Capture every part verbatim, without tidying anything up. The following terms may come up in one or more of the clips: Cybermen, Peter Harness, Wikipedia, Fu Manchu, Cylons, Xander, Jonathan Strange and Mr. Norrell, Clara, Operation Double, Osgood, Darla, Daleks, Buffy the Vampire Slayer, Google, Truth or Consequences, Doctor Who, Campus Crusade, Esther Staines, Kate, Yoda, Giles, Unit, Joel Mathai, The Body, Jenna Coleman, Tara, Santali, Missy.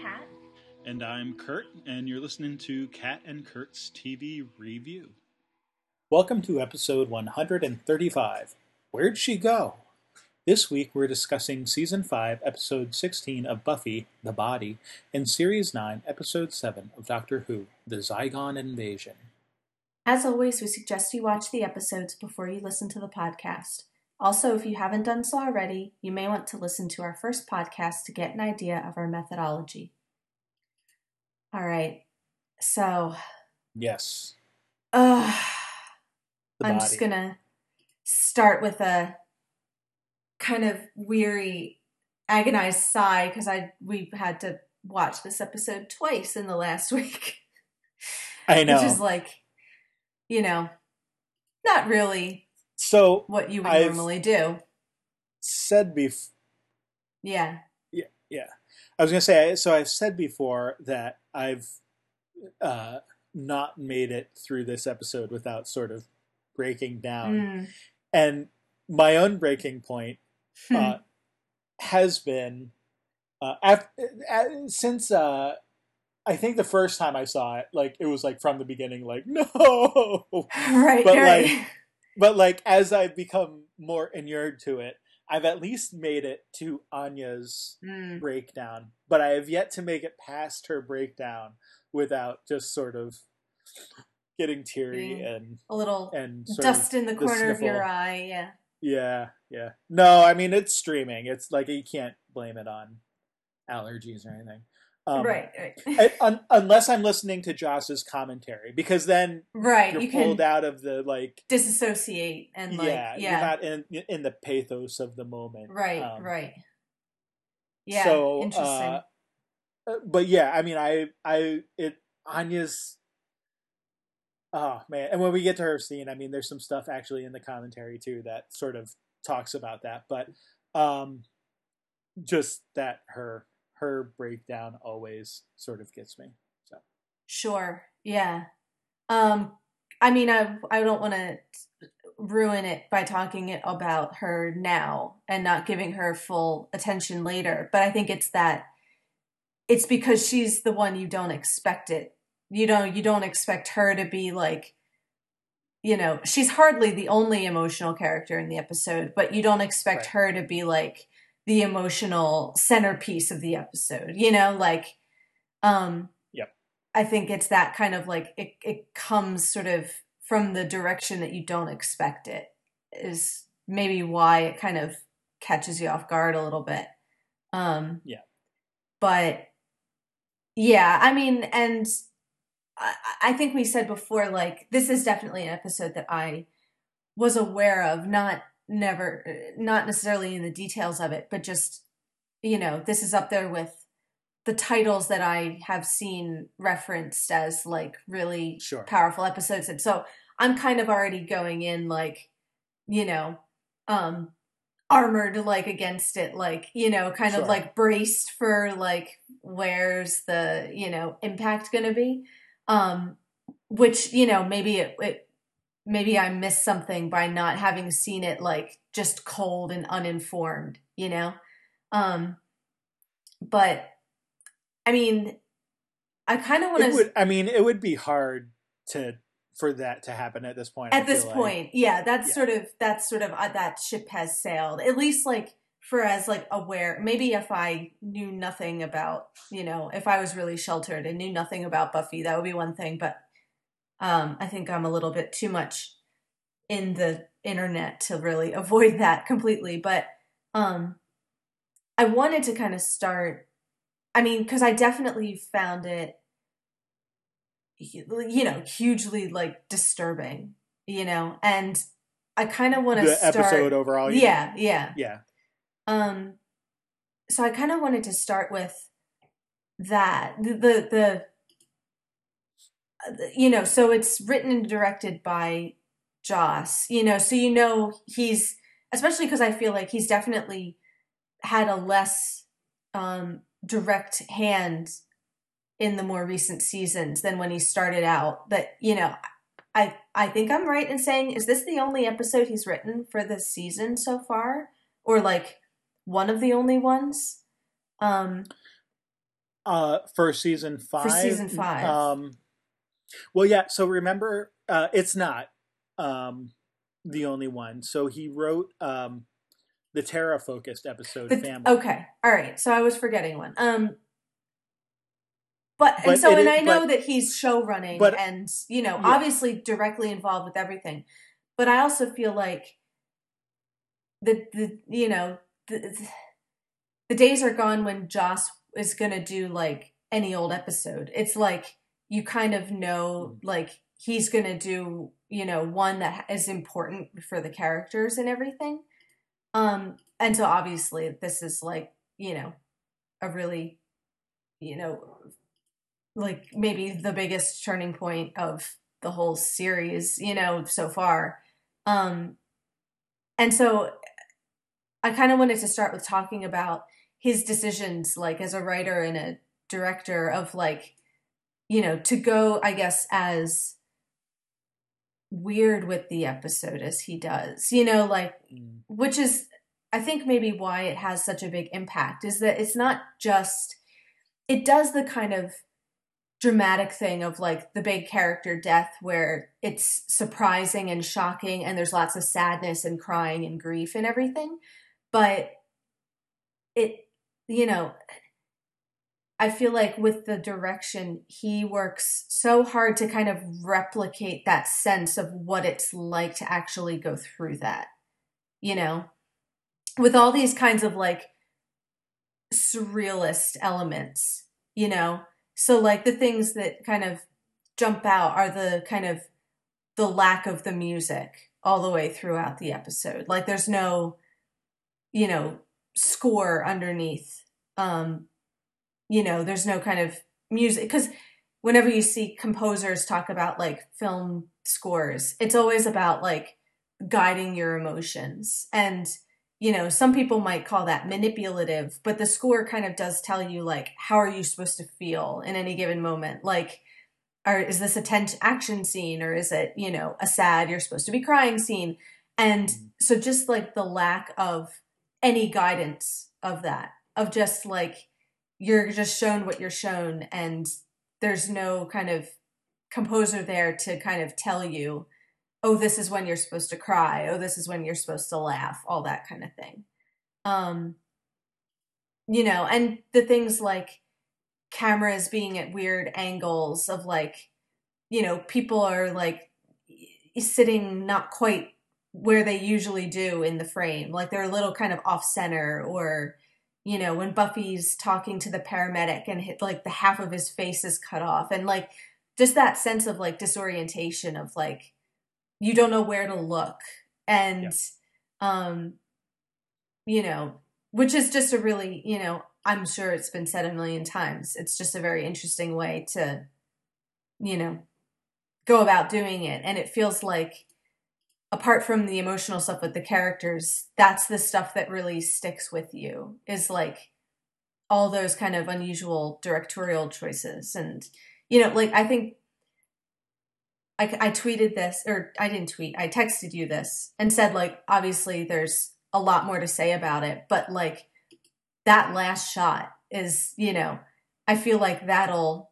Kat. And I'm Kurt, and you're listening to Kat and Kurt's T V Review. Welcome to episode one hundred thirty-five, Where'd She Go? This week we're discussing Season five, Episode sixteen of Buffy, The Body, and Series nine, Episode seven of Doctor Who, The Zygon Invasion. As always, we suggest you watch the episodes before you listen to the podcast. Also, if you haven't done so already, you may want to listen to our first podcast to get an idea of our methodology. All right, so... Yes. Ugh... I'm just going to start with a kind of weary, agonized sigh because I we had to watch this episode twice in the last week. I know. Which is like, you know, not really so what you would I've normally do. Said before. Yeah. Yeah. Yeah. I was going to say, so I've said before that I've uh, not made it through this episode without sort of breaking down. Mm. And my own breaking point uh, has been uh, after, uh, since uh, I think the first time I saw it, like it was like from the beginning, like no, right? But right. like, but like as I've become more inured to it, I've at least made it to Anya's mm. breakdown, but I have yet to make it past her breakdown without just sort of getting teary mm. and a little and dust of, in the corner the of your eye. Yeah. Yeah. Yeah. No, I mean, it's streaming. It's like, you can't blame it on allergies or anything. Um, right. right. it, un, unless I'm listening to Joss's commentary, because then right, you're you pulled can out of the like disassociate and like, yeah, yeah. you're not in, in the pathos of the moment. Right. Um, right. Yeah. So, interesting. Uh, but yeah, I mean, I, I, it, Anya's, oh, man. And when we get to her scene, I mean, there's some stuff actually in the commentary, too, that sort of talks about that. But um, just that her her breakdown always sort of gets me. So sure. Yeah. Um, I mean, I, I don't want to ruin it by talking it about her now and not giving her full attention later. But I think it's that it's because she's the one you don't expect it. You know, you don't expect her to be like, you know, she's hardly the only emotional character in the episode, but you don't expect right. her to be like the emotional centerpiece of the episode, you know, like, um, yep. I think it's that kind of like, it, it comes sort of from the direction that you don't expect it is maybe why it kind of catches you off guard a little bit. Um, yeah. But yeah, I mean, and I think we said before, like, this is definitely an episode that I was aware of, not never, not necessarily in the details of it, but just, you know, this is up there with the titles that I have seen referenced as like really sure. powerful episodes. And so I'm kind of already going in like, you know, um, armored like against it, like, you know, kind sure. of like braced for like, where's the, you know, impact going to be? Um, which, you know, maybe it, it, maybe I missed something by not having seen it, like just cold and uninformed, you know? Um, but I mean, I kind of want to, I mean, it would be hard to, for that to happen at this point. At this point. Like, yeah. That's yeah. sort of, that's sort of, uh, that ship has sailed, at least like for as like aware, maybe if I knew nothing about, you know, if I was really sheltered and knew nothing about Buffy, that would be one thing. But um, I think I'm a little bit too much in the internet to really avoid that completely. But um, I wanted to kind of start, I mean, because I definitely found it, you know, hugely like disturbing, you know, and I kind of want to start. The episode overall. Yeah, yeah. Yeah. Um, so I kind of wanted to start with that, the, the, the, you know, so it's written and directed by Joss, you know, so, you know, he's, especially because I feel like he's definitely had a less, um, direct hand in the more recent seasons than when he started out. But, you know, I, I think I'm right in saying, is this the only episode he's written for this season so far? Or like, one of the only ones. Um, Uh, for season five. For season five. Um, well, yeah. So remember, uh, it's not um, the only one. So he wrote um, the Tara-focused episode, the, Family. Okay. All right. So I was forgetting one. Um, but, but and so, and is, I know but, that he's show running but, and, you know, yeah. obviously directly involved with everything. But I also feel like the, the you know, the, the days are gone when Joss is going to do like any old episode. It's like, you kind of know, like he's going to do, you know, one that is important for the characters and everything. Um, and so obviously this is like, you know, a really, you know, like maybe the biggest turning point of the whole series, you know, so far. Um, and so I kind of wanted to start with talking about his decisions, like as a writer and a director, of like, you know, to go, I guess, as weird with the episode as he does, you know, like, mm. which is, I think maybe why it has such a big impact, is that it's not just, it does the kind of dramatic thing of like the big character death where it's surprising and shocking and there's lots of sadness and crying and grief and everything. But it, you know, I feel like with the direction, he works so hard to kind of replicate that sense of what it's like to actually go through that, you know, with all these kinds of like surrealist elements, you know. So like the things that kind of jump out are the kind of the lack of the music all the way throughout the episode. Like there's no, you know, score underneath, um you know, there's no kind of music, because whenever you see composers talk about like film scores, it's always about like guiding your emotions, and you know, some people might call that manipulative, but the score kind of does tell you like, how are you supposed to feel in any given moment? Like, or is this a tense action scene, or is it, you know, a sad, you're supposed to be crying scene? And so just like the lack of any guidance of that, of just like, you're just shown what you're shown, and there's no kind of composer there to kind of tell you, oh, this is when you're supposed to cry, oh, this is when you're supposed to laugh, all that kind of thing. Um, you know, and the things like cameras being at weird angles of like, you know, people are like sitting not quite where they usually do in the frame, like they're a little kind of off center, or, you know, when Buffy's talking to the paramedic and hit, like the half of his face is cut off, and like just that sense of like disorientation of like, you don't know where to look. And, yeah. um, you know, which is just a really, you know, I'm sure it's been said a million times, it's just a very interesting way to, you know, go about doing it. And it feels like, apart from the emotional stuff with the characters, that's the stuff that really sticks with you, is like all those kind of unusual directorial choices. And, you know, like, I think I, I tweeted this, or I didn't tweet, I texted you this and said, like, obviously there's a lot more to say about it, but like that last shot is, you know, I feel like that'll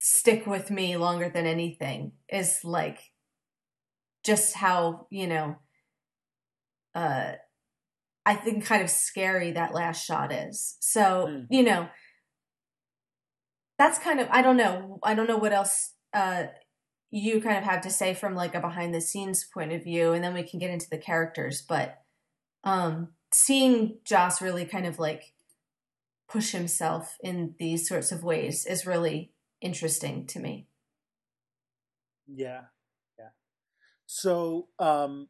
stick with me longer than anything, is like, just how, you know, uh, I think kind of scary that last shot is. So, mm. you know, that's kind of, I don't know. I don't know what else uh, you kind of have to say from like a behind the scenes point of view, and then we can get into the characters. But um, seeing Joss really kind of like push himself in these sorts of ways is really interesting to me. Yeah. So, um,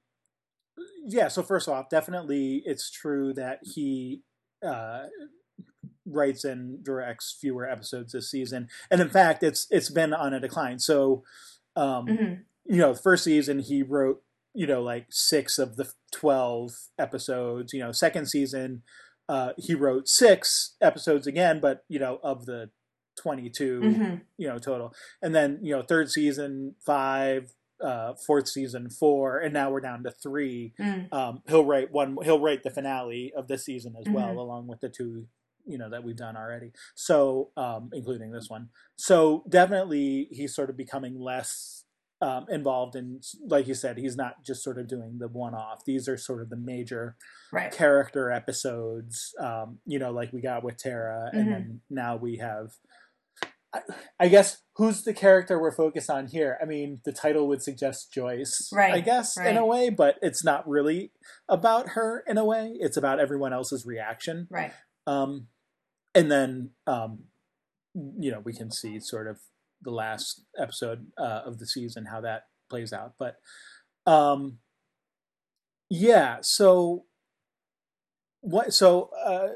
yeah, so first off, definitely it's true that he uh, writes and directs fewer episodes this season. And in fact, it's it's been on a decline. So, um, mm-hmm. you know, the first season he wrote, you know, like six of the twelve episodes. You know, second season uh, he wrote six episodes again, but, you know, of the twenty-two, mm-hmm. you know, total. And then, you know, third season, five. Uh, fourth season four, and now we're down to three. Mm. Um, he'll write one. He'll write the finale of this season as mm-hmm. well, along with the two you know, that we've done already. So, um, including this one. So definitely he's sort of becoming less um, involved in, like you said, he's not just sort of doing the one-off. These are sort of the major right. character episodes, um, you know, like we got with Tara, mm-hmm. and then now we have... I guess who's the character we're focused on here? I mean, the title would suggest Joyce, right, I guess, right. in a way, but it's not really about her in a way. It's about everyone else's reaction. Right. Um, and then, um, you know, we can see sort of the last episode uh, of the season, how that plays out. But, um, yeah, so what? So uh,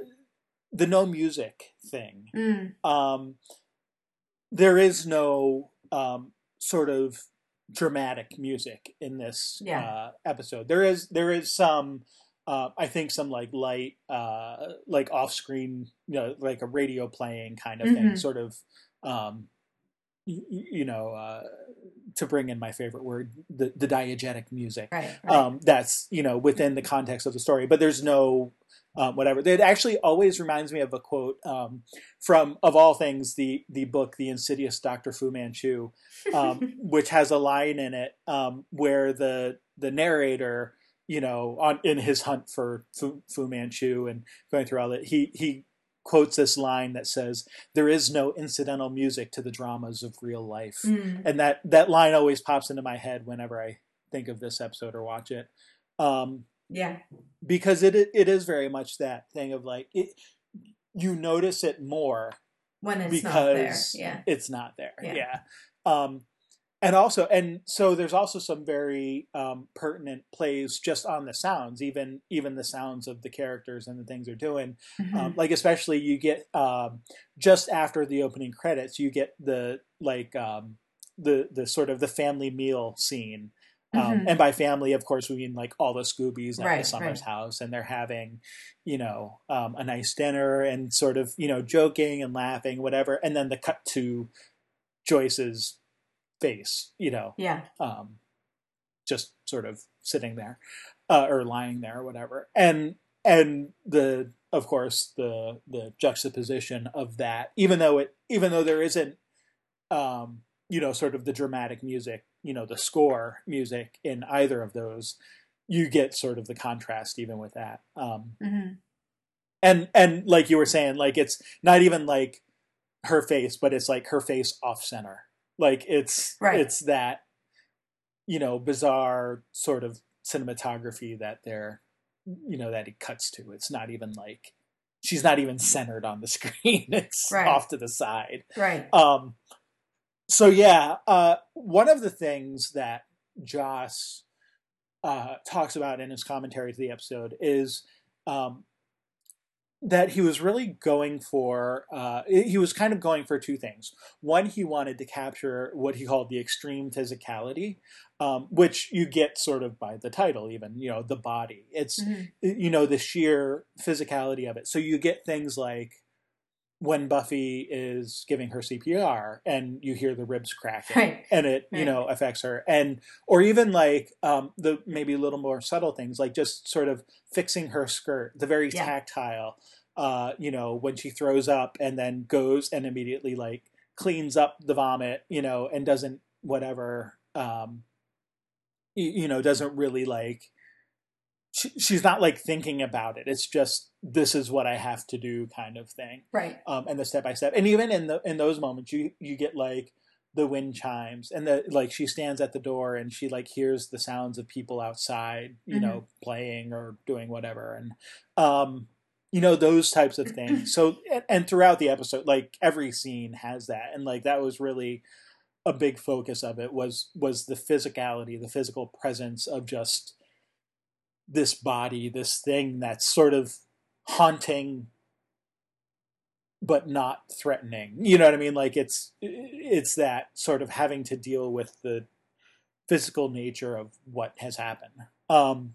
the no music thing. Mm. Um There is no um, sort of dramatic music in this yeah. uh, episode. There is there is some, uh, I think, some like light, uh, like off screen, you know, like a radio playing kind of mm-hmm. thing, sort of, um, you, you know, uh, to bring in my favorite word, the, the diegetic music. Right, right. Um, that's, you know, within the context of the story, but there's no... Um, whatever. It actually always reminds me of a quote um, from, of all things, the the book, The Insidious Doctor Fu Manchu, um, which has a line in it um, where the the narrator, you know, on in his hunt for Fu, Fu Manchu and going through all that, he he quotes this line that says, "There is no incidental music to the dramas of real life," mm. and that that line always pops into my head whenever I think of this episode or watch it. Um, Yeah, because it it is very much that thing of like it, you notice it more when it's because not there. Yeah, it's not there. Yeah, yeah. Um, and also and so there's also some very um, pertinent plays just on the sounds, even even the sounds of the characters and the things they're doing. Mm-hmm. Um, like especially you get um, just after the opening credits, you get the like um, the the sort of the family meal scene. Um, mm-hmm. And by family, of course, we mean like all the Scoobies at right, the Summers right. house, and they're having, you know, um, a nice dinner and sort of, you know, joking and laughing, whatever. And then the cut to Joyce's face, you know, yeah, um, just sort of sitting there uh, or lying there or whatever. And and the of course the the juxtaposition of that, even though it even though there isn't, um, you know, sort of the dramatic music. You know, the score music in either of those, you get sort of the contrast even with that. Um, mm-hmm. And, and like you were saying, like, it's not even like her face, but it's like her face off center. Like it's, right. it's that, you know, bizarre sort of cinematography that they're, you know, that it cuts to. It's not even like, she's not even centered on the screen. It's right. off to the side. Right. Um, So yeah, uh, one of the things that Joss uh, talks about in his commentary to the episode is um, that he was really going for, uh, he was kind of going for two things. One, he wanted to capture what he called the extreme physicality, um, which you get sort of by the title even, you know, the body. It's, mm-hmm. you know, the sheer physicality of it. So you get things like, when Buffy is giving her C P R and you hear the ribs cracking right. and it, you right. know, affects her. And, or even like um, the maybe a little more subtle things, like just sort of fixing her skirt, the very yeah. tactile, uh, you know, when she throws up and then goes and immediately like cleans up the vomit, you know, and doesn't whatever, um, you, you know, doesn't really like, she, she's not like thinking about it. It's just, this is what I have to do kind of thing. Right. Um, and the step-by-step. And even in the, in those moments, you, you get like the wind chimes and the, like she stands at the door and she like hears the sounds of people outside, you mm-hmm. know, playing or doing whatever. And, um, you know, those types of things. So, and, and throughout the episode, like every scene has that. And like, that was really a big focus of it was, was the physicality, the physical presence of just this body, this thing that's sort of haunting but not threatening, you know what I mean? Like it's it's that sort of having to deal with the physical nature of what has happened. Um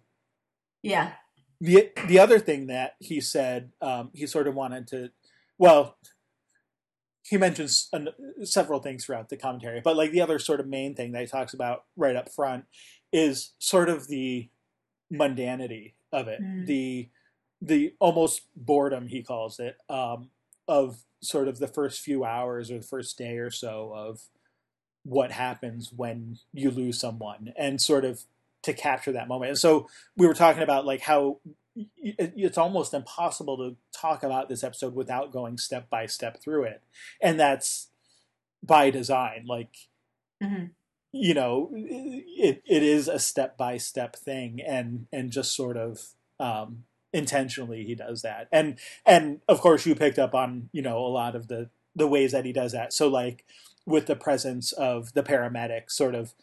yeah the the other thing that he said um he sort of wanted to, well, he mentions an, several things throughout the commentary, but like the other sort of main thing that he talks about right up front is sort of the mundanity of it. Mm. the the almost boredom, he calls it, um, of sort of the first few hours or the first day or so of what happens when you lose someone, and sort of to capture that moment. And so we were talking about like how it's almost impossible to talk about this episode without going step by step through it. And that's by design. Like, mm-hmm. you know, it it is a step by step thing, and, and just sort of, um, intentionally he does that. And, and of course you picked up on, you know, a lot of the, the ways that he does that. So like with the presence of the paramedic sort of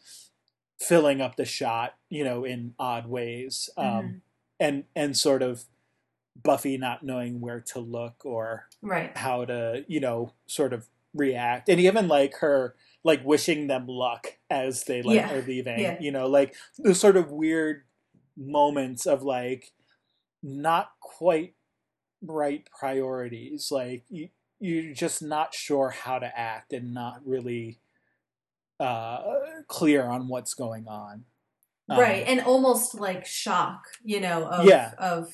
filling up the shot, you know, in odd ways, um, mm-hmm. and, and sort of Buffy not knowing where to look or right. how to, you know, sort of react. And even like her, like wishing them luck as they like yeah. are leaving, yeah. you know, like the sort of weird moments of like not quite right priorities. Like you, you're just not sure how to act and not really uh, clear on what's going on. Right. Um, and almost like shock, you know, of, yeah. of,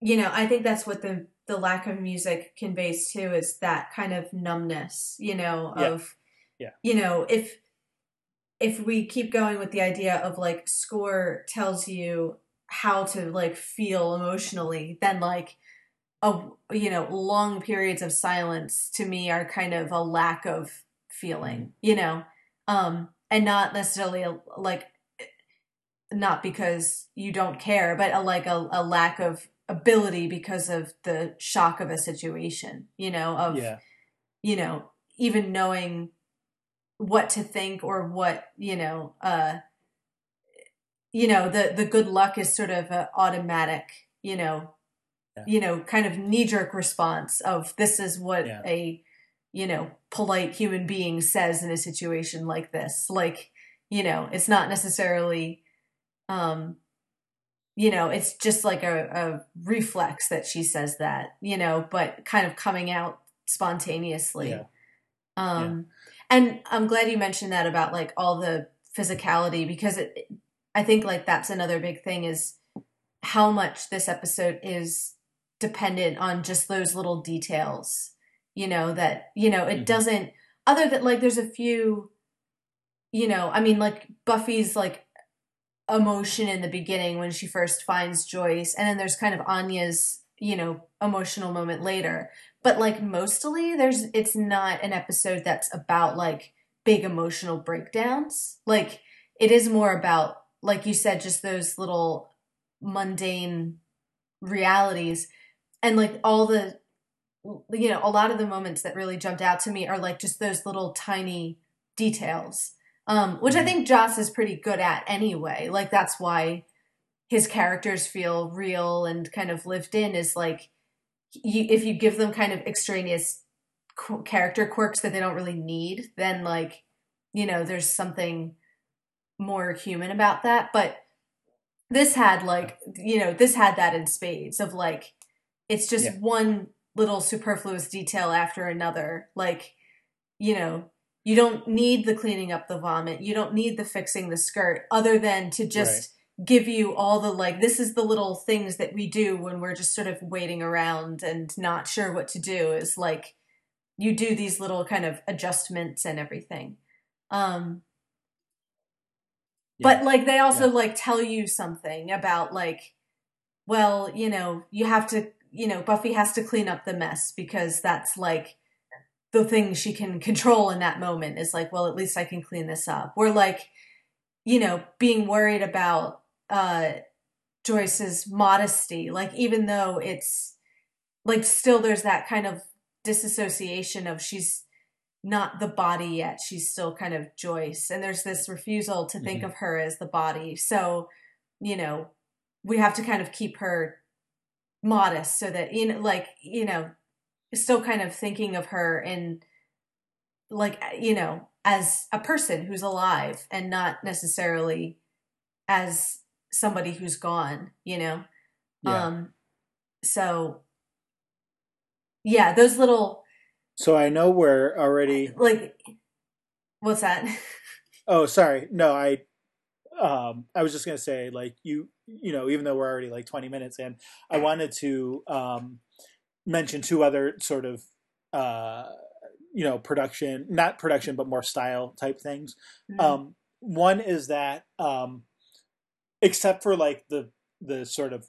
you know, I think that's what the, the lack of music conveys too, is that kind of numbness, you know, of, yeah. Yeah. you know, if, if we keep going with the idea of like score tells you how to like feel emotionally, then like, a, you know, long periods of silence to me are kind of a lack of feeling, you know, um, and not necessarily a, like, not because you don't care, but a, like a, a lack of ability because of the shock of a situation, you know, of, yeah. you know, even knowing what to think or what, you know, uh, you know, the, the good luck is sort of an automatic, you know, yeah. you know, kind of knee jerk response of this is what yeah. a, you know, polite human being says in a situation like this. Like, you know, it's not necessarily, Um, you know, it's just like a, a reflex that she says that, you know, but kind of coming out spontaneously. Yeah. Um, yeah. And I'm glad you mentioned that about like all the physicality, because it, I think like that's another big thing is how much this episode is dependent on just those little details, you know, that, you know, it mm-hmm. doesn't, other than like there's a few, you know, I mean like Buffy's like, emotion in the beginning when she first finds Joyce, and then there's kind of Anya's, you know, emotional moment later, but like mostly there's, it's not an episode that's about like big emotional breakdowns. Like it is more about, like you said, just those little mundane realities, and like all the, you know, a lot of the moments that really jumped out to me are like just those little tiny details. Um, which I think Joss is pretty good at anyway. Like that's why his characters feel real and kind of lived in, is like you, if you give them kind of extraneous qu- character quirks that they don't really need, then like, you know, there's something more human about that. But this had like, you know, this had that in spades of like, it's just yeah. one little superfluous detail after another. Like, you know, you don't need the cleaning up the vomit. You don't need the fixing the skirt, other than to just right. give you all the, like, this is the little things that we do when we're just sort of waiting around and not sure what to do, is like, you do these little kind of adjustments and everything. Um, yeah. But like, they also yeah. like tell you something about like, well, you know, you have to, you know, Buffy has to clean up the mess because that's like, the thing she can control in that moment is like, well, at least I can clean this up. We're like, you know, being worried about uh, Joyce's modesty. Like, even though it's like, still there's that kind of disassociation of she's not the body yet. She's still kind of Joyce. And there's this refusal to think mm-hmm. of her as the body. So, you know, we have to kind of keep her modest so that, you know, like, you know, still kind of thinking of her in like, you know, as a person who's alive and not necessarily as somebody who's gone, you know? Yeah. Um, so yeah, those little, so I know we're already like, what's that? Oh, sorry. No, I, um, I was just going to say, like, you, you know, even though we're already like twenty minutes in, I wanted to um, mention two other sort of, uh, you know, production, not production, but more style type things. Mm-hmm. Um, one is that, um, except for like the, the sort of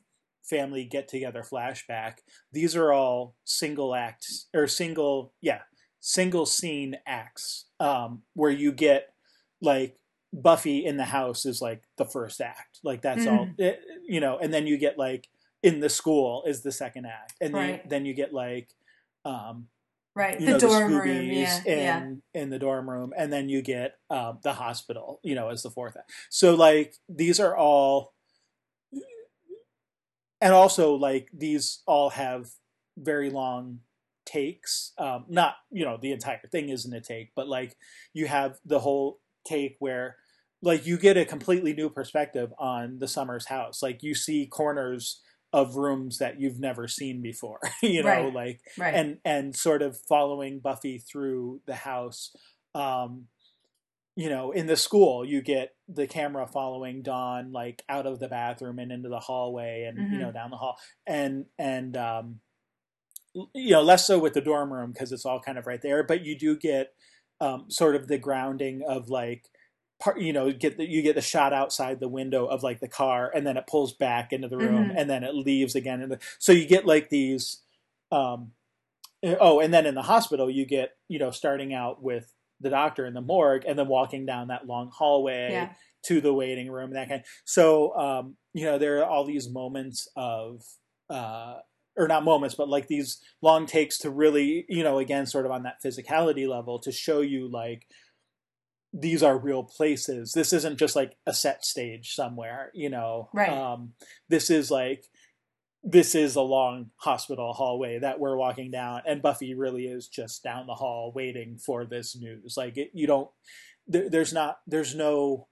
family get together flashback, these are all single acts or single, yeah, single scene acts, um, where you get like Buffy in the house is like the first act, like that's mm. all, it, you know, and then you get like in the school is the second act, and right. then, then you get like, um, right, the know, dorm the room, yeah, in, yeah, in the dorm room, and then you get um, the hospital, you know, as the fourth act. So like these are all. And also, like, these all have very long takes. Um, not, you know, the entire thing isn't a take, but, like, you have the whole take where, like, you get a completely new perspective on the Summers house. Like, you see corners of rooms that you've never seen before, you know, right. like, right. and and sort of following Buffy through the house. Um, you know, in the school, you get the camera following Dawn, like, out of the bathroom and into the hallway and, mm-hmm. you know, down the hall. And, and um, you know, less so with the dorm room because it's all kind of right there. But you do get um, sort of the grounding of, like, part, you know, get the, you get the shot outside the window of, like, the car. And then it pulls back into the room mm-hmm. and then it leaves again. The, so you get, like, these um, – oh, and then in the hospital, you get, you know, starting out with – the doctor in the morgue and then walking down that long hallway yeah. to the waiting room and that kind of, so, um, you know, there are all these moments of, uh, or not moments, but like these long takes to really, you know, again, sort of on that physicality level to show you like, these are real places. This isn't just like a set stage somewhere, you know, right. um, this is like, this is a long hospital hallway that we're walking down, and Buffy really is just down the hall waiting for this news. Like it, you don't, there, there's not, there's no,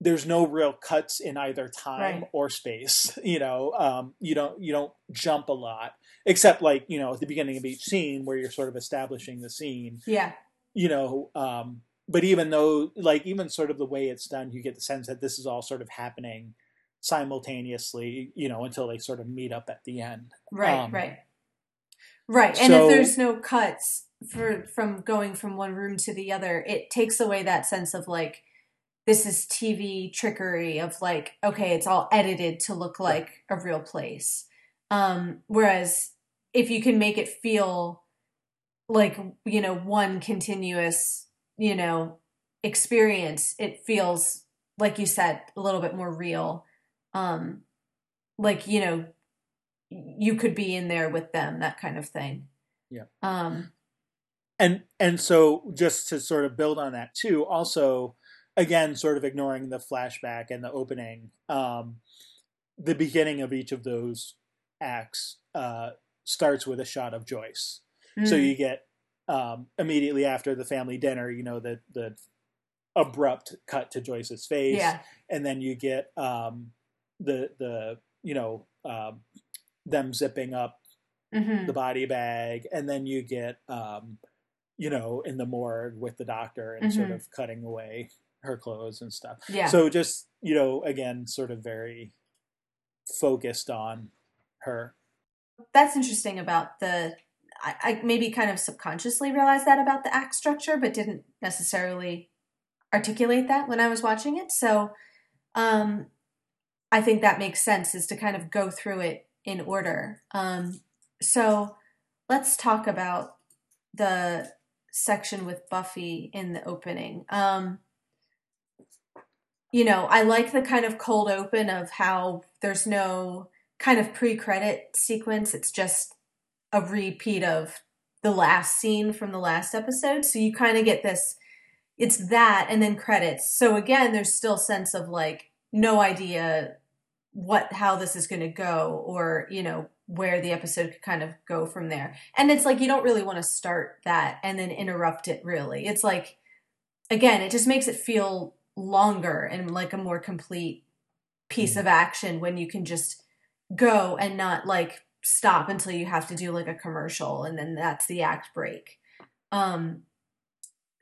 there's no real cuts in either time right. or space. You know, um, you don't, you don't jump a lot, except like, you know, at the beginning of each scene where you're sort of establishing the scene. Yeah. You know, um, but even though, like, even sort of the way it's done, you get the sense that this is all sort of happening simultaneously, you know, until they sort of meet up at the end. Right, um, right. Right. And so, if there's no cuts for from going from one room to the other, it takes away that sense of like, this is T V trickery of like, okay, it's all edited to look like right. a real place. Um, whereas if you can make it feel like, you know, one continuous, you know, experience, it feels, like you said, a little bit more real. Um, like, you know, you could be in there with them, that kind of thing. Yeah. Um, and, and so just to sort of build on that too, also again, sort of ignoring the flashback and the opening, um, the beginning of each of those acts, uh, starts with a shot of Joyce. Mm. So you get, um, immediately after the family dinner, you know, the, the abrupt cut to Joyce's face. Yeah. And then you get, um, the, the, you know, um, them zipping up mm-hmm. the body bag, and then you get, um, you know, in the morgue with the doctor and mm-hmm. sort of cutting away her clothes and stuff. Yeah. So just, you know, again, sort of very focused on her. That's interesting about the, I, I maybe kind of subconsciously realized that about the act structure, but didn't necessarily articulate that when I was watching it. So, um, I think that makes sense, is to kind of go through it in order. Um, so let's talk about the section with Buffy in the opening. Um, you know, I like the kind of cold open of how there's no kind of pre-credit sequence. It's just a repeat of the last scene from the last episode. So you kind of get this, it's that and then credits. So again, there's still a sense of like, no idea what, how this is going to go, or, you know, where the episode could kind of go from there. And it's like, you don't really want to start that and then interrupt it, really. It's like, again, it just makes it feel longer and like a more complete piece of action when you can just go and not like stop until you have to do like a commercial. And then that's the act break. Um,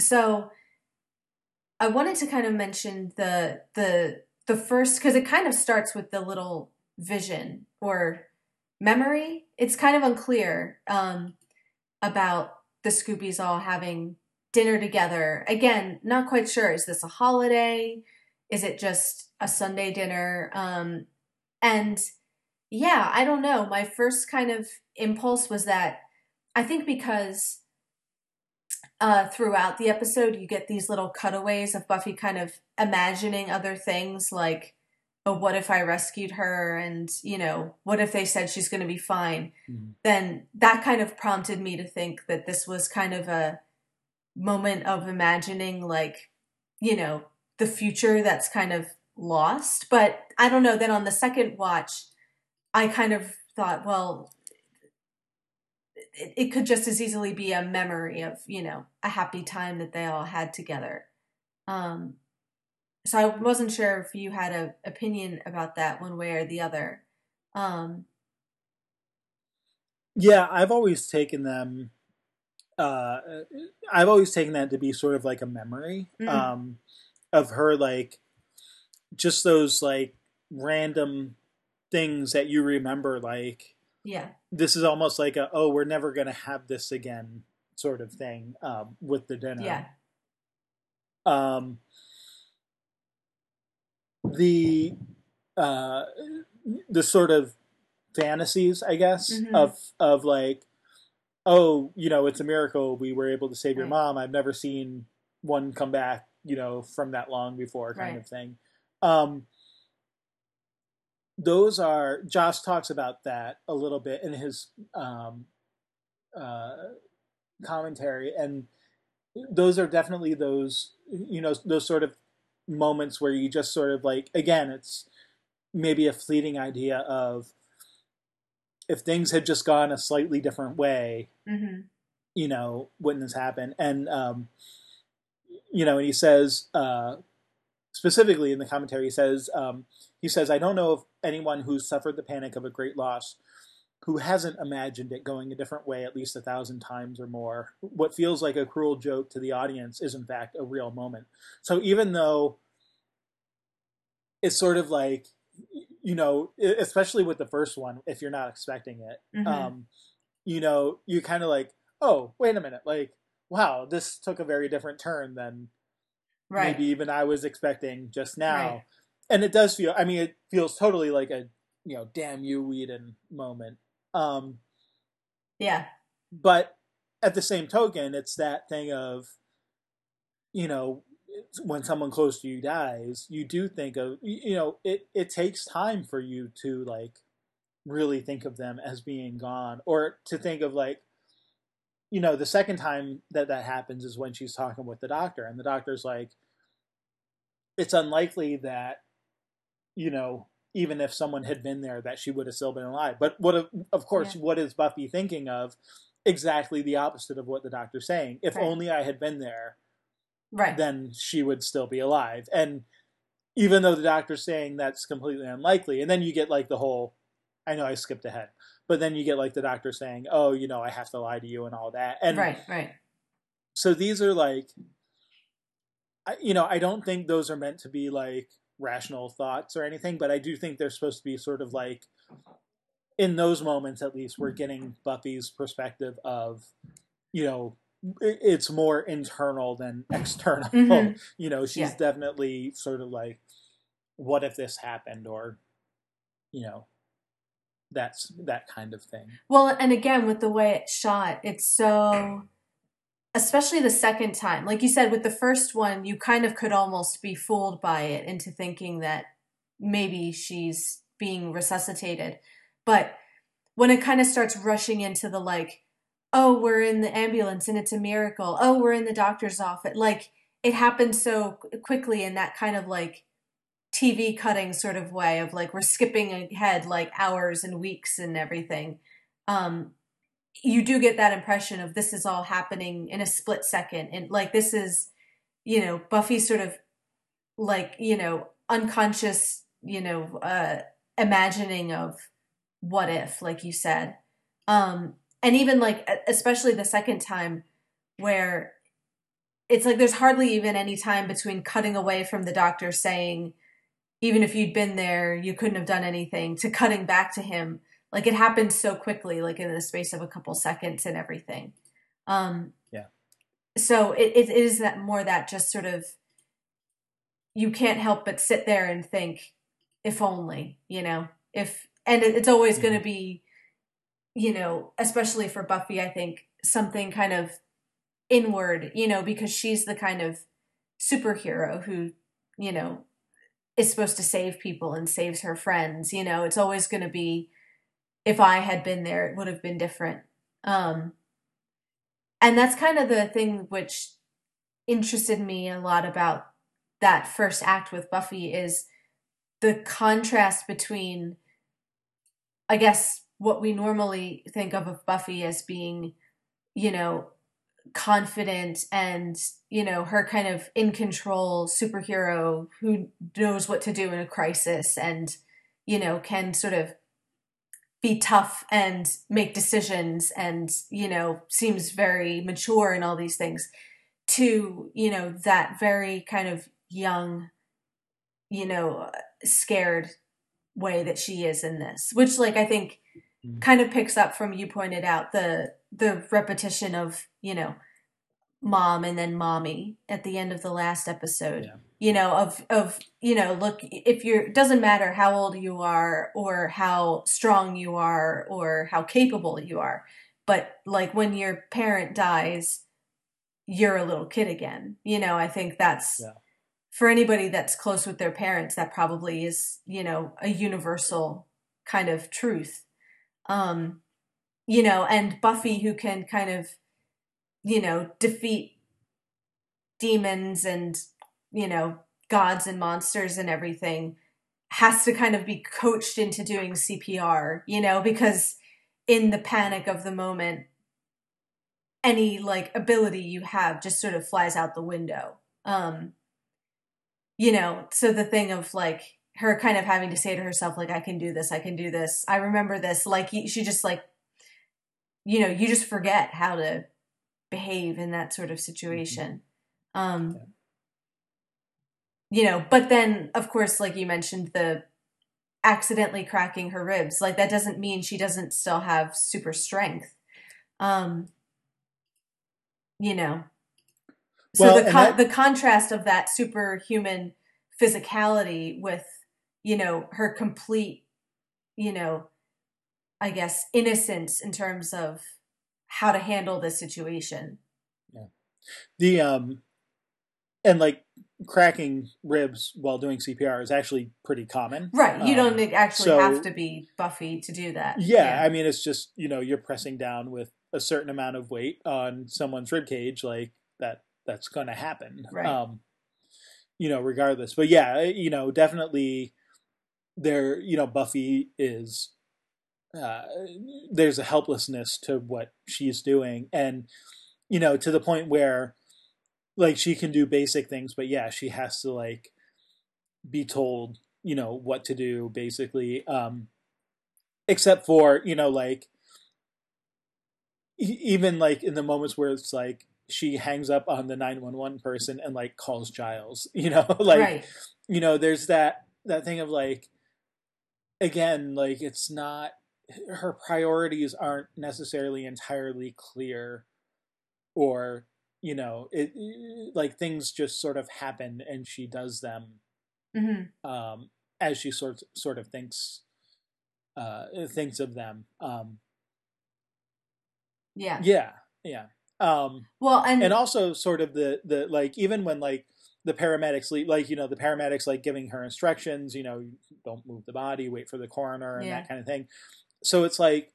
so I wanted to kind of mention the the the first, because it kind of starts with the little vision or memory. It's kind of unclear um, about the Scoobies all having dinner together. Again, not quite sure. Is this a holiday? Is it just a Sunday dinner? Um, and yeah, I don't know. My first kind of impulse was that I think because uh, throughout the episode, you get these little cutaways of Buffy kind of imagining other things like, oh, what if I rescued her? And, you know, what if they said she's going to be fine? Mm-hmm. Then that kind of prompted me to think that this was kind of a moment of imagining, like, you know, the future that's kind of lost. But I don't know. Then on the second watch, I kind of thought, well, it, it could just as easily be a memory of, you know, a happy time that they all had together. Um, so I wasn't sure if you had an opinion about that one way or the other. Um, yeah, I've always taken them. Uh, I've always taken that to be sort of like a memory. Mm-hmm. Um, of her, like, just those, like, random things that you remember, like, yeah, this is almost like a, oh, we're never going to have this again sort of thing, um, with the dinner. Yeah. Um, the, uh, the sort of fantasies, I guess, mm-hmm. of, of like, oh, you know, it's a miracle we were able to save right. your mom. I've never seen one come back, you know, from that long before kind right. of thing. Um, those are, Joss talks about that a little bit in his um, uh, commentary. And those are definitely those, you know, those sort of moments where you just sort of like, again, it's maybe a fleeting idea of if things had just gone a slightly different way, mm-hmm. you know, wouldn't this happen? And, um, you know, and he says, uh, specifically in the commentary, he says, um, he says, I don't know of anyone who's suffered the panic of a great loss who hasn't imagined it going a different way at least a thousand times or more. What feels like a cruel joke to the audience is, in fact, a real moment. So even though it's sort of like, you know, especially with the first one, if you're not expecting it, mm-hmm. um, you know, you kind of like, oh, wait a minute, like, wow, this took a very different turn than right. maybe even I was expecting just now. Right. And it does feel, I mean, it feels totally like a, you know, damn you, Whedon moment. Um, yeah. But at the same token, it's that thing of, you know, when someone close to you dies, you do think of, you know, it, it takes time for you to, like, really think of them as being gone, or to think of, like, you know, the second time that that happens is when she's talking with the doctor, and the doctor's like, it's unlikely that, you know, even if someone had been there, that she would have still been alive. But what, of course, yeah. what is Buffy thinking of? Exactly the opposite of what the doctor's saying. If right. only I had been there, right. then she would still be alive. And even though the doctor's saying that's completely unlikely, and then you get like the whole, I know I skipped ahead, but then you get like the doctor saying, oh, you know, I have to lie to you and all that. And right, right. So these are like, you know, I don't think those are meant to be like rational thoughts or anything, but I do think they're supposed to be sort of like, in those moments, at least, we're getting Buffy's perspective of, you know, it's more internal than external. Mm-hmm. You know, she's yeah. definitely sort of like, what if this happened? Or, you know, that's that kind of thing. Well, and again, with the way it's shot, it's so, especially the second time, like you said, with the first one, you kind of could almost be fooled by it into thinking that maybe she's being resuscitated. But when it kind of starts rushing into the, like, oh, we're in the ambulance and it's a miracle. Oh, we're in the doctor's office. Like, it happens so quickly in that kind of like T V cutting sort of way of like, we're skipping ahead like hours and weeks and everything. Um, you do get that impression of this is all happening in a split second. And like, this is, you know, Buffy sort of like, you know, unconscious, you know, uh, imagining of what if, like you said. Um, and even like, especially the second time where it's like there's hardly even any time between cutting away from the Doctor saying, even if you'd been there, you couldn't have done anything, to cutting back to him. Like, it happened so quickly, like in the space of a couple seconds and everything. Um, yeah. So it, it is that more that just sort of, you can't help but sit there and think, if only, you know, if, and it's always mm-hmm. going to be, you know, especially for Buffy, I think, something kind of inward, you know, because she's the kind of superhero who, you know, is supposed to save people and saves her friends. You know, it's always going to be, if I had been there, it would have been different. Um, and that's kind of the thing which interested me a lot about that first act with Buffy, is the contrast between, I guess, what we normally think of of Buffy as being, you know, confident and, you know, her kind of in control superhero who knows what to do in a crisis and, you know, can sort of be tough and make decisions and, you know, seems very mature and all these things, to, you know, that very kind of young, you know, scared way that she is in this, which, like, I think kind of picks up from, you pointed out, the the repetition of, you know, mom and then mommy at the end of the last episode, yeah. you know, of, of, you know, look, if you're, it doesn't matter how old you are or how strong you are or how capable you are, but like when your parent dies, you're a little kid again. You know, I think that's, yeah. for anybody that's close with their parents, that probably is, you know, a universal kind of truth. Um, you know, and Buffy, who can kind of, you know, defeat demons and, you know, gods and monsters and everything, has to kind of be coached into doing C P R, you know, because in the panic of the moment, any like ability you have just sort of flies out the window. Um, you know, so the thing of like, her kind of having to say to herself, like, I can do this, I can do this, I remember this. Like, she just, like, you know, you just forget how to behave in that sort of situation. Mm-hmm. Um, yeah. You know, but then, of course, like you mentioned, the accidentally cracking her ribs, like, that doesn't mean she doesn't still have super strength. Um, you know, so well, the, con- that- the contrast of that superhuman physicality with, you know, her complete, you know, I guess, innocence in terms of how to handle this situation. Yeah. The, um, and like cracking ribs while doing C P R is actually pretty common. Right. You um, don't actually so, have to be Buffy to do that. Yeah, yeah. I mean, it's just, you know, you're pressing down with a certain amount of weight on someone's rib cage. Like that, that's going to happen. Right. Um, you know, regardless, but yeah, you know, definitely there, you know, Buffy is, Uh, there's a helplessness to what she's doing, and, you know, to the point where, like, she can do basic things, but yeah, she has to, like, be told, you know, what to do, basically, um, except for, you know, like, e- even, like, in the moments where it's, like, she hangs up on the nine one one person and, like, calls Giles, you know, like, right. you know, there's that, that thing of, like, again, like, it's not, her priorities aren't necessarily entirely clear, or, you know, it, like, things just sort of happen and she does them mm-hmm. um, as she sort sort of thinks uh, thinks of them. Um, yeah. Yeah. Yeah. Um, well, and and also sort of the, the, like, even when, like, the paramedics leave, like, you know, the paramedics, like, giving her instructions, you know, don't move the body, wait for the coroner and yeah. that kind of thing. So it's like,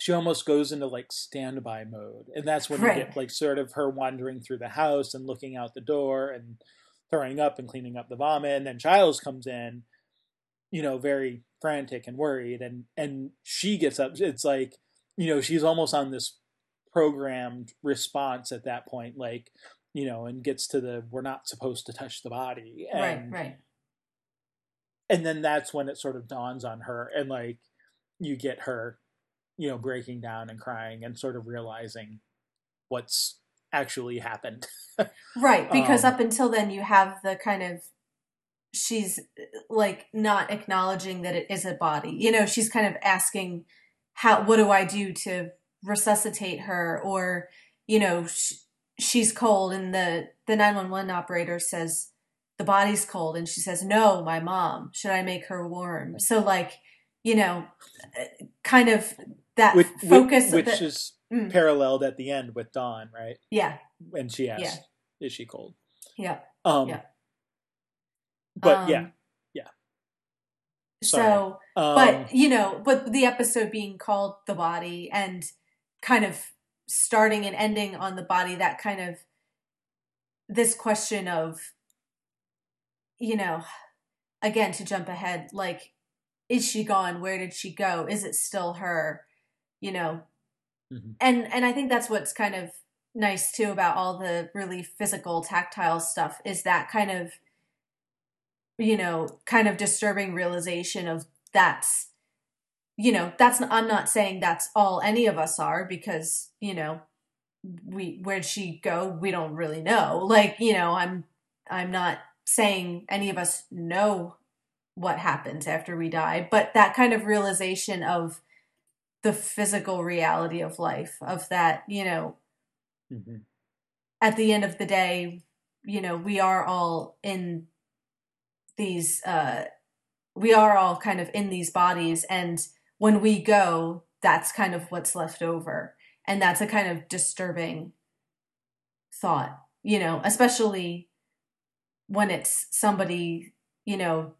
she almost goes into, like, standby mode. And that's when right. you get, like, sort of her wandering through the house and looking out the door and throwing up and cleaning up the vomit. And then Giles comes in, you know, very frantic and worried. And, and she gets up. It's like, you know, she's almost on this programmed response at that point. Like, you know, and gets to the, we're not supposed to touch the body. And, right, right. And then that's when it sort of dawns on her, and, like, you get her, you know, breaking down and crying and sort of realizing what's actually happened. Right, because um, up until then you have the kind of, she's like not acknowledging that it is a body. You know, she's kind of asking, how, what do I do to resuscitate her? Or, you know, sh- she's cold and the, the nine one one operator says, the body's cold. And she says, no, my mom, should I make her warm? So like, you know, kind of that which, focus. Which, which the, is mm. paralleled at the end with Dawn, right? Yeah. And she asks, yeah. is she cold? Yeah. Um, yeah. But um, yeah, yeah. Sorry. So, um, but you know, but the episode being called The Body and kind of starting and ending on the body, that kind of this question of, you know, again, to jump ahead, like, is she gone? Where did she go? Is it still her? You know, mm-hmm. and, and I think that's what's kind of nice too about all the really physical, tactile stuff is that kind of, you know, kind of disturbing realization of that's, you know, that's, I'm not saying that's all any of us are because, you know, we, where'd she go? We don't really know. Like, you know, I'm, I'm not saying any of us know what happens after we die, but that kind of realization of the physical reality of life, of that, you know, mm-hmm. at the end of the day, you know, we are all in these, uh, we are all kind of in these bodies. And when we go, that's kind of what's left over. And that's a kind of disturbing thought, you know, especially when it's somebody, you know,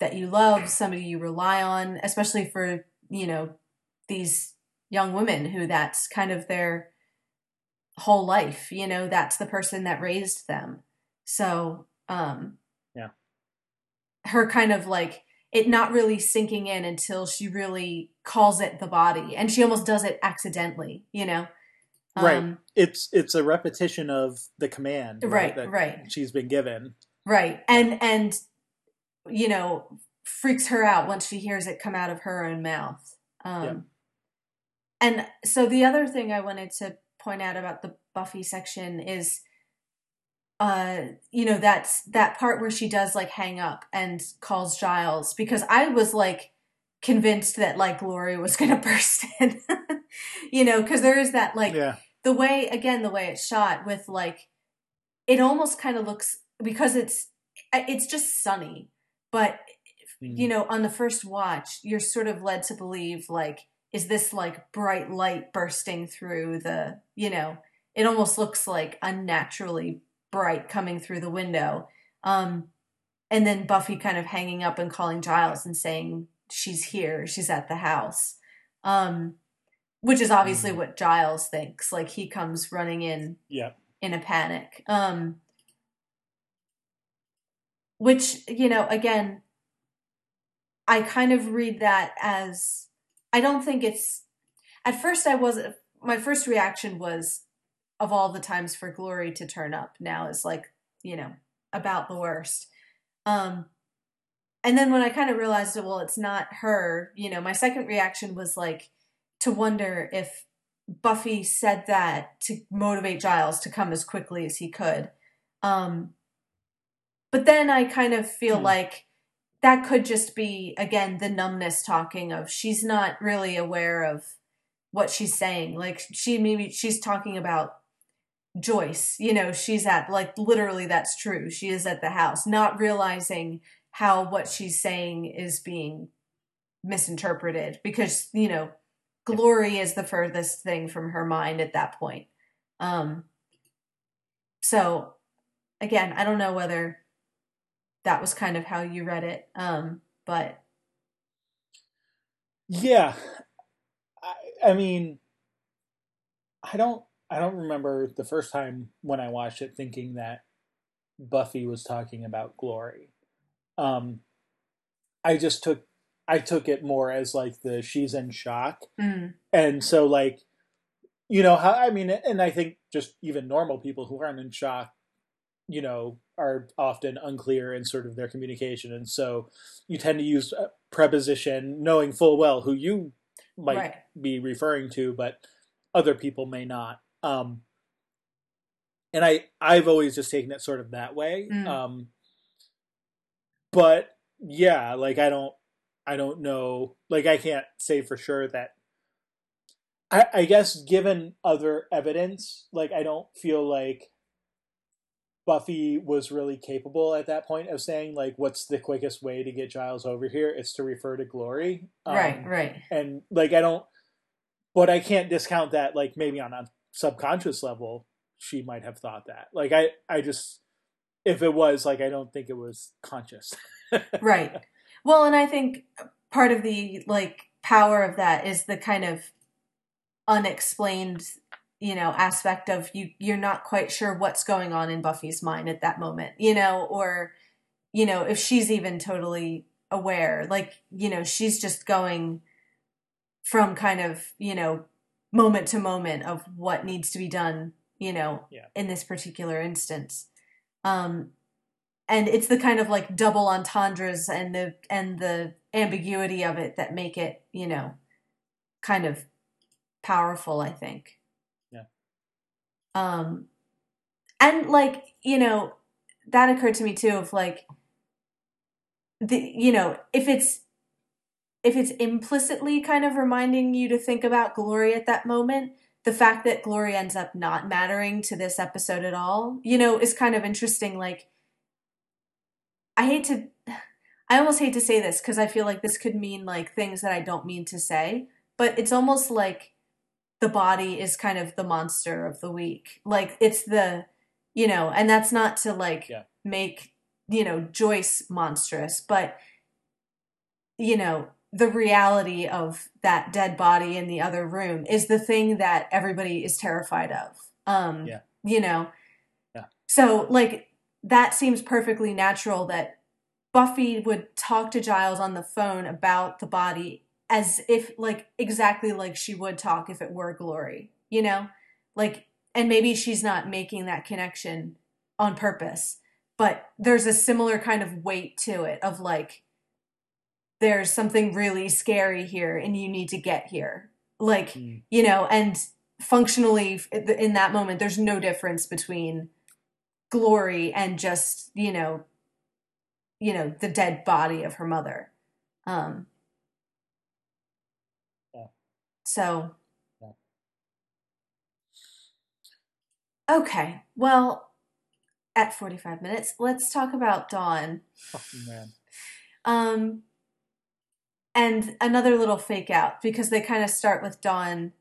that you love, somebody you rely on, especially for, you know, these young women who that's kind of their whole life, you know, that's the person that raised them. So, um, yeah, her kind of like it not really sinking in until she really calls it the body, and she almost does it accidentally, you know? Um, right. It's, it's a repetition of the command, right? Right. That right. She's been given. Right. And, and, you know, freaks her out once she hears it come out of her own mouth. Um, yeah. And so the other thing I wanted to point out about the Buffy section is, uh, you know, that's that part where she does like hang up and calls Giles, because I was like convinced that like Glory was going to burst in, you know, because there is that like yeah. the way, again, the way it's shot with like, it almost kind of looks, because it's, it's just sunny. But, you know, on the first watch, you're sort of led to believe, like, is this, like, bright light bursting through the, you know, it almost looks, like, unnaturally bright coming through the window. Um, and then Buffy kind of hanging up and calling Giles and saying, she's here, she's at the house. Um, which is obviously mm. what Giles thinks. Like, he comes running in yeah. in a panic. Um Which, you know, again, I kind of read that as, I don't think it's, at first I wasn't, my first reaction was, of all the times for Glory to turn up now is like, you know, about the worst. Um, and then when I kind of realized, well, it's not her, you know, my second reaction was like, to wonder if Buffy said that to motivate Giles to come as quickly as he could. Um But then I kind of feel hmm. like that could just be, again, the numbness talking of she's not really aware of what she's saying. Like she maybe she's talking about Joyce, you know, she's at like literally that's true. She is at the house, not realizing how what she's saying is being misinterpreted because, you know, Glory is the furthest thing from her mind at that point. Um, so, again, I don't know whether that was kind of how you read it. Um, but. Yeah. I, I mean, I don't, I don't remember the first time when I watched it thinking that Buffy was talking about Glory. Um, I just took, I took it more as like the, she's in shock. Mm. And so like, you know, how, I mean, and I think just even normal people who aren't in shock, you know, are often unclear in sort of their communication. And so you tend to use a preposition knowing full well who you might right. be referring to, but other people may not. Um, And I, I've always just taken it sort of that way. Mm. Um, but yeah, like I don't, I don't know. Like I can't say for sure that, I, I guess given other evidence, like I don't feel like Buffy was really capable at that point of saying like, what's the quickest way to get Giles over here? It's to refer to Glory. Um, right, right. And like, I don't, but I can't discount that like maybe on a subconscious level, she might have thought that. Like, I, I just, if it was, like, I don't think it was conscious. Right. Well, and I think part of the, like, power of that is the kind of unexplained, you know, aspect of you, you're not quite sure what's going on in Buffy's mind at that moment, you know, or, you know, if she's even totally aware, like, you know, she's just going from kind of, you know, moment to moment of what needs to be done, you know, yeah. in this particular instance. Um, and it's the kind of like double entendres and the, and the ambiguity of it that make it, you know, kind of powerful, I think. Yeah. Um, and like, you know, that occurred to me too of like the, you know, if it's, if it's implicitly kind of reminding you to think about Glory at that moment, the fact that Glory ends up not mattering to this episode at all, you know, is kind of interesting. Like, I hate to, I almost hate to say this because I feel like this could mean like things that I don't mean to say, but it's almost like the body is kind of the monster of the week. Like it's the, you know, and that's not to like yeah. make, you know, Joyce monstrous, but you know, the reality of that dead body in the other room is the thing that everybody is terrified of. Um, yeah. You know? Yeah. So like that seems perfectly natural that Buffy would talk to Giles on the phone about the body as if like exactly like she would talk if it were Glory, you know, like, and maybe she's not making that connection on purpose, but there's a similar kind of weight to it of like, there's something really scary here and you need to get here. Like, mm. you know, and functionally in that moment, there's no difference between Glory and just, you know, you know, the dead body of her mother. Um, yeah. So. Yeah. Okay. Well, at forty-five minutes, let's talk about Dawn. Oh, man. Um, And another little fake out because they kind of start with Dawn,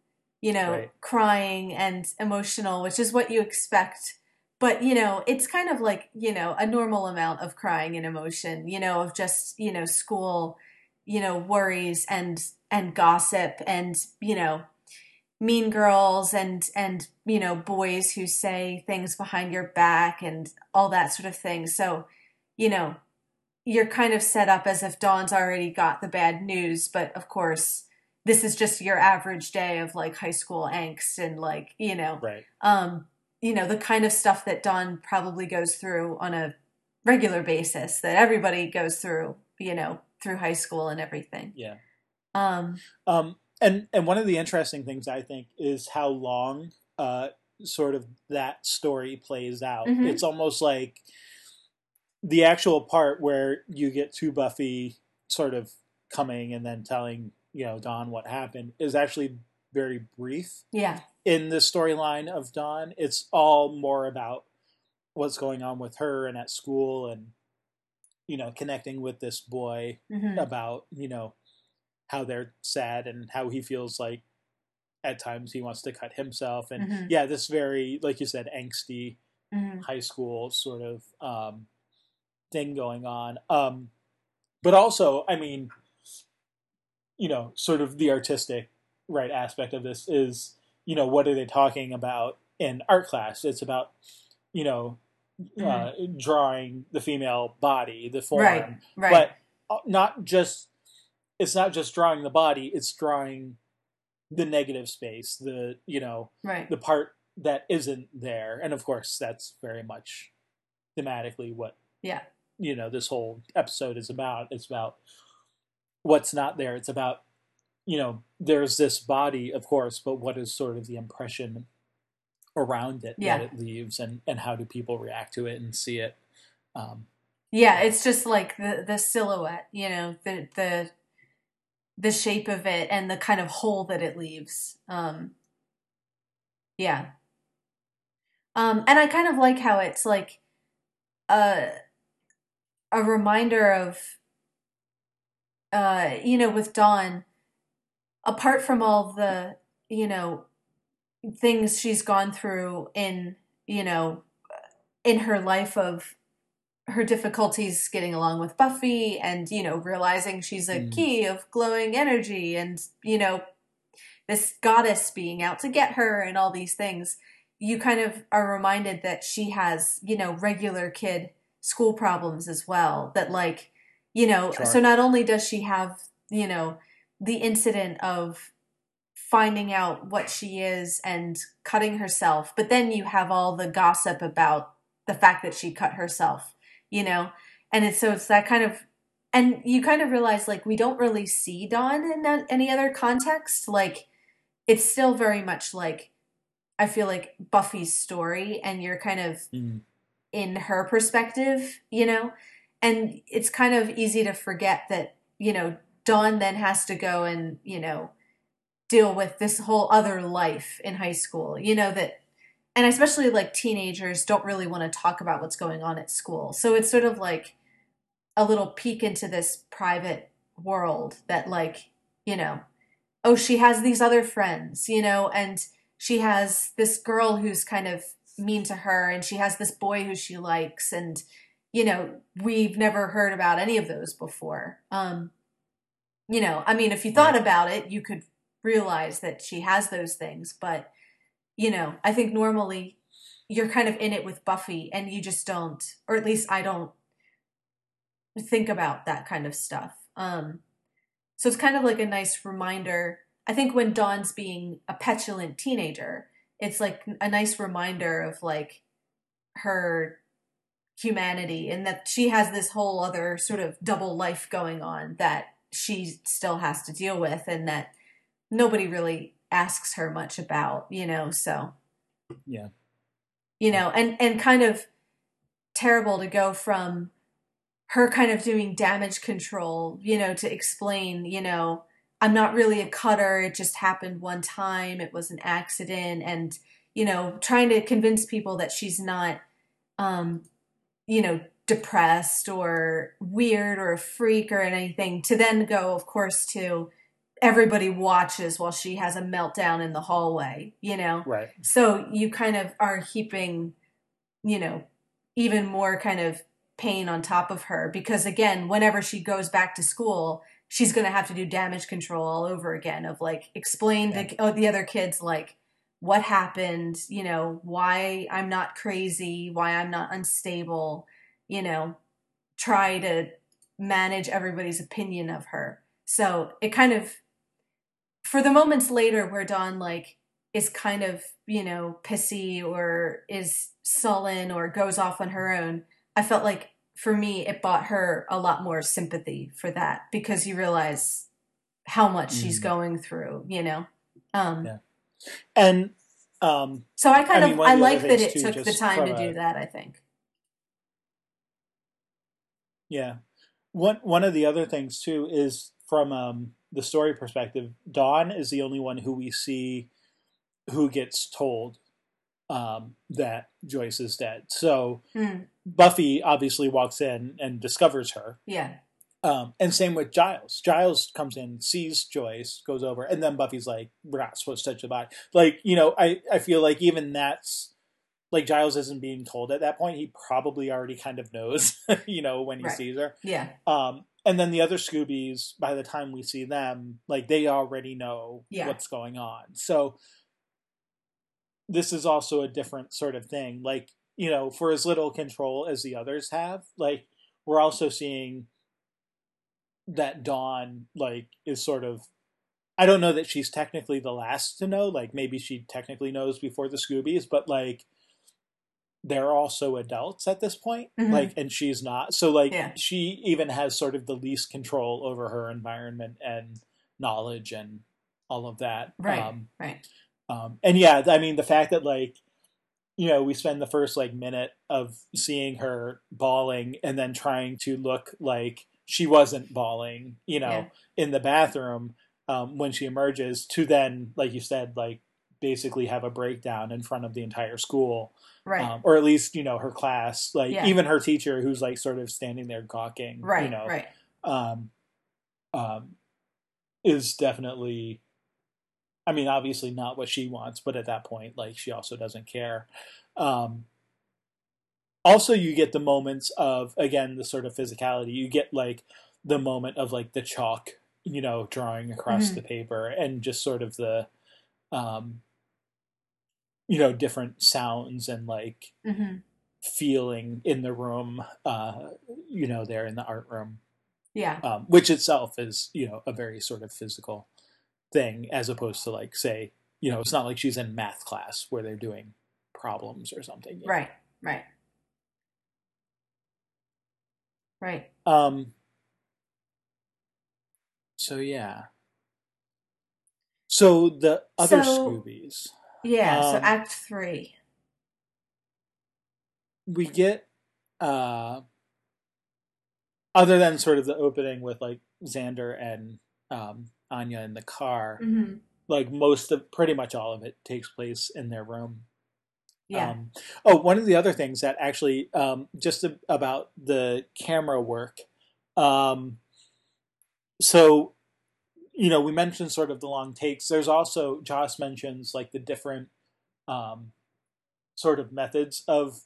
you know, right. crying and emotional, which is what you expect. But, you know, it's kind of like, you know, a normal amount of crying and emotion, you know, of just, you know, school, you know, worries and, and gossip and, you know, mean girls and, and, you know, boys who say things behind your back and all that sort of thing. So, you know, you're kind of set up as if Dawn's already got the bad news, but of course this is just your average day of like high school angst and like, you know, right. um, you know, the kind of stuff that Dawn probably goes through on a regular basis that everybody goes through, you know, through high school and everything. Yeah. Um, um, and, and one of the interesting things I think is how long, uh, sort of that story plays out. Mm-hmm. It's almost like, the actual part where you get to Buffy sort of coming and then telling, you know, Dawn what happened is actually very brief. Yeah. In the storyline of Dawn, it's all more about what's going on with her and at school and, you know, connecting with this boy mm-hmm. about, you know, how they're sad and how he feels like at times he wants to cut himself. And mm-hmm. yeah, this very, like you said, angsty mm-hmm. high school sort of, um, thing going on. Um, but also, I mean, you know, sort of the artistic right aspect of this is, you know, what are they talking about in art class? It's about, you know, uh, mm-hmm. drawing the female body, the form, right, right. but not just, it's not just drawing the body, it's drawing the negative space, the, you know, right. the part that isn't there. And of course, that's very much thematically what, yeah. you know, this whole episode is about. It's about what's not there. It's about, you know, there's this body, of course, but what is sort of the impression around it yeah. that it leaves, and, and how do people react to it and see it. Um, yeah, it's just like the the silhouette, you know, the the the shape of it and the kind of hole that it leaves. Um, yeah. Um, and I kind of like how it's like a, a reminder of, uh, you know, with Dawn, apart from all the, you know, things she's gone through in, you know, in her life of her difficulties getting along with Buffy and, you know, realizing she's a mm. key of glowing energy and, you know, this goddess being out to get her and all these things, you kind of are reminded that she has, you know, regular kid school problems as well. That, like, you know, sure. so not only does she have, you know, the incident of finding out what she is and cutting herself, but then you have all the gossip about the fact that she cut herself, you know? And it's, so it's that kind of, and you kind of realize, like, we don't really see Dawn in any other context. Like, it's still very much like, I feel like Buffy's story, and you're kind of mm. in her perspective, you know? And it's kind of easy to forget that, you know, Dawn then has to go and, you know, deal with this whole other life in high school, you know, that, and especially like teenagers don't really want to talk about what's going on at school. So it's sort of like a little peek into this private world that, like, you know, oh, she has these other friends, you know, and she has this girl who's kind of mean to her, and she has this boy who she likes, and, you know, we've never heard about any of those before. Um, you know, I mean, if you thought about it, you could realize that she has those things, but, you know, I think normally you're kind of in it with Buffy, and you just don't, or at least I don't think about that kind of stuff. Um, so it's kind of like a nice reminder. I think when Dawn's being a petulant teenager, it's like a nice reminder of, like, her humanity, and that she has this whole other sort of double life going on that she still has to deal with, and that nobody really asks her much about, you know? So, yeah, you know, and, and kind of terrible to go from her kind of doing damage control, you know, to explain, you know, I'm not really a cutter. It just happened one time. It was an accident. And, you know, trying to convince people that she's not, um, you know, depressed or weird or a freak or anything, to then go, of course, to everybody watches while she has a meltdown in the hallway, you know? Right. So you kind of are heaping, you know, even more kind of pain on top of her, because, again, whenever she goes back to school, she's going to have to do damage control all over again of, like, explain yeah. the, oh, the other kids, like, what happened, you know, why I'm not crazy, why I'm not unstable, you know, try to manage everybody's opinion of her. So it kind of, for the moments later where Dawn, like, is kind of, you know, pissy or is sullen or goes off on her own, I felt like, for me, it bought her a lot more sympathy for that, because you realize how much mm. she's going through, you know? Um, yeah. And um, so I kind I of, mean, I like that it took the time to do a, that, I think. Yeah. One, one of the other things too is from um, the story perspective, Dawn is the only one who we see who gets told um, that Joyce is dead. So mm. Buffy obviously walks in and discovers her. Yeah. Um, and same with Giles. Giles comes in, sees Joyce, goes over, and then Buffy's like, we're not supposed to touch the body. Like, you know, I, I feel like even that's, like, Giles isn't being told at that point. He probably already kind of knows, you know, when he right. sees her. Yeah. Um, and then the other Scoobies, by the time we see them, like, they already know yeah. what's going on. So this is also a different sort of thing. Like, you know, for as little control as the others have, like, we're also seeing that Dawn, like, is sort of, I don't know that she's technically the last to know, like, maybe she technically knows before the Scoobies, but, like, they're also adults at this point, mm-hmm. like, and she's not. So, like, yeah. she even has sort of the least control over her environment and knowledge and all of that. Right, um, right. Um, and, yeah, I mean, the fact that, like, you know, we spend the first like minute of seeing her bawling and then trying to look like she wasn't bawling, you know, yeah. in the bathroom um, when she emerges, to then, like you said, like basically have a breakdown in front of the entire school. Right. Um, or at least, you know, her class, like yeah. even her teacher, who's like sort of standing there gawking, right, you know, right. um, um, is definitely, I mean, obviously not what she wants, but at that point, like, she also doesn't care. Um, also, you get the moments of, again, the sort of physicality. You get, like, the moment of, like, the chalk, you know, drawing across mm-hmm. the paper, and just sort of the, um, you know, different sounds and, like, mm-hmm. feeling in the room, uh, you know, there in the art room. Yeah. Um, which itself is, you know, a very sort of physical thing, as opposed to, like, say, you know, it's not like she's in math class where they're doing problems or something. Right, know? right. Right. Um, so, yeah. So, the other so, Scoobies. Yeah, um, so Act Three. We get, uh, other than sort of the opening with, like, Xander and... Um, Anya in the car, mm-hmm. like most of, pretty much all of it takes place in their room. Yeah. Um, oh, one of the other things that actually, um, just a, about the camera work. Um, so, you know, we mentioned sort of the long takes. There's also, Joss mentions like the different um, sort of methods of,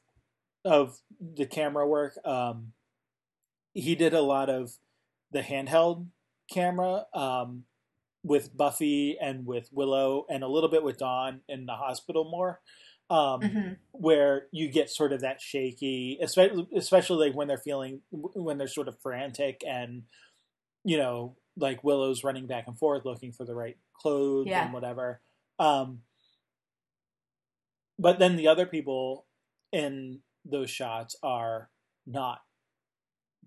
of the camera work. Um, he did a lot of the handheld camera, um, with Buffy and with Willow and a little bit with Dawn in the hospital more, um, mm-hmm. where you get sort of that shaky, especially, especially like when they're feeling, when they're sort of frantic and, you know, like Willow's running back and forth looking for the right clothes yeah. and whatever. Um, but then the other people in those shots are not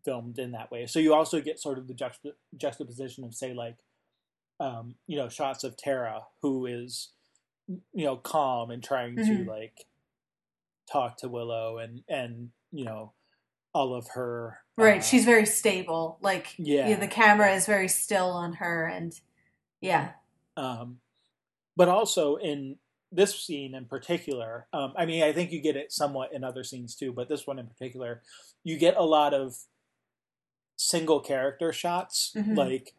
filmed in that way. So you also get sort of the juxtap- juxtaposition of, say, like, um, you know, shots of Tara, who is, you know, calm and trying mm-hmm. to, like, talk to Willow and, and, you know, all of her. Right. Uh, she's very stable. Like, yeah. yeah, the camera is very still on her. And yeah. Um, but also in this scene in particular, um, I mean, I think you get it somewhat in other scenes too, but this one in particular, you get a lot of single character shots, mm-hmm. like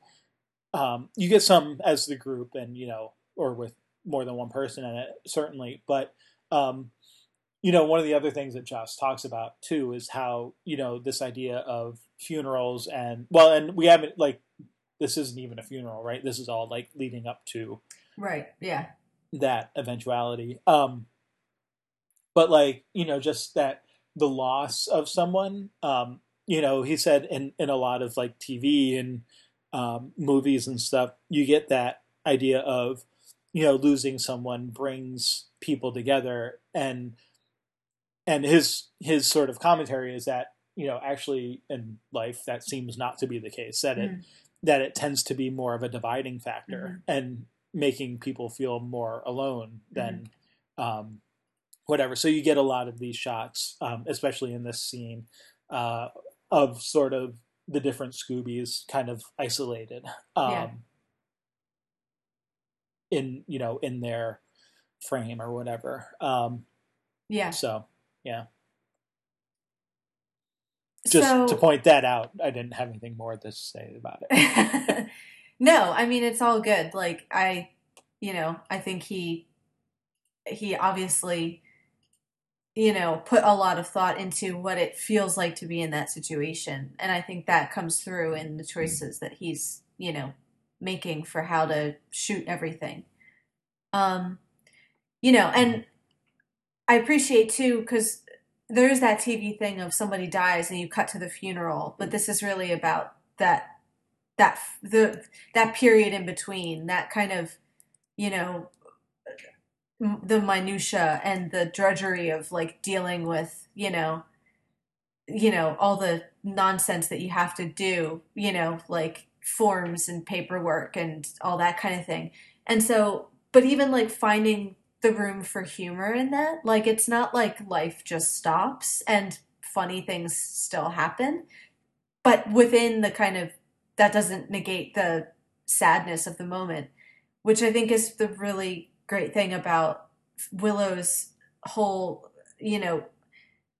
um you get some as the group and, you know, or with more than one person in it, certainly, but um you know, one of the other things that Joss talks about too is how, you know, this idea of funerals and, well, and we haven't, like, this isn't even a funeral, right? This is all like leading up to right yeah that eventuality, um but like, you know, just that the loss of someone, um you know, he said in, in a lot of like T V and um, movies and stuff, you get that idea of, you know, losing someone brings people together. And, and his, his sort of commentary is that, you know, actually in life, that seems not to be the case, that mm-hmm. it, that it tends to be more of a dividing factor mm-hmm. and making people feel more alone than mm-hmm. um, whatever. So you get a lot of these shots, um, especially in this scene, uh, of sort of the different Scoobies kind of isolated, um, yeah. in, you know, in their frame or whatever. Um, yeah. So, yeah. Just so, to point that out, I didn't have anything more to say about it. No, I mean, it's all good. Like, I, you know, I think he, he obviously, you know, put a lot of thought into what it feels like to be in that situation. And I think that comes through in the choices that he's, you know, making for how to shoot everything. Um, you know, and I appreciate too, because there is that T V thing of somebody dies and you cut to the funeral, but this is really about that, that, the, that period in between, that kind of, you know, the minutia and the drudgery of like dealing with, you know, you know, all the nonsense that you have to do, you know, like forms and paperwork and all that kind of thing. And so, but even like finding the room for humor in that. Like, it's not like life just stops and funny things still happen. But within the kind of, that doesn't negate the sadness of the moment, which I think is the really great thing about Willow's whole, you know,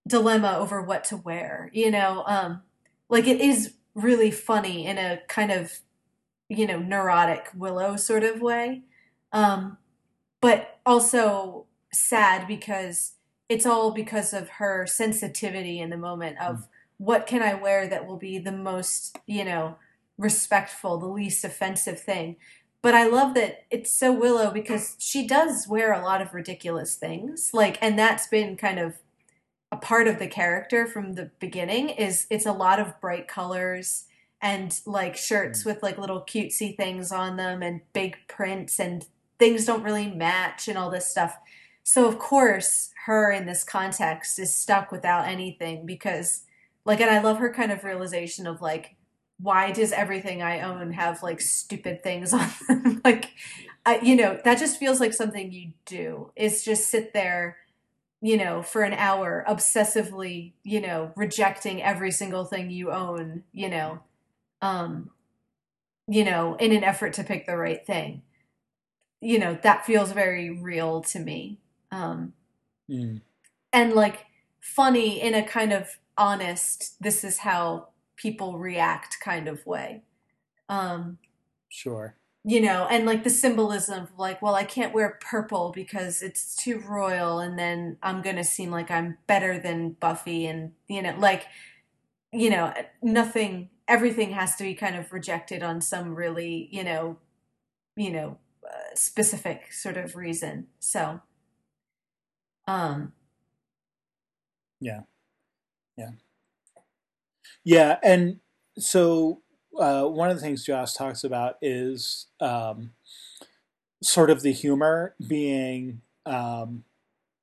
dilemma over what to wear, you know, um, like it is really funny in a kind of, you know, neurotic Willow sort of way. Um, but also sad because it's all because of her sensitivity in the moment of mm. what can I wear that will be the most, you know, respectful, the least offensive thing. But I love that it's so Willow because she does wear a lot of ridiculous things. Like, and that's been kind of a part of the character from the beginning, is it's a lot of bright colors and like shirts with like little cutesy things on them and big prints and things don't really match and all this stuff. So of course her in this context is stuck without anything because like, and I love her kind of realization of like, why does everything I own have like stupid things on them? Like, I, you know, that just feels like something you do, is just sit there, you know, for an hour obsessively, you know, rejecting every single thing you own, you know, um, you know, in an effort to pick the right thing. You know, that feels very real to me. Um, mm. And like funny in a kind of honest, this is how people react kind of way. Um, sure. You know, and like the symbolism of like, well, I can't wear purple because it's too royal and then I'm going to seem like I'm better than Buffy and, you know, like, you know, nothing, everything has to be kind of rejected on some really, you know, you know, uh, specific sort of reason. So, um, yeah, yeah, yeah. And so, uh, one of the things Joss talks about is, um, sort of the humor being, um,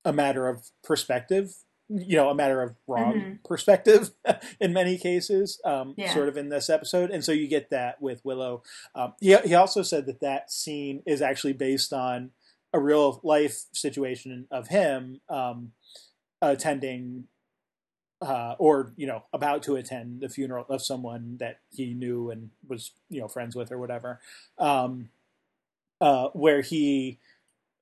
a matter of perspective, you know, a matter of wrong mm-hmm. perspective in many cases, um, yeah. sort of in this episode. And so you get that with Willow. Um, he, he also said that that scene is actually based on a real life situation of him, um, attending, uh, or, you know, about to attend the funeral of someone that he knew and was, you know, friends with or whatever. Um, uh, where he,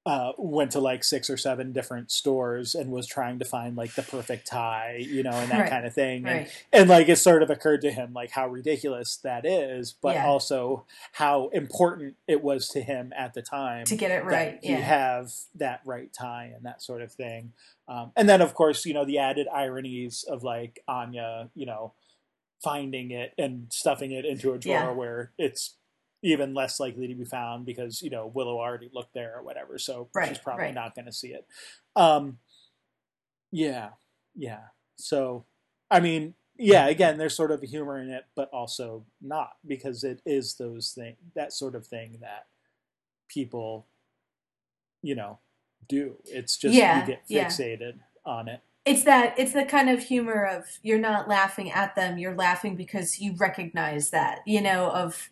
Uh, went to like six or seven different stores and was trying to find like the perfect tie, you know, and that right. kind of thing. Right. And, and like, it sort of occurred to him, like how ridiculous that is, but yeah. also how important it was to him at the time to get it right. Yeah. You have that right tie and that sort of thing. Um, and then of course, you know, the added ironies of like Anya, you know, finding it and stuffing it into a drawer yeah. where it's even less likely to be found because, you know, Willow already looked there or whatever. So right, she's probably right. not going to see it. Um, yeah. Yeah. So, I mean, yeah, again, there's sort of a humor in it, but also not, because it is those things, that sort of thing that people, you know, do. It's just, yeah, you get fixated yeah. on it. It's that, it's the kind of humor of you're not laughing at them. You're laughing because you recognize that, you know, of,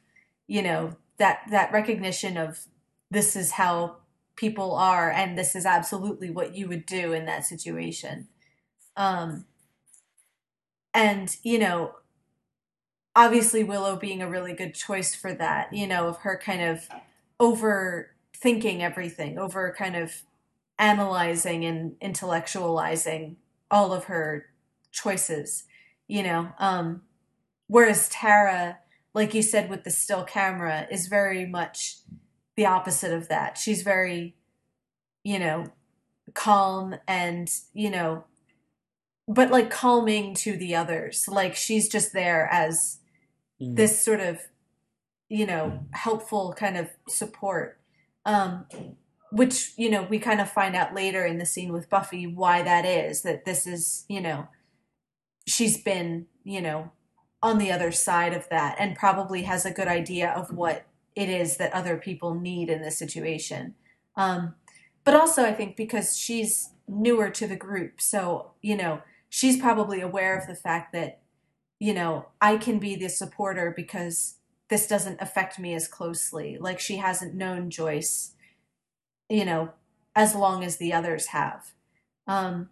you know, that, that recognition of this is how people are and this is absolutely what you would do in that situation. Um, and, you know, obviously Willow being a really good choice for that, you know, of her kind of overthinking everything, over kind of analyzing and intellectualizing all of her choices, you know. Um, whereas Tara, like you said, with the still camera, is very much the opposite of that. She's very, you know, calm and, you know, but like calming to the others. Like she's just there as mm. this sort of, you know, helpful kind of support, um, which, you know, we kind of find out later in the scene with Buffy why that is, that this is, you know, she's been, you know, on the other side of that and probably has a good idea of what it is that other people need in this situation. Um, but also I think because she's newer to the group, so, you know, she's probably aware of the fact that, you know, I can be the supporter because this doesn't affect me as closely. Like she hasn't known Joyce, you know, as long as the others have. Um,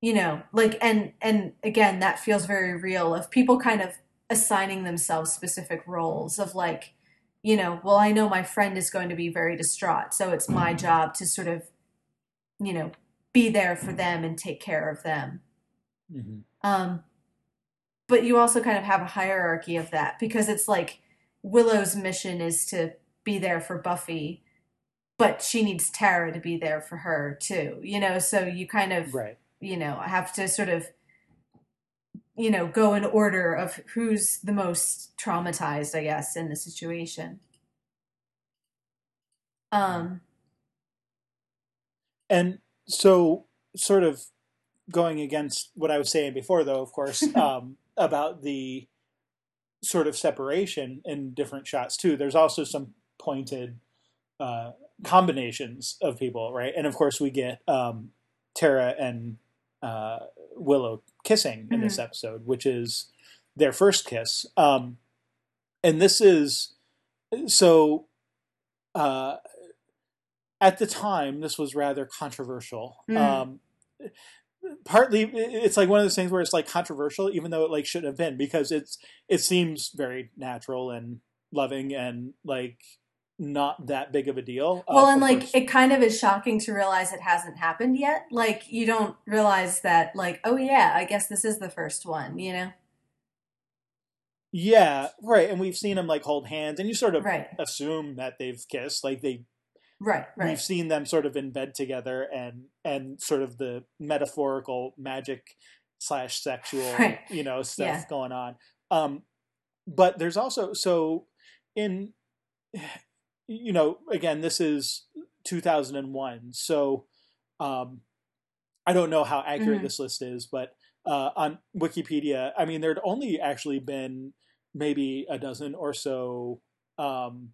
you know, like, and, and again, that feels very real of people kind of assigning themselves specific roles of like, you know, well, I know my friend is going to be very distraught, so it's my job to sort of, you know, be there for them and take care of them. Mm-hmm. Um, but you also kind of have a hierarchy of that, because it's like Willow's mission is to be there for Buffy, but she needs Tara to be there for her too, you know? So you kind of, right. you know, have to sort of, you know, go in order of who's the most traumatized, I guess, in the situation. Um, and so sort of going against what I was saying before, though, of course, um, about the sort of separation in different shots too, there's also some pointed uh, combinations of people, right? And of course we get um, Tara and uh, Willow kissing in mm-hmm. this episode, which is their first kiss. Um, and this is, so uh, at the time, this was rather controversial. Mm. Um, partly it's like one of those things where it's like controversial, even though it like shouldn't have been, because it's, it seems very natural and loving and like not that big of a deal. Well, uh, and like, course. It kind of is shocking to realize it hasn't happened yet. Like, you don't realize that like, oh yeah, I guess this is the first one, you know? Yeah. Right. And we've seen them like hold hands and you sort of right. assume that they've kissed, like they, Right, right. We've seen them sort of in bed together, and and sort of the metaphorical magic slash sexual, right. you know, stuff yeah. going on. Um, but there's also, so in, you know, again, this is two thousand one. So um, I don't know how accurate mm-hmm. this list is, but uh, on Wikipedia, I mean, there'd only actually been maybe a dozen or so um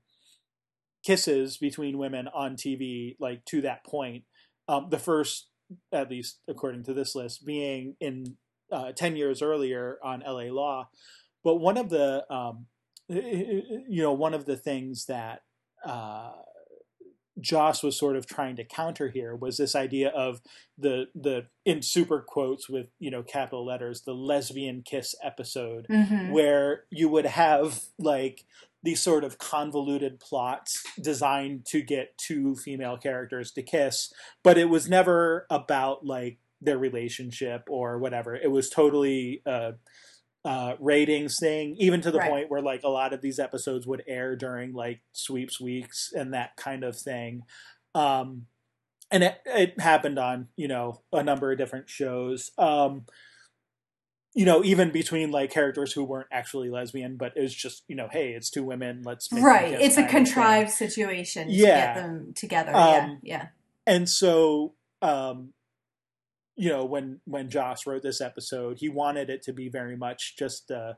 kisses between women on T V, like to that point, um, the first, at least according to this list, being in uh, ten years earlier on L A Law. But one of the, um, you know, one of the things that uh, Joss was sort of trying to counter here was this idea of the the in super quotes with, you know, capital letters, the lesbian kiss episode, mm-hmm. where you would have like these sort of convoluted plots designed to get two female characters to kiss, but it was never about like their relationship or whatever. It was totally a uh, uh, ratings thing, even to the right. point where like a lot of these episodes would air during like sweeps weeks and that kind of thing. Um, and it, it happened on, you know, a number of different shows. Um, You know, even between like characters who weren't actually lesbian, but it was just, you know, hey, it's two women, let's make right. them kiss. It's a contrived situation yeah. to get them together. Um, yeah, yeah. And so, um, you know, when when Joss wrote this episode, he wanted it to be very much just, uh,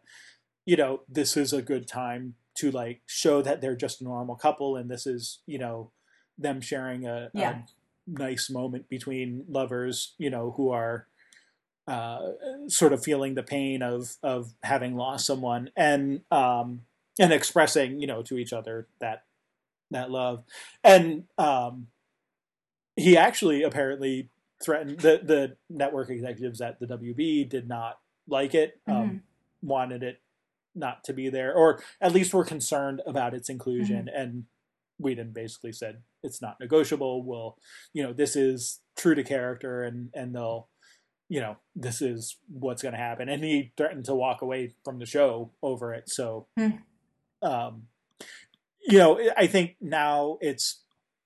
you know, this is a good time to like show that they're just a normal couple, and this is, you know, them sharing a, yeah. a nice moment between lovers, you know, who are. Uh, sort of feeling the pain of of having lost someone and um, and expressing, you know, to each other that that love. And um, he actually apparently threatened the the network executives at the W B did not like it, um, mm-hmm. wanted it not to be there, or at least were concerned about its inclusion. Mm-hmm. And Whedon basically said it's not negotiable. Well, you know, this is true to character, and and they'll. You know, this is what's going to happen. And he threatened to walk away from the show over it. So, mm. um, you know, I think now it's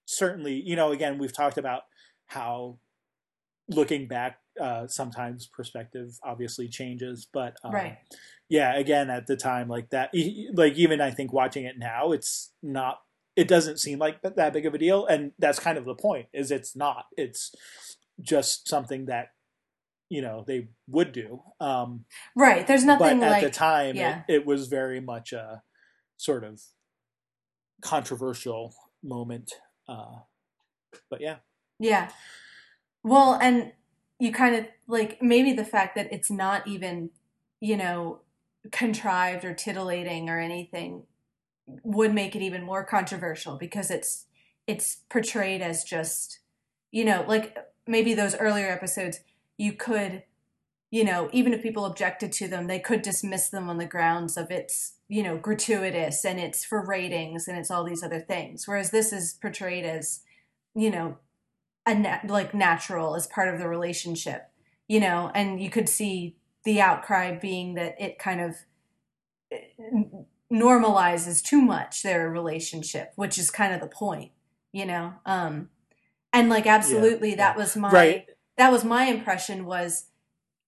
certainly, you know, again, we've talked about how looking back, uh, sometimes perspective obviously changes, but, um, right. yeah, again, at the time like that, like even I think watching it now, it's not, it doesn't seem like that big of a deal. And that's kind of the point is it's not, it's just something that, you know, they would do. Um, right. There's nothing but at like, the time, yeah. it, it was very much a sort of controversial moment. Uh, but yeah. Yeah. Well, and you kind of like maybe the fact that it's not even, you know, contrived or titillating or anything would make it even more controversial because it's, it's portrayed as just, you know, like maybe those earlier episodes, you could, you know, even if people objected to them, they could dismiss them on the grounds of it's, you know, gratuitous and it's for ratings and it's all these other things. Whereas this is portrayed as, you know, a nat- like natural as part of the relationship, you know, and you could see the outcry being that it kind of normalizes too much their relationship, which is kind of the point, you know? Um, and like, absolutely. Yeah, that yeah. was my, right. that was my impression was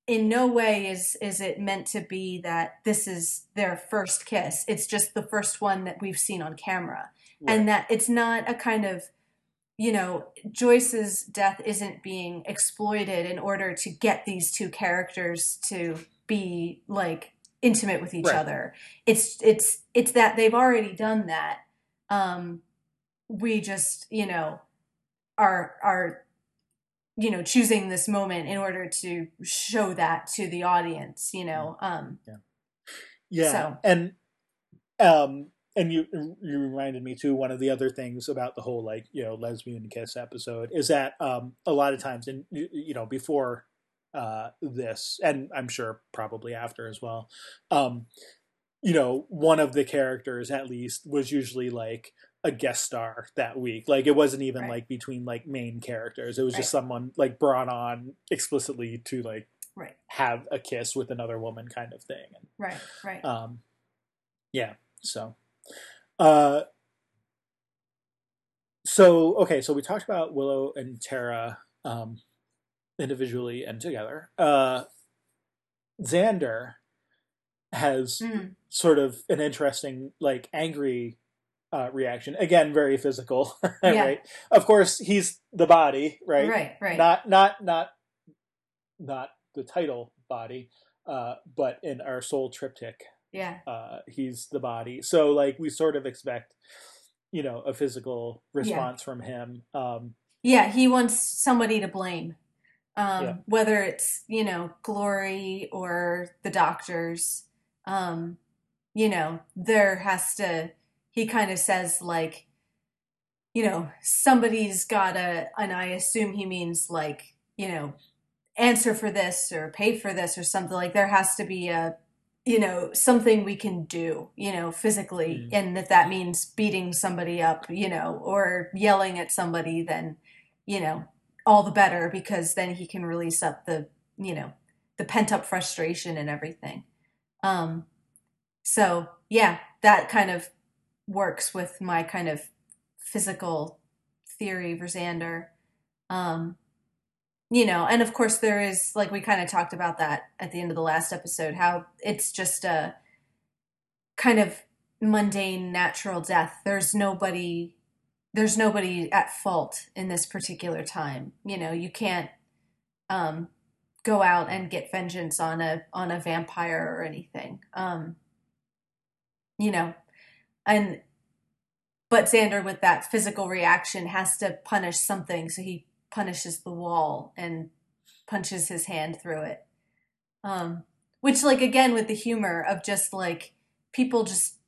in no way is, is it meant to be that this is their first kiss. It's just the first one that we've seen on camera, right. and that it's not a kind of, you know, Joyce's death isn't being exploited in order to get these two characters to be like intimate with each right. other. It's, it's, it's that they've already done that. Um, we just, you know, are, are, you know, choosing this moment in order to show that to the audience, you know? Um, yeah. Yeah. So. And, um, And you you reminded me, too, one of the other things about the whole, like, you know, lesbian kiss episode is that um, a lot of times, and you, you know, before uh, this, and I'm sure probably after as well, um, you know, one of the characters, at least, was usually, like, a guest star that week. Like, it wasn't even, right. like, between, like, main characters. It was right. just someone, like, brought on explicitly to, like, right. have a kiss with another woman kind of thing. And, right, right. Um, yeah, so... Uh, so, okay, so we talked about Willow and Tara, um, individually and together. Uh, Xander has mm. sort of an interesting, like, angry, uh, reaction. Again, very physical, yeah. right? Of course, he's the body, right? Right, right. Not, not, not, not the title body, uh, but in our soul triptych. Yeah. Uh, he's the body. So, like, we sort of expect, you know, a physical response yeah. from him. Um, yeah, he wants somebody to blame, um, yeah. whether it's, you know, Glory or the doctors. Um, you know, there has to, he kind of says, like, you know, somebody's got to, and I assume he means, like, you know, answer for this or pay for this or something. Like, there has to be a, you know, something we can do, you know, physically, mm. and if that means beating somebody up, you know, or yelling at somebody, then, you know, all the better, because then he can release up the, you know, the pent up frustration and everything. Um, so yeah, that kind of works with my kind of physical theory for Xander. Um, You know, and of course there is, like we kind of talked about that at the end of the last episode, how it's just a kind of mundane, natural death. There's nobody, there's nobody at fault in this particular time. You know, you can't um, go out and get vengeance on a on a vampire or anything. Um, you know, and but Xander with that physical reaction has to punish something, so he punishes the wall and punches his hand through it. Um, which, like, again, with the humor of just, like, people just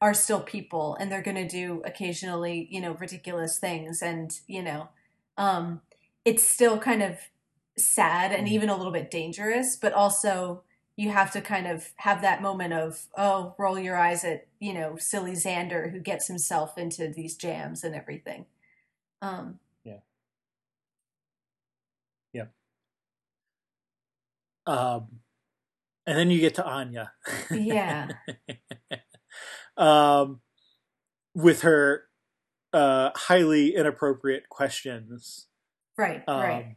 are still people and they're going to do occasionally, you know, ridiculous things. And, you know, um, it's still kind of sad and even a little bit dangerous, but also you have to kind of have that moment of, oh, roll your eyes at, you know, silly Xander who gets himself into these jams and everything. Um, Um, and then you get to Anya. Yeah. um, with her, uh, highly inappropriate questions. Right. Um, right.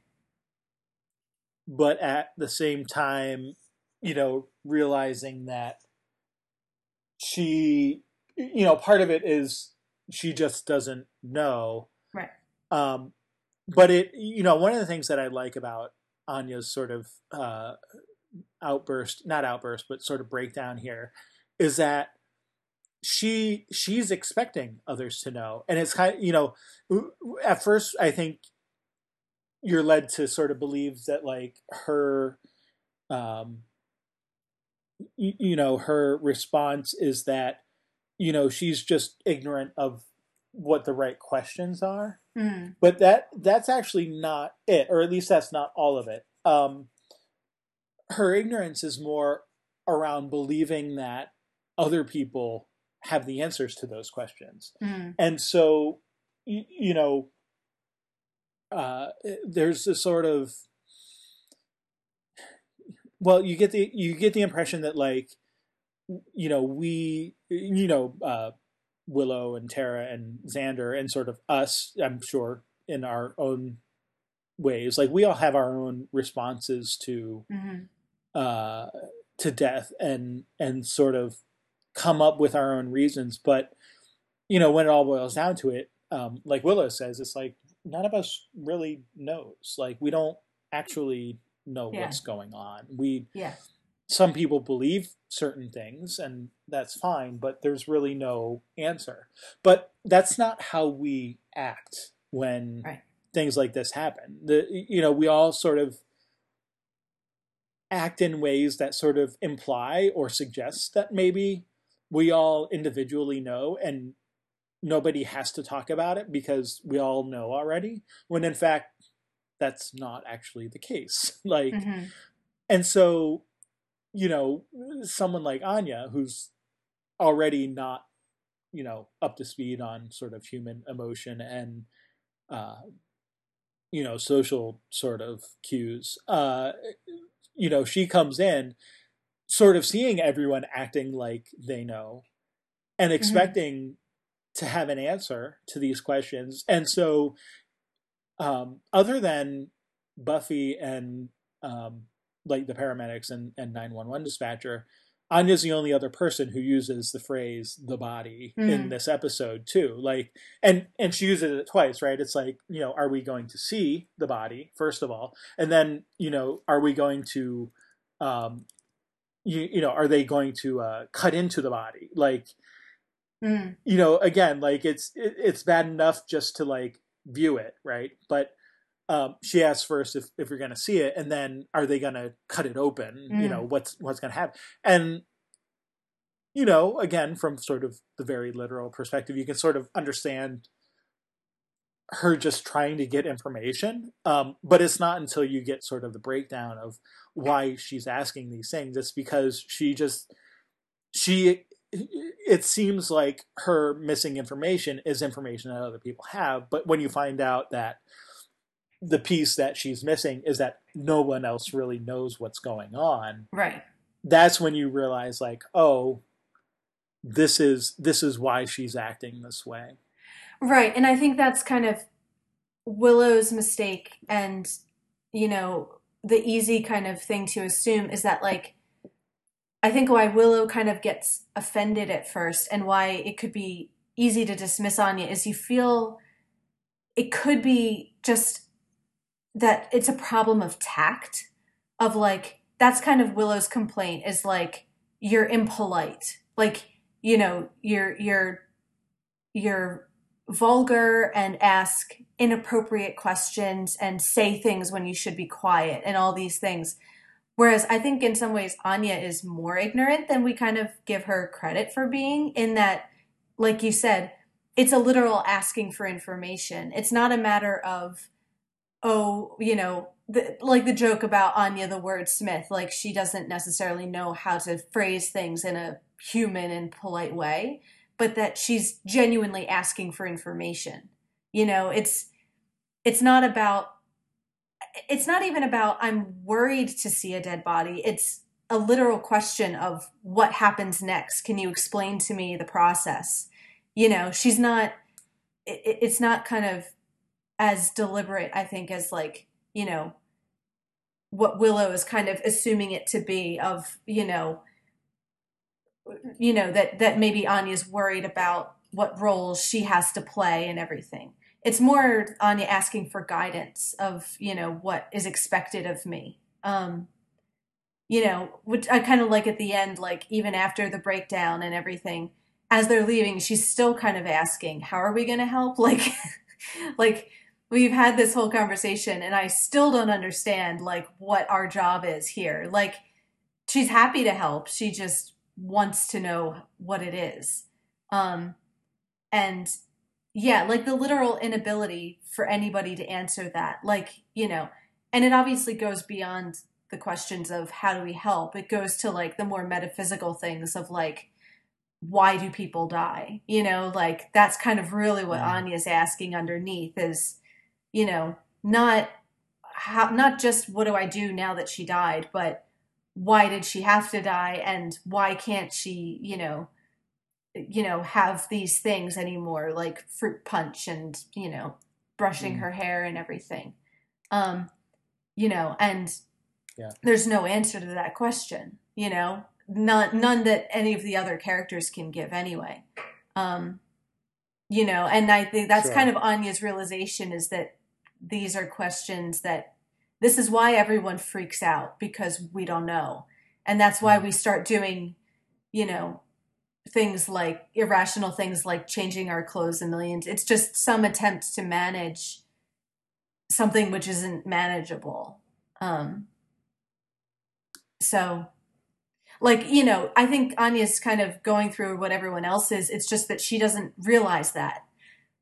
But at the same time, you know, realizing that she, you know, part of it is she just doesn't know. Right. Um, but it, you know, one of the things that I like about Anya's sort of uh, outburst, not outburst, but sort of breakdown here, is that she she's expecting others to know. And it's kind of, you know, at first I think you're led to sort of believe that, like, her, um, you, you know, her response is that, you know, she's just ignorant of what the right questions are. Mm. But that that's actually not it, or at least that's not all of it. Um, her ignorance is more around believing that other people have the answers to those questions. Mm. And so, you, you know, uh, there's a sort of, well, you get the, you get the impression that, like, you know, we, you know, uh, Willow and Tara and Xander and sort of us, I'm sure, in our own ways, like, we all have our own responses to, mm-hmm. uh, to death and, and sort of come up with our own reasons. But, you know, when it all boils down to it, um, like Willow says, it's like, none of us really knows. Like, we don't actually know yeah. what's going on. We, yeah. some people believe certain things, and that's fine, but there's really no answer. But that's not how we act when right. things like this happen. The, you know, we all sort of act in ways that sort of imply or suggest that maybe we all individually know and nobody has to talk about it because we all know already, when in fact, that's not actually the case. Like, mm-hmm. and so, you know, someone like Anya, who's already not, you know, up to speed on sort of human emotion and, uh, you know, social sort of cues, uh, you know, she comes in sort of seeing everyone acting like they know and expecting mm-hmm. to have an answer to these questions. And so, um, other than Buffy and, um, like the paramedics and, and nine one one dispatcher, Anya's the only other person who uses the phrase "the body" mm. in this episode too. Like, and, and she uses it twice, right? It's like, you know, are we going to see the body, first of all? And then, you know, are we going to, um, you, you know, are they going to, uh, cut into the body? Like, mm. you know, again, like, it's, it, it's bad enough just to, like, view it. Right. But, Um, she asks first if, if you're going to see it, and then are they going to cut it open? Mm. You know, what's what's going to happen? And, you know, again, from sort of the very literal perspective, you can sort of understand her just trying to get information. Um, but it's not until you get sort of the breakdown of why she's asking these things. It's because she just, she, it seems like her missing information is information that other people have. But when you find out that the piece that she's missing is that no one else really knows what's going on. Right. That's when you realize, like, oh, this is, this is why she's acting this way. Right. And I think that's kind of Willow's mistake. And, you know, the easy kind of thing to assume is that, like, I think why Willow kind of gets offended at first and why it could be easy to dismiss Anya is you feel it could be just that it's a problem of tact, of, like, that's kind of Willow's complaint is, like, you're impolite. Like, you know, you're, you're, you're vulgar and ask inappropriate questions and say things when you should be quiet and all these things. Whereas I think in some ways Anya is more ignorant than we kind of give her credit for being, in that, like you said, it's a literal asking for information. It's not a matter of, oh, you know, the, like the joke about Anya the wordsmith, like, she doesn't necessarily know how to phrase things in a human and polite way, but that she's genuinely asking for information. You know, it's, it's not about, it's not even about, I'm worried to see a dead body. It's a literal question of what happens next. Can you explain to me the process? You know, she's not, it, it's not kind of as deliberate, I think, as, like, you know, what Willow is kind of assuming it to be of, you know, you know, that, that maybe Anya's worried about what role she has to play and everything. It's more Anya asking for guidance of, you know, what is expected of me. Um, you know, which I kind of like at the end, like, even after the breakdown and everything, as they're leaving, she's still kind of asking, how are we going to help? Like, like, we've had this whole conversation and I still don't understand, like, what our job is here. Like, she's happy to help. She just wants to know what it is. Um, and Yeah, like the literal inability for anybody to answer that. Like, you know, and it obviously goes beyond the questions of how do we help? It goes to like the more metaphysical things of like, why do people die? You know, like that's kind of really what yeah. Anya's asking underneath is, you know, not how, not just what do I do now that she died, but why did she have to die? And why can't she, you know, you know, have these things anymore, like fruit punch and, you know, brushing mm. her hair and everything. Um, you know, and yeah. there's no answer to that question, you know, None, none that any of the other characters can give anyway. Um, you know, and I think that's sure. kind of Anya's realization is that these are questions that this is why everyone freaks out because we don't know. And that's why we start doing, you know, things like irrational things like changing our clothes a million. It's just some attempt to manage something which isn't manageable. Um, so... Like, you know, I think Anya's kind of going through what everyone else is. It's just that she doesn't realize that.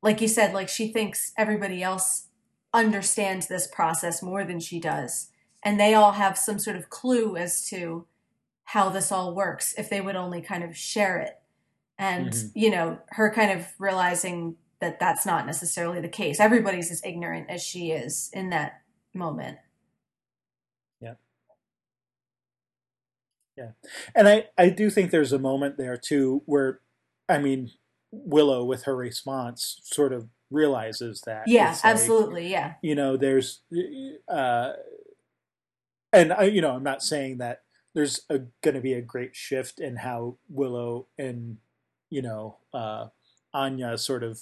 Like you said, like she thinks everybody else understands this process more than she does. And they all have some sort of clue as to how this all works if they would only kind of share it. And, mm-hmm. you know, her kind of realizing that that's not necessarily the case. Everybody's as ignorant as she is in that moment. Yeah. And I, I do think there's a moment there, too, where, I mean, Willow, with her response, sort of realizes that. Yeah, absolutely, like, yeah. You know, there's, uh, and, I, you know, I'm not saying that there's going to be a great shift in how Willow and, you know, uh, Anya sort of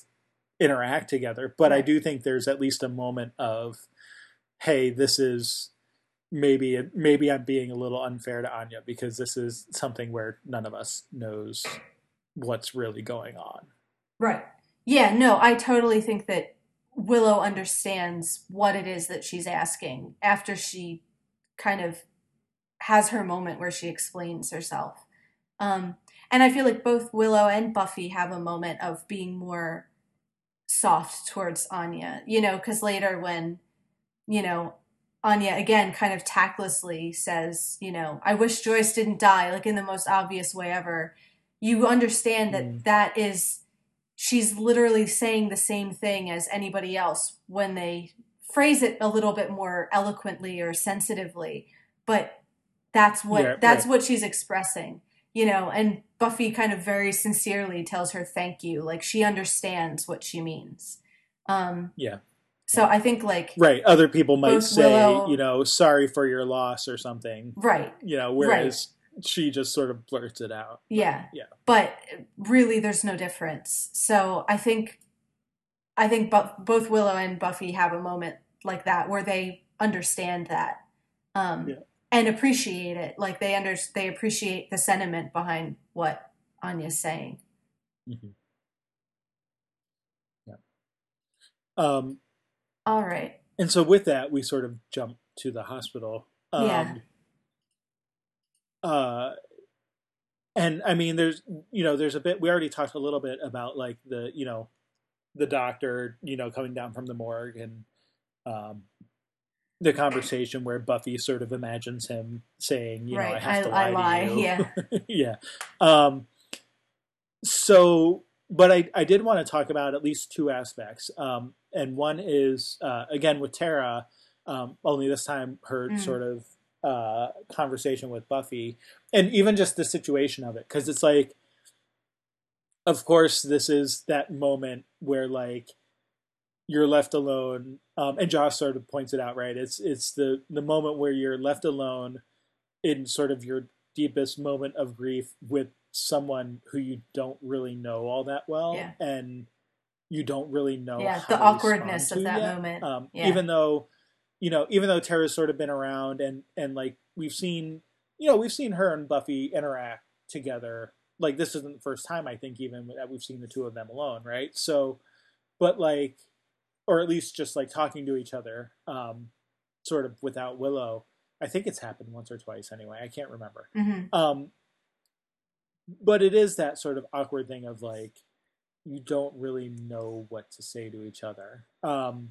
interact together. But right. I do think there's at least a moment of, hey, this is... Maybe maybe I'm being a little unfair to Anya because this is something where none of us knows what's really going on. Right. Yeah, no, I totally think that Willow understands what it is that she's asking after she kind of has her moment where she explains herself. Um, and I feel like both Willow and Buffy have a moment of being more soft towards Anya, you know, because later when, you know, Anya, again, kind of tactlessly says, you know, I wish Joyce didn't die, like in the most obvious way ever. You understand that mm. that is, she's literally saying the same thing as anybody else when they phrase it a little bit more eloquently or sensitively. But that's what, yeah, that's right. what she's expressing, you know, and Buffy kind of very sincerely tells her thank you. Like she understands what she means. Um, yeah. So I think like... Right. Other people might say, Willow, you know, sorry for your loss or something. Right. You know, whereas right. she just sort of blurts it out. Yeah. But, yeah. But really there's no difference. So I think, I think both Willow and Buffy have a moment like that where they understand that um, yeah. and appreciate it. Like they under, they appreciate the sentiment behind what Anya's saying. Mm-hmm. Yeah. Um, All right. And so with that, we sort of jump to the hospital. Um, yeah. Uh, and I mean, there's, you know, there's a bit, we already talked a little bit about like the, you know, the doctor, you know, coming down from the morgue and um, the conversation where Buffy sort of imagines him saying, you right. know, I have I, to lie, I lie to you. Yeah. yeah. Um, so, but I, I did want to talk about at least two aspects. Um, And one is, uh, again, with Tara, um, only this time her mm. sort of uh, conversation with Buffy. And even just the situation of it. Because it's like, of course, this is that moment where, like, you're left alone. Um, and Joss sort of points it out, right? It's it's the, the moment where you're left alone in sort of your deepest moment of grief with someone who you don't really know all that well. Yeah. And... you don't really know yeah, how the awkwardness of that yet. moment. Um, yeah. Even though, you know, even though Tara's sort of been around and, and like we've seen, you know, we've seen her and Buffy interact together. Like this isn't the first time I think even that we've seen the two of them alone. Right. So, but like, or at least just like talking to each other um, sort of without Willow. I think it's happened once or twice anyway. I can't remember. Mm-hmm. Um, but it is that sort of awkward thing of like, you don't really know what to say to each other. Um,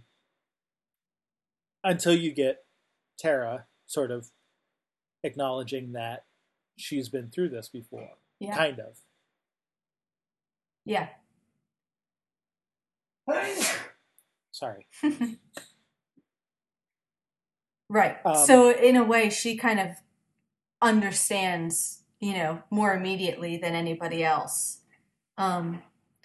until you get Tara sort of acknowledging that she's been through this before. Yeah. Kind of. Yeah. Sorry. Right. Um, so in a way, she kind of understands, you know, more immediately than anybody else. Um,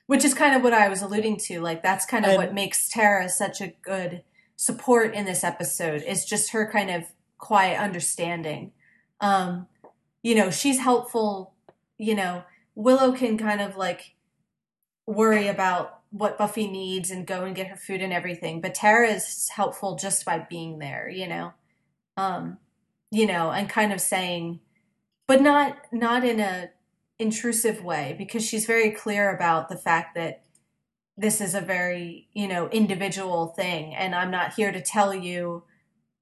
which is kind of what I was alluding to. Like, that's kind of and, what makes Tara such a good support in this episode. It's just her kind of quiet understanding. Um, you know, she's helpful. You know, Willow can kind of like worry about what Buffy needs and go and get her food and everything. But Tara is helpful just by being there, you know, um, you know, and kind of saying, but not, not in a intrusive way, because she's very clear about the fact that this is a very, you know, individual thing. And I'm not here to tell you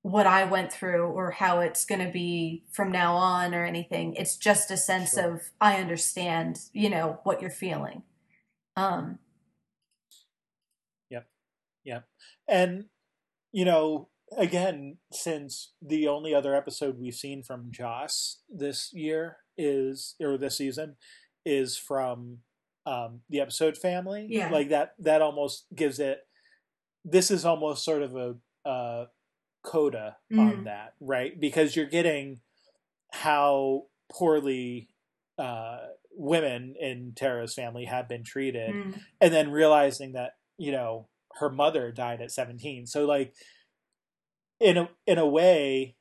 what I went through or how it's going to be from now on or anything. It's just a sense sure. of, I understand, you know, what you're feeling. Um, Yeah. And, you know, again, since the only other episode we've seen from Joss this year is, or this season, is from um, the episode Family. Yeah. Like that, that almost gives it, this is almost sort of a, a coda mm. on that, right? Because you're getting how poorly uh, women in Tara's family have been treated mm. and then realizing that, you know, her mother died at seventeen. So like in a, in a way,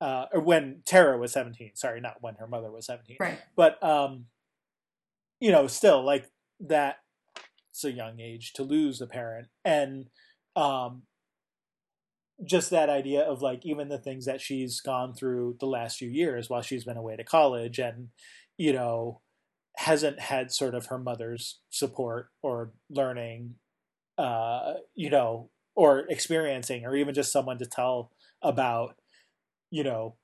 uh, or when Tara was seventeen, sorry, not when her mother was seventeen, right. But, um, you know, still like that, it's a young age to lose a parent. And, um, just that idea of like, even the things that she's gone through the last few years while she's been away to college and, you know, hasn't had sort of her mother's support or learning, uh, you know, or experiencing, or even just someone to tell about, you know,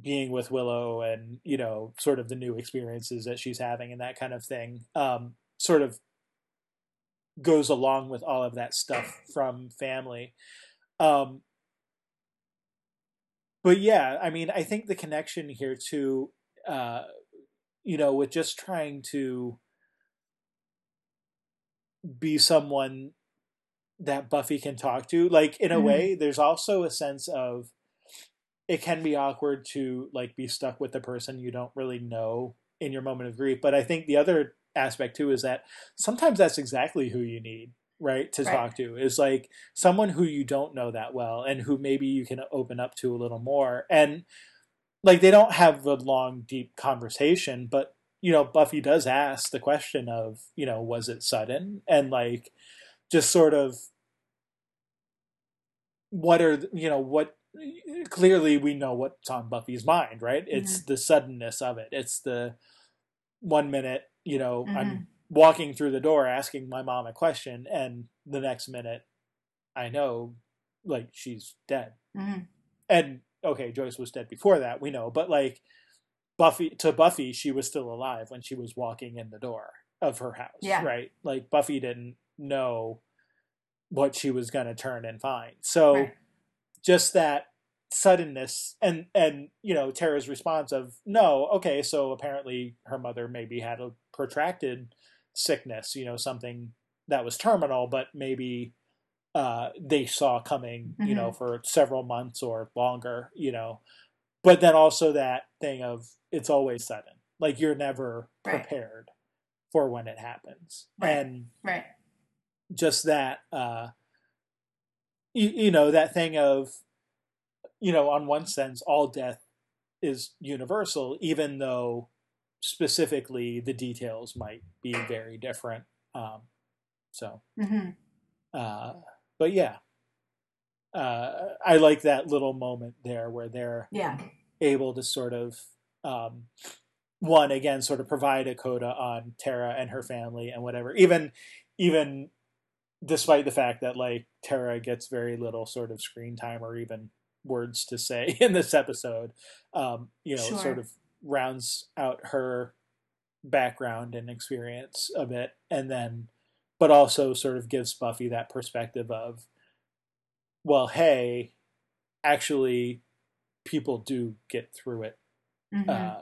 being with Willow and, you know, sort of the new experiences that she's having and that kind of thing, um, sort of goes along with all of that stuff from Family. Um, but yeah, I mean, I think the connection here too, uh, you know, with just trying to be someone that Buffy can talk to, like in a mm-hmm. way, there's also a sense of it can be awkward to like be stuck with the person you don't really know in your moment of grief. But I think the other aspect too is that sometimes that's exactly who you need, right, to right. talk to, is like someone who you don't know that well and who maybe you can open up to a little more. And like they don't have a long deep conversation, but you know, Buffy does ask the question of, you know, was it sudden? And like, just sort of, what are, you know, what, clearly we know what's on Buffy's mind, right? Mm-hmm. It's the suddenness of it. It's the one minute, you know, mm-hmm. I'm walking through the door asking my mom a question, and the next minute I know, like, she's dead. Mm-hmm. And, okay, Joyce was dead before that, we know, but like, Buffy to Buffy, she was still alive when she was walking in the door of her house, yeah. right? Like Buffy didn't know what she was going to turn and find. So right. just that suddenness and, and, you know, Tara's response of, no, okay, so apparently her mother maybe had a protracted sickness, you know, something that was terminal, but maybe uh, they saw coming, mm-hmm. you know, for several months or longer, you know. But then also that thing of it's always sudden. Like you're never prepared right. for when it happens. Right. And right. just that, uh, you, you know, that thing of, you know, on one sense, all death is universal, even though specifically the details might be very different. Um, so, mm-hmm. uh, but yeah. Uh, I like that little moment there where they're yeah. able to sort of, um, one, again, sort of provide a coda on Tara and her family and whatever, even, even despite the fact that like Tara gets very little sort of screen time or even words to say in this episode, um, you know, sure. sort of rounds out her background and experience of it, and then, but also sort of gives Buffy that perspective of, well, hey, actually, people do get through it mm-hmm. uh,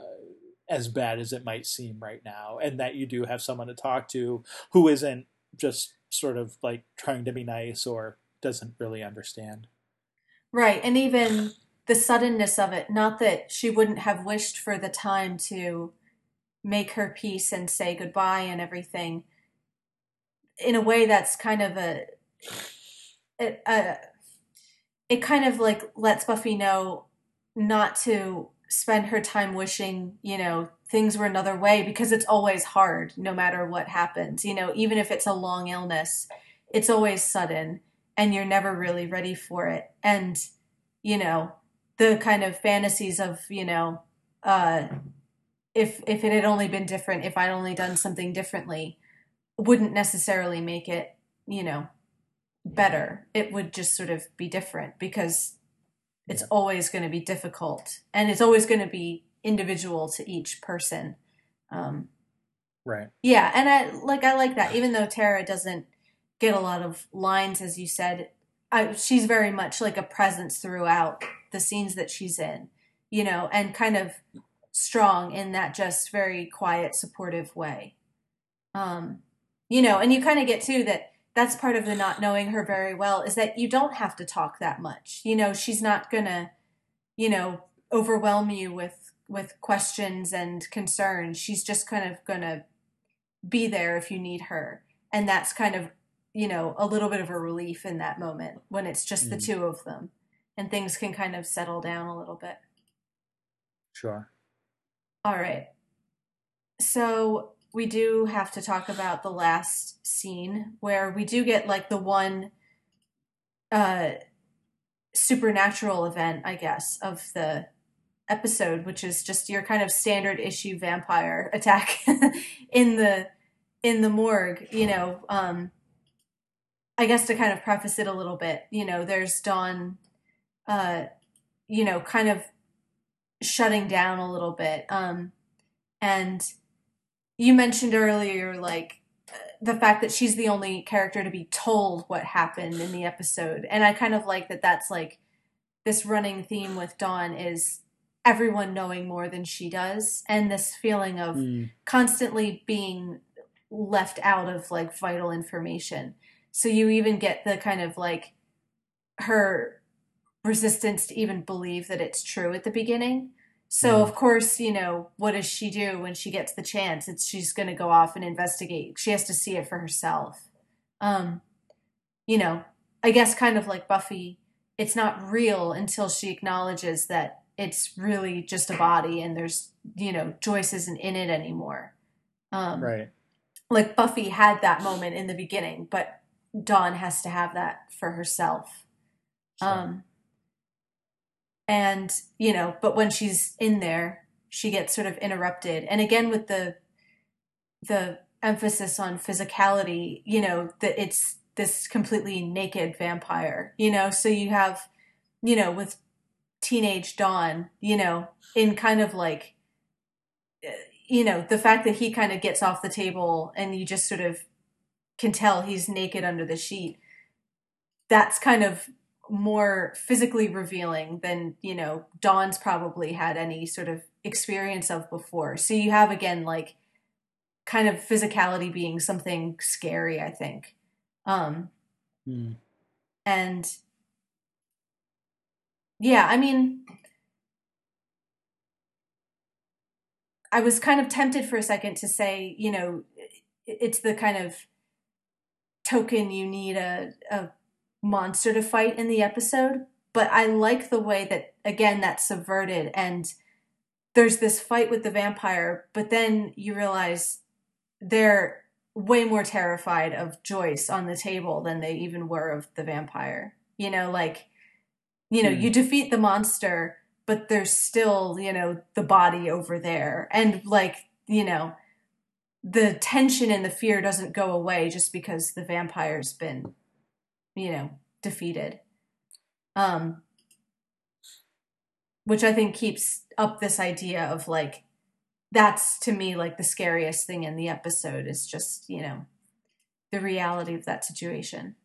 as bad as it might seem right now, and that you do have someone to talk to who isn't just sort of like trying to be nice or doesn't really understand. Right, and even the suddenness of it, not that she wouldn't have wished for the time to make her peace and say goodbye and everything. In a way, that's kind of a, it, uh, it kind of like lets Buffy know not to spend her time wishing, you know, things were another way, because it's always hard no matter what happens. You know, even if it's a long illness, it's always sudden and you're never really ready for it. And, you know, the kind of fantasies of, you know, uh, if if it had only been different, if I'd only done something differently, wouldn't necessarily make it, you know, better. It would just sort of be different, because it's always going to be difficult and it's always going to be individual to each person. Um, right. Yeah. And I like, I like that, even though Tara doesn't get a lot of lines, as you said, I, she's very much like a presence throughout the scenes that she's in, you know, and kind of strong in that just very quiet, supportive way. Um, you know, and you kind of get too that that's part of the not knowing her very well, is that you don't have to talk that much. You know, she's not gonna, you know, overwhelm you with, with questions and concerns. She's just kind of gonna be there if you need her. And that's kind of, you know, a little bit of a relief in that moment when it's just mm. the two of them and things can kind of settle down a little bit. Sure. All right. So we do have to talk about the last scene, where we do get like the one uh, supernatural event, I guess, of the episode, which is just your kind of standard issue vampire attack in the in the morgue. You know, um, I guess to kind of preface it a little bit, you know, there's Dawn, uh, you know, kind of shutting down a little bit, um, and. You mentioned earlier, like, the fact that she's the only character to be told what happened in the episode. And I kind of like that that's, like, this running theme with Dawn is everyone knowing more than she does. And this feeling of mm. constantly being left out of, like, vital information. So you even get the kind of, like, her resistance to even believe that it's true at the beginning. So, of course, you know, what does she do when she gets the chance? It's she's going to go off and investigate. She has to see it for herself. Um, you know, I guess kind of like Buffy, it's not real until she acknowledges that it's really just a body and there's, you know, Joyce isn't in it anymore. Um, right. Like Buffy had that moment in the beginning, but Dawn has to have that for herself. Sure. Um And, you know, but when she's in there, she gets sort of interrupted. And again, with the the emphasis on physicality, you know, that it's this completely naked vampire, you know. So you have, you know, with teenage Dawn, you know, in kind of like, you know, the fact that he kind of gets off the table and you just sort of can tell he's naked under the sheet. That's kind of more physically revealing than, you know, Dawn's probably had any sort of experience of before. So you have, again, like kind of physicality being something scary, I think. Um, mm. And yeah, I mean, I was kind of tempted for a second to say, you know, it's the kind of token you need a, a, monster to fight in the episode, but I like the way that, again, that's subverted and there's this fight with the vampire, but then you realize they're way more terrified of Joyce on the table than they even were of the vampire. You know, like, you know, mm. you defeat the monster, but there's still, you know, the body over there. And like, you know, the tension and the fear doesn't go away just because the vampire's been, you know, defeated, um, which I think keeps up this idea of like that's, to me, like the scariest thing in the episode is just, you know, the reality of that situation.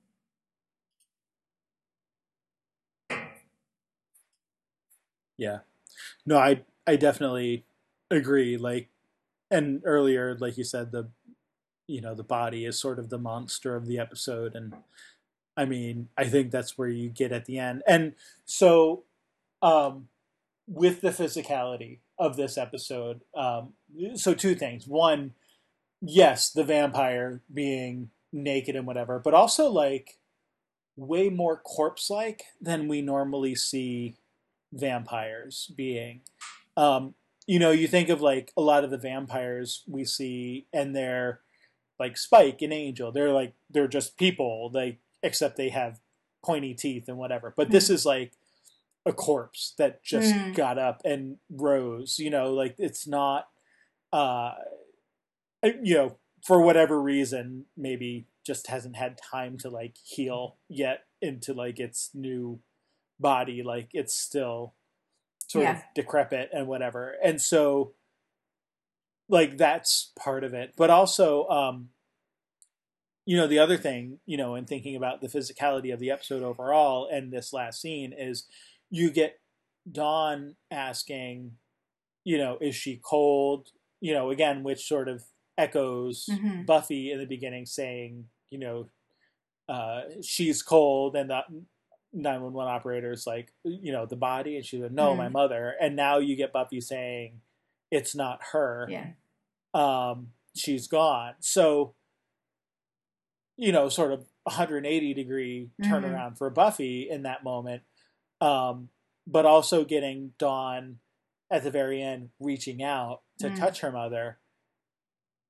Yeah. No, I I definitely agree. Like, and earlier, like you said, the, you know, the body is sort of the monster of the episode. And I mean, I think that's where you get at the end. And so um, with the physicality of this episode, um, so two things. One, yes, the vampire being naked and whatever, but also like way more corpse-like than we normally see vampires being. Um, you know, you think of like a lot of the vampires we see, and they're like Spike and Angel. They're like, they're just people, like, except they have pointy teeth and whatever. But this is like a corpse that just mm. got up and rose, you know, like it's not, uh, you know, for whatever reason, maybe just hasn't had time to like heal yet into like its new body. Like it's still sort yeah. of decrepit and whatever. And so like, that's part of it. But also, um, you know, the other thing, you know, in thinking about the physicality of the episode overall and this last scene is you get Dawn asking, you know, is she cold? You know, again, which sort of echoes mm-hmm. Buffy in the beginning saying, you know, uh, she's cold, and the nine one one operator is like, you know, the body. And she's like, no, mm-hmm. my mother. And now you get Buffy saying, it's not her. Yeah. Um, she's gone. So, you know, sort of one hundred eighty degree turnaround mm-hmm. for Buffy in that moment. Um, but also getting Dawn at the very end, reaching out to mm. touch her mother.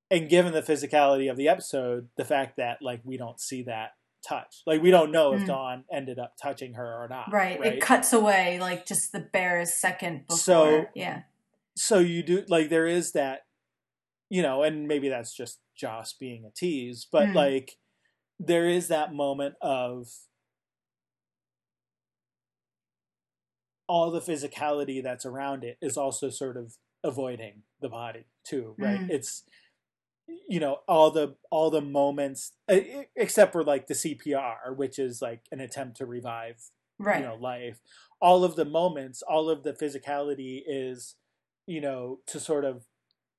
And given the physicality of the episode, the fact that like, we don't see that touch, like we don't know if mm. Dawn ended up touching her or not. Right. right. It cuts away like just the barest second before. So, yeah. So you do like, there is that, you know, and maybe that's just Joss being a tease, but mm. like, there is that moment of all the physicality that's around it is also sort of avoiding the body too, right? Mm-hmm. It's, you know, all the all the moments, except for like the C P R, which is like an attempt to revive, right. you know, life. All of the moments, all of the physicality is, you know, to sort of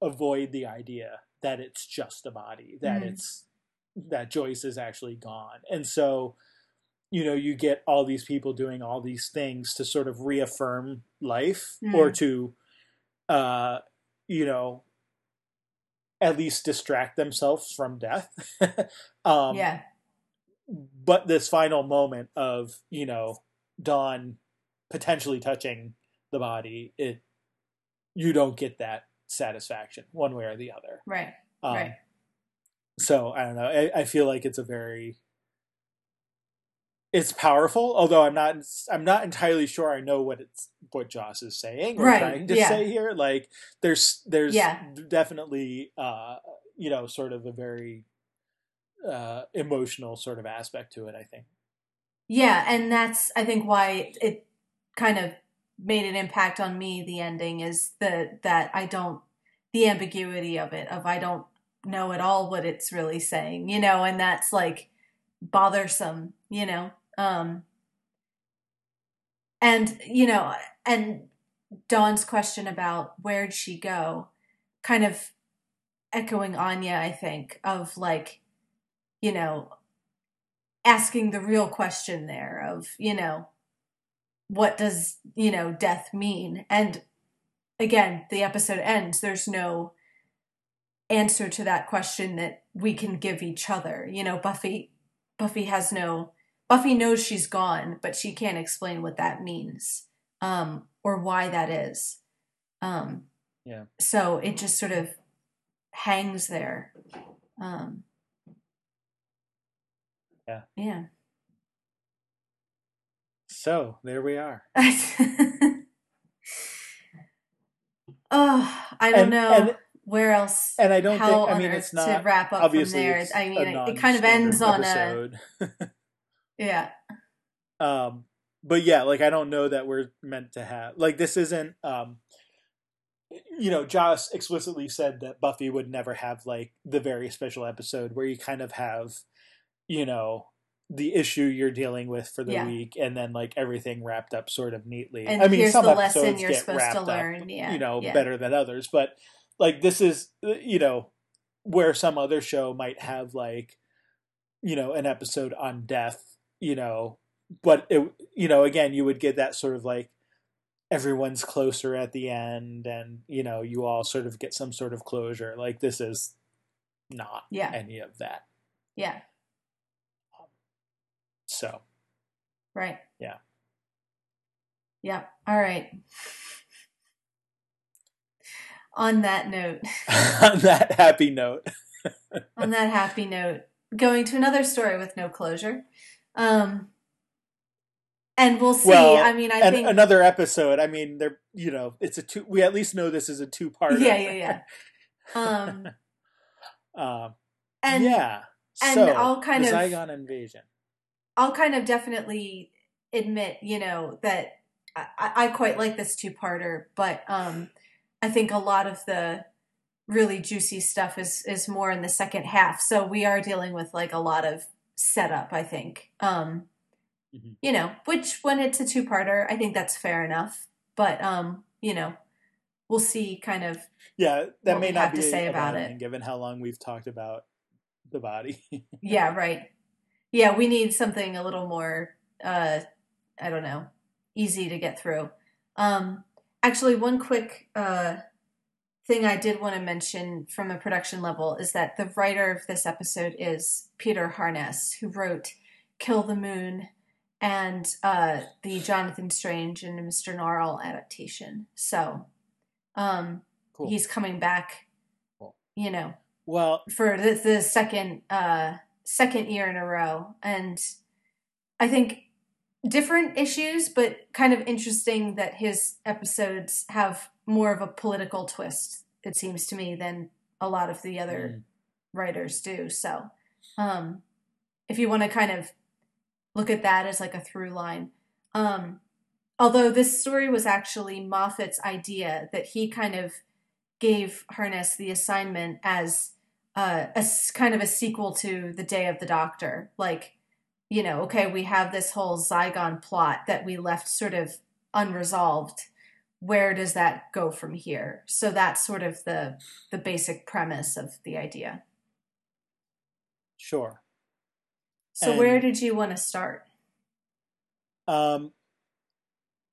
avoid the idea that it's just a body, that mm-hmm. it's, that Joyce is actually gone. And so, you know, you get all these people doing all these things to sort of reaffirm life mm. or to, uh, you know, at least distract themselves from death. um, yeah. But this final moment of, you know, Dawn potentially touching the body, it, you don't get that satisfaction one way or the other. Right. Um, right. So I don't know. I, I feel like it's a very, it's powerful. Although I'm not, I'm not entirely sure I know what it's, what Joss is saying or right. trying to yeah. say here. Like there's, there's yeah. definitely, uh, you know, sort of a very uh, emotional sort of aspect to it, I think. Yeah, and that's I think why it kind of made an impact on me. The ending is the that I don't the ambiguity of it of I don't. know at all what it's really saying, you know, and that's like bothersome, you know, um, and, you know, and Dawn's question about where'd she go kind of echoing Anya, I think, of like, you know, asking the real question there of, you know, what does, you know, death mean? And again, the episode ends, there's no answer to that question that we can give each other. You know, Buffy, Buffy has no, Buffy knows she's gone, but she can't explain what that means, um, or why that is. Um, yeah. So it just sort of hangs there. Um, yeah. Yeah. So there we are. Oh, I don't and, know. And- Where else? And I don't how think, I mean, it's not to wrap up from there. I mean, it kind of ends on episode. a, yeah. Um, but yeah, like, I don't know that we're meant to have, like, this isn't, um, you know, Joss explicitly said that Buffy would never have, like, the very special episode where you kind of have, you know, the issue you're dealing with for the yeah. week, and then, like, everything wrapped up sort of neatly. And I mean, here's some the lesson you're supposed to learn, up, yeah, you know, yeah. better than others. But, like, this is, you know, where some other show might have, like, you know, an episode on death, you know, but, it, you know, again, you would get that sort of, like, everyone's closer at the end, and, you know, you all sort of get some sort of closure. Like, this is not yeah. any of that. Yeah. So. Right. Yeah. Yeah. All right. On that note. On that happy note. On that happy note. Going to another story with no closure. Um, and we'll see. Well, I mean, I and think another episode. I mean, they're, you know, it's a two. We at least know this is a two-parter. Yeah, yeah, yeah. Um. um and yeah. And so, I'll kind the of Zygon Invasion. I'll kind of definitely admit, you know, that I, I quite like this two-parter, but um, I think a lot of the really juicy stuff is is more in the second half. So we are dealing with, like, a lot of setup, I think. Um, mm-hmm. You know, which when it's a two-parter, I think that's fair enough. But, um, you know, we'll see kind of yeah, that what may we not have be to say about it. Given how long we've talked about the body. Yeah, right. Yeah, we need something a little more, uh, I don't know, easy to get through. Um, actually, one quick uh, thing I did want to mention from a production level is that the writer of this episode is Peter Harness, who wrote Kill the Moon and uh, the Jonathan Strange and Mister Norrell adaptation. So um, cool. He's coming back, cool. you know, well, for the, the second uh second year in a row, and I think different issues, but kind of interesting that his episodes have more of a political twist, it seems to me, than a lot of the other mm. writers do. So um if you want to kind of look at that as like a through line, um although this story was actually Moffat's idea, that he kind of gave Harness the assignment as Uh, a kind of a sequel to The Day of the Doctor. Like, you know, okay, we have this whole Zygon plot that we left sort of unresolved. Where does that go from here? So that's sort of the the basic premise of the idea. Sure. So and, where did you want to start? Um.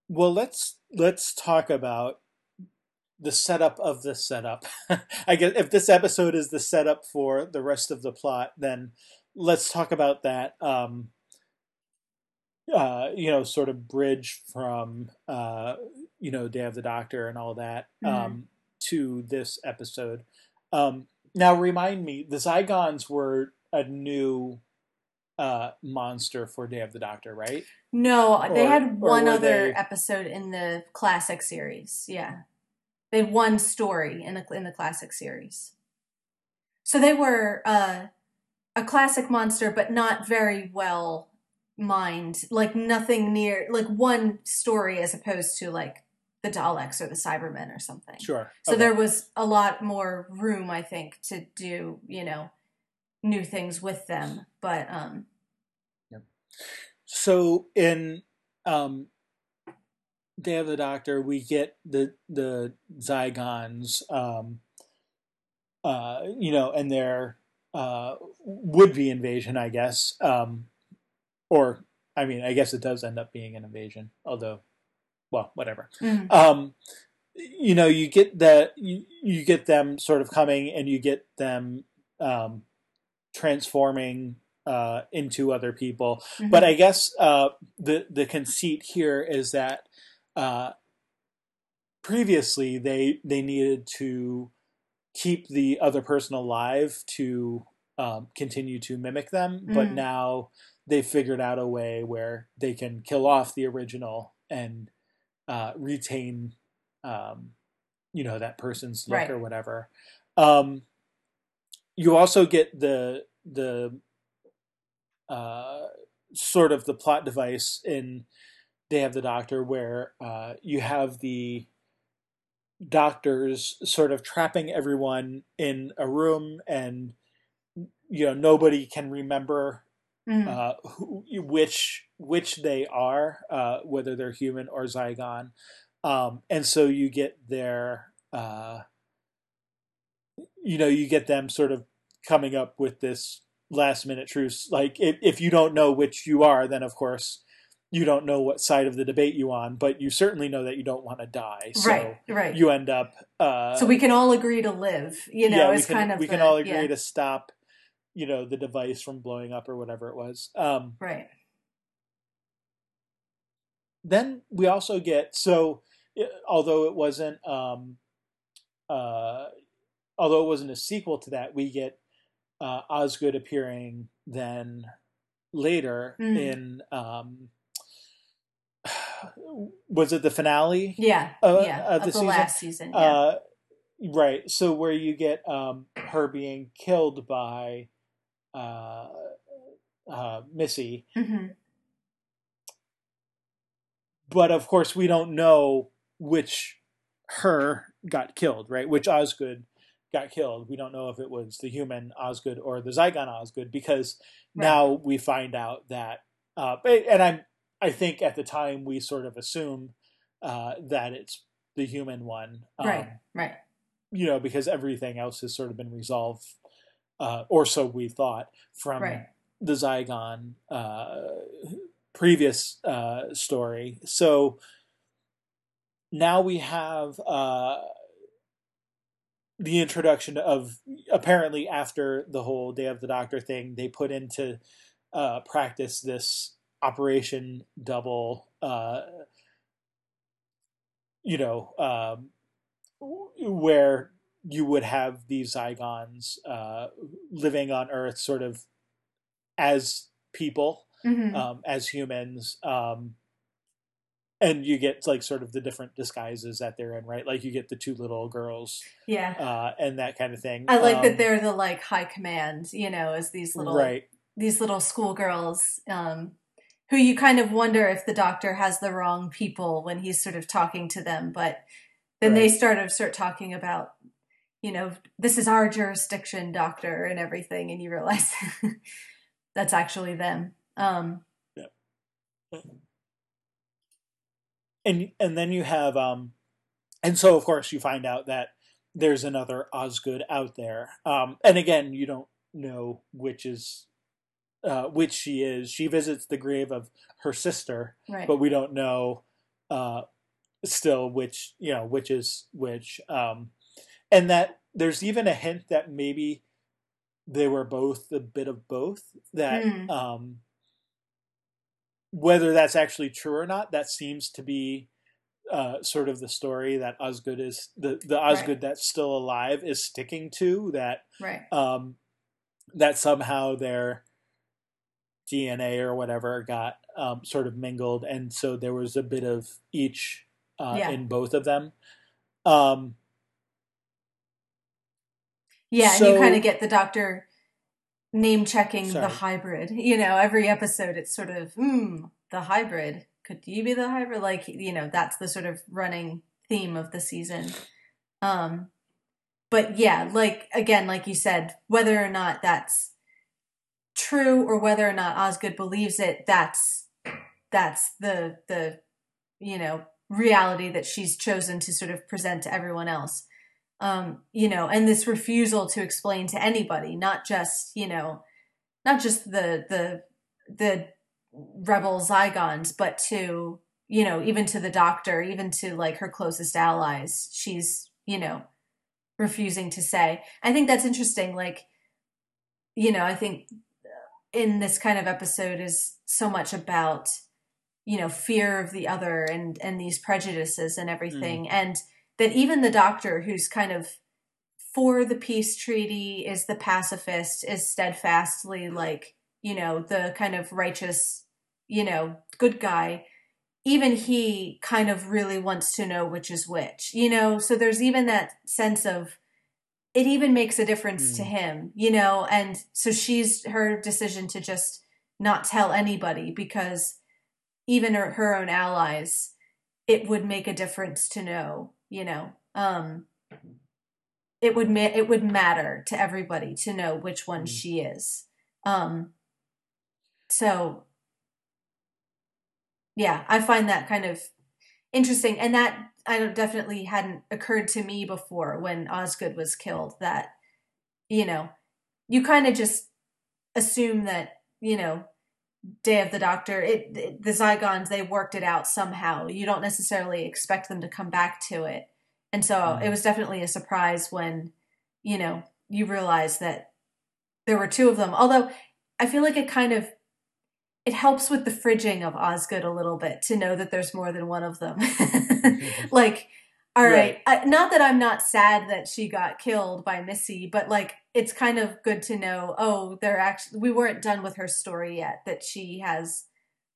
Well, let's let's talk about the setup of the setup. I guess if this episode is the setup for the rest of the plot, then let's talk about that, um, uh, you know, sort of bridge from, uh, you know, Day of the Doctor and all that um, mm-hmm. to this episode. Um, now, remind me, the Zygons were a new uh, monster for Day of the Doctor, right? No, or, they had one other they... episode in the classic series, yeah. They had one story in the in the classic series, so they were uh, a classic monster, but not very well mined. Like nothing near like one story, as opposed to like the Daleks or the Cybermen or something. Sure. So okay. There was a lot more room, I think, to do you know new things with them. But um, yep. So in um. Day of the Doctor, we get the the Zygons, um, uh, you know, and their uh, would-be invasion, I guess. Um, or, I mean, I guess it does end up being an invasion, although, well, whatever. Mm-hmm. Um, you know, you get the you, you get them sort of coming, and you get them um, transforming uh, into other people. Mm-hmm. But I guess uh, the the conceit here is that. Uh, previously, they they needed to keep the other person alive to um, continue to mimic them, mm. but now they figured out a way where they can kill off the original and uh, retain, um, you know, that person's look right. or whatever. Um, you also get the the uh, sort of the plot device in Day of the Doctor, where uh, you have the doctors sort of trapping everyone in a room, and you know nobody can remember mm. uh, who, which which they are, uh, whether they're human or Zygon, um, and so you get their uh, you know you get them sort of coming up with this last minute truce. Like if, if you don't know which you are, then of course you don't know what side of the debate you on, but you certainly know that you don't want to die. So right, right. you end up... Uh, so we can all agree to live, you know, yeah, it's kind of... We the, can all agree yeah. to stop, you know, the device from blowing up or whatever it was. Um, right. Then we also get... So, it, although it wasn't... Um, uh, although it wasn't a sequel to that, we get uh, Osgood appearing then later mm. in... Um, was it the finale? Yeah, of, yeah, of the, of the season? last season. Yeah. Uh, right, so where you get um, her being killed by uh, uh, Missy. Mm-hmm. But of course we don't know which her got killed, right? Which Osgood got killed. We don't know if it was the human Osgood or the Zygon Osgood, because right. now we find out that, uh, and I'm I think at the time we sort of assume uh, that it's the human one. Um, right, right. You know, because everything else has sort of been resolved, uh, or so we thought, from right. the Zygon uh, previous uh, story. So now we have uh, the introduction of, apparently after the whole Day of the Doctor thing, they put into uh, practice this Operation Double, uh, you know, um, where you would have these Zygons uh, living on Earth sort of as people, mm-hmm. um, as humans. Um, and you get like sort of the different disguises that they're in, right? Like you get the two little girls. Yeah. Uh, and that kind of thing. I like um, that they're the like high command, you know, as these little, right. these little schoolgirls. Um, Who you kind of wonder if the doctor has the wrong people when he's sort of talking to them, but then right. they sort of start talking about, you know, this is our jurisdiction, doctor, and everything, and you realize that's actually them. Um, yeah. And and then you have, um, and so of course you find out that there's another Osgood out there, um, and again you don't know which is. Uh, which she is. She visits the grave of her sister, right. but we don't know uh, still which, you know, which is which. Um, and that there's even a hint that maybe they were both a bit of both. That mm. um, whether that's actually true or not, that seems to be uh, sort of the story that Osgood is, the, the Osgood right. that's still alive is sticking to, that right. um, that somehow they're D N A or whatever got um, sort of mingled, and so there was a bit of each uh, yeah. in both of them. Um, yeah, so, and you kind of get the doctor name checking sorry. the hybrid. You know, every episode it's sort of, hmm, the hybrid. Could you be the hybrid? Like, you know, that's the sort of running theme of the season. Um, but yeah, like, again, like you said, whether or not that's true or whether or not Osgood believes it, that's that's the the you know reality that she's chosen to sort of present to everyone else, um you know and this refusal to explain to anybody, not just you know not just the the the rebel Zygons, but to you know even to the doctor, even to like her closest allies, she's you know refusing to say. I think that's interesting. Like you know I think in this kind of episode is so much about, you know, fear of the other and, and these prejudices and everything. Mm. And that even the doctor, who's kind of for the peace treaty, is the pacifist, is steadfastly like, you know, the kind of righteous, you know, good guy. Even he kind of really wants to know which is which, you know? So there's even that sense of, it even makes a difference mm. to him, you know? And so she's, her decision to just not tell anybody, because even her, her own allies, it would make a difference to know, you know, um, it would ma- it would matter to everybody to know which one she is. Um, so, yeah, I find that kind of interesting. And that I definitely hadn't occurred to me before when Osgood was killed, that, you know, you kind of just assume that, you know, Day of the Doctor, it, it, the Zygons, they worked it out somehow. You don't necessarily expect them to come back to it. And so mm-hmm. it was definitely a surprise when, you know, you realize that there were two of them. Although I feel like it kind of, it helps with the fridging of Osgood a little bit to know that there's more than one of them. Like, all right. right. I, not that I'm not sad that she got killed by Missy, but like, it's kind of good to know, oh, they're actually, we weren't done with her story yet, that she has,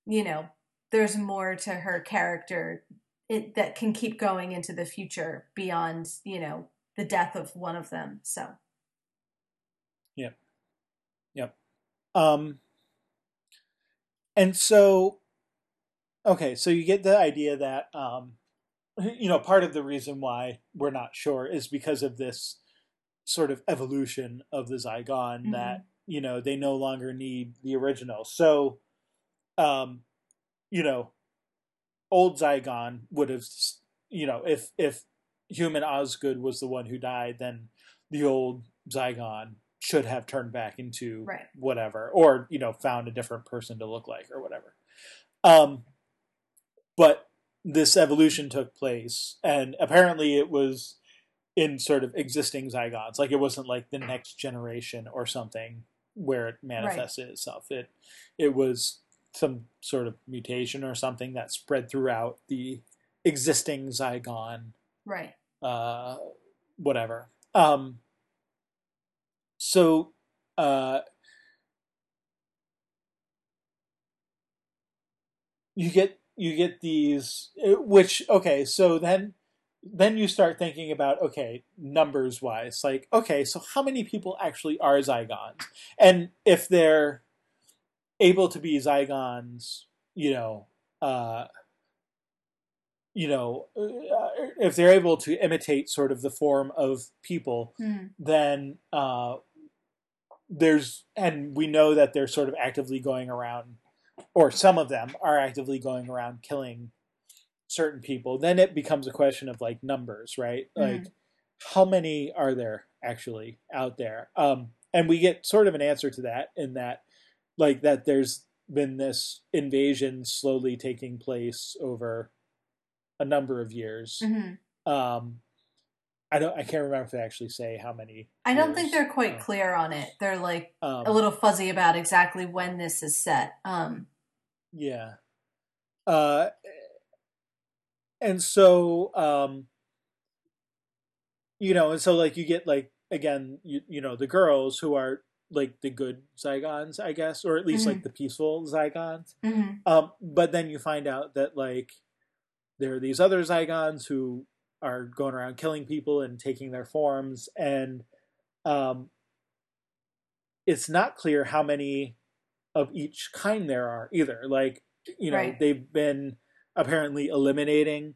you know, there's more to her character it, that can keep going into the future beyond, you know, the death of one of them. So. Yep. Yep. Um, and so, okay, so you get the idea that, um, you know, part of the reason why we're not sure is because of this sort of evolution of the Zygon, mm-hmm. that, you know, they no longer need the original. So, um, you know, old Zygon would have, you know, if, if human Osgood was the one who died, then the old Zygon should have turned back into right. whatever, or, you know, found a different person to look like or whatever. Um, but this evolution took place, and apparently it was in sort of existing Zygons. Like, it wasn't like the next generation or something where it manifested right. itself. It it was some sort of mutation or something that spread throughout the existing Zygon. Right. Uh, whatever. Um, so, uh, you get, you get these, which, okay, so then, then you start thinking about, okay, numbers wise, like, okay, so how many people actually are Zygons? And if they're able to be Zygons, you know, uh, you know, if they're able to imitate sort of the form of people, mm. then, uh, there's, and we know that they're sort of actively going around, or some of them are actively going around killing certain people, then it becomes a question of like numbers, right? Like mm. how many are there actually out there? Um, and we get sort of an answer to that in that, like, that there's been this invasion slowly taking place over a number of years. Mm-hmm. Um, I don't, I can't remember if they actually say how many. I don't years. think they're quite um, clear on it. They're like um, a little fuzzy about exactly when this is set. Um, yeah. Uh, And so, um, you know, and so, like, you get, like, again, you, you know, the girls who are, like, the good Zygons, I guess, or at least, mm-hmm. like, the peaceful Zygons. Mm-hmm. Um, but then you find out that, like, there are these other Zygons who are going around killing people and taking their forms. And um, it's not clear how many of each kind there are either. Like, you know, right. they've been apparently eliminating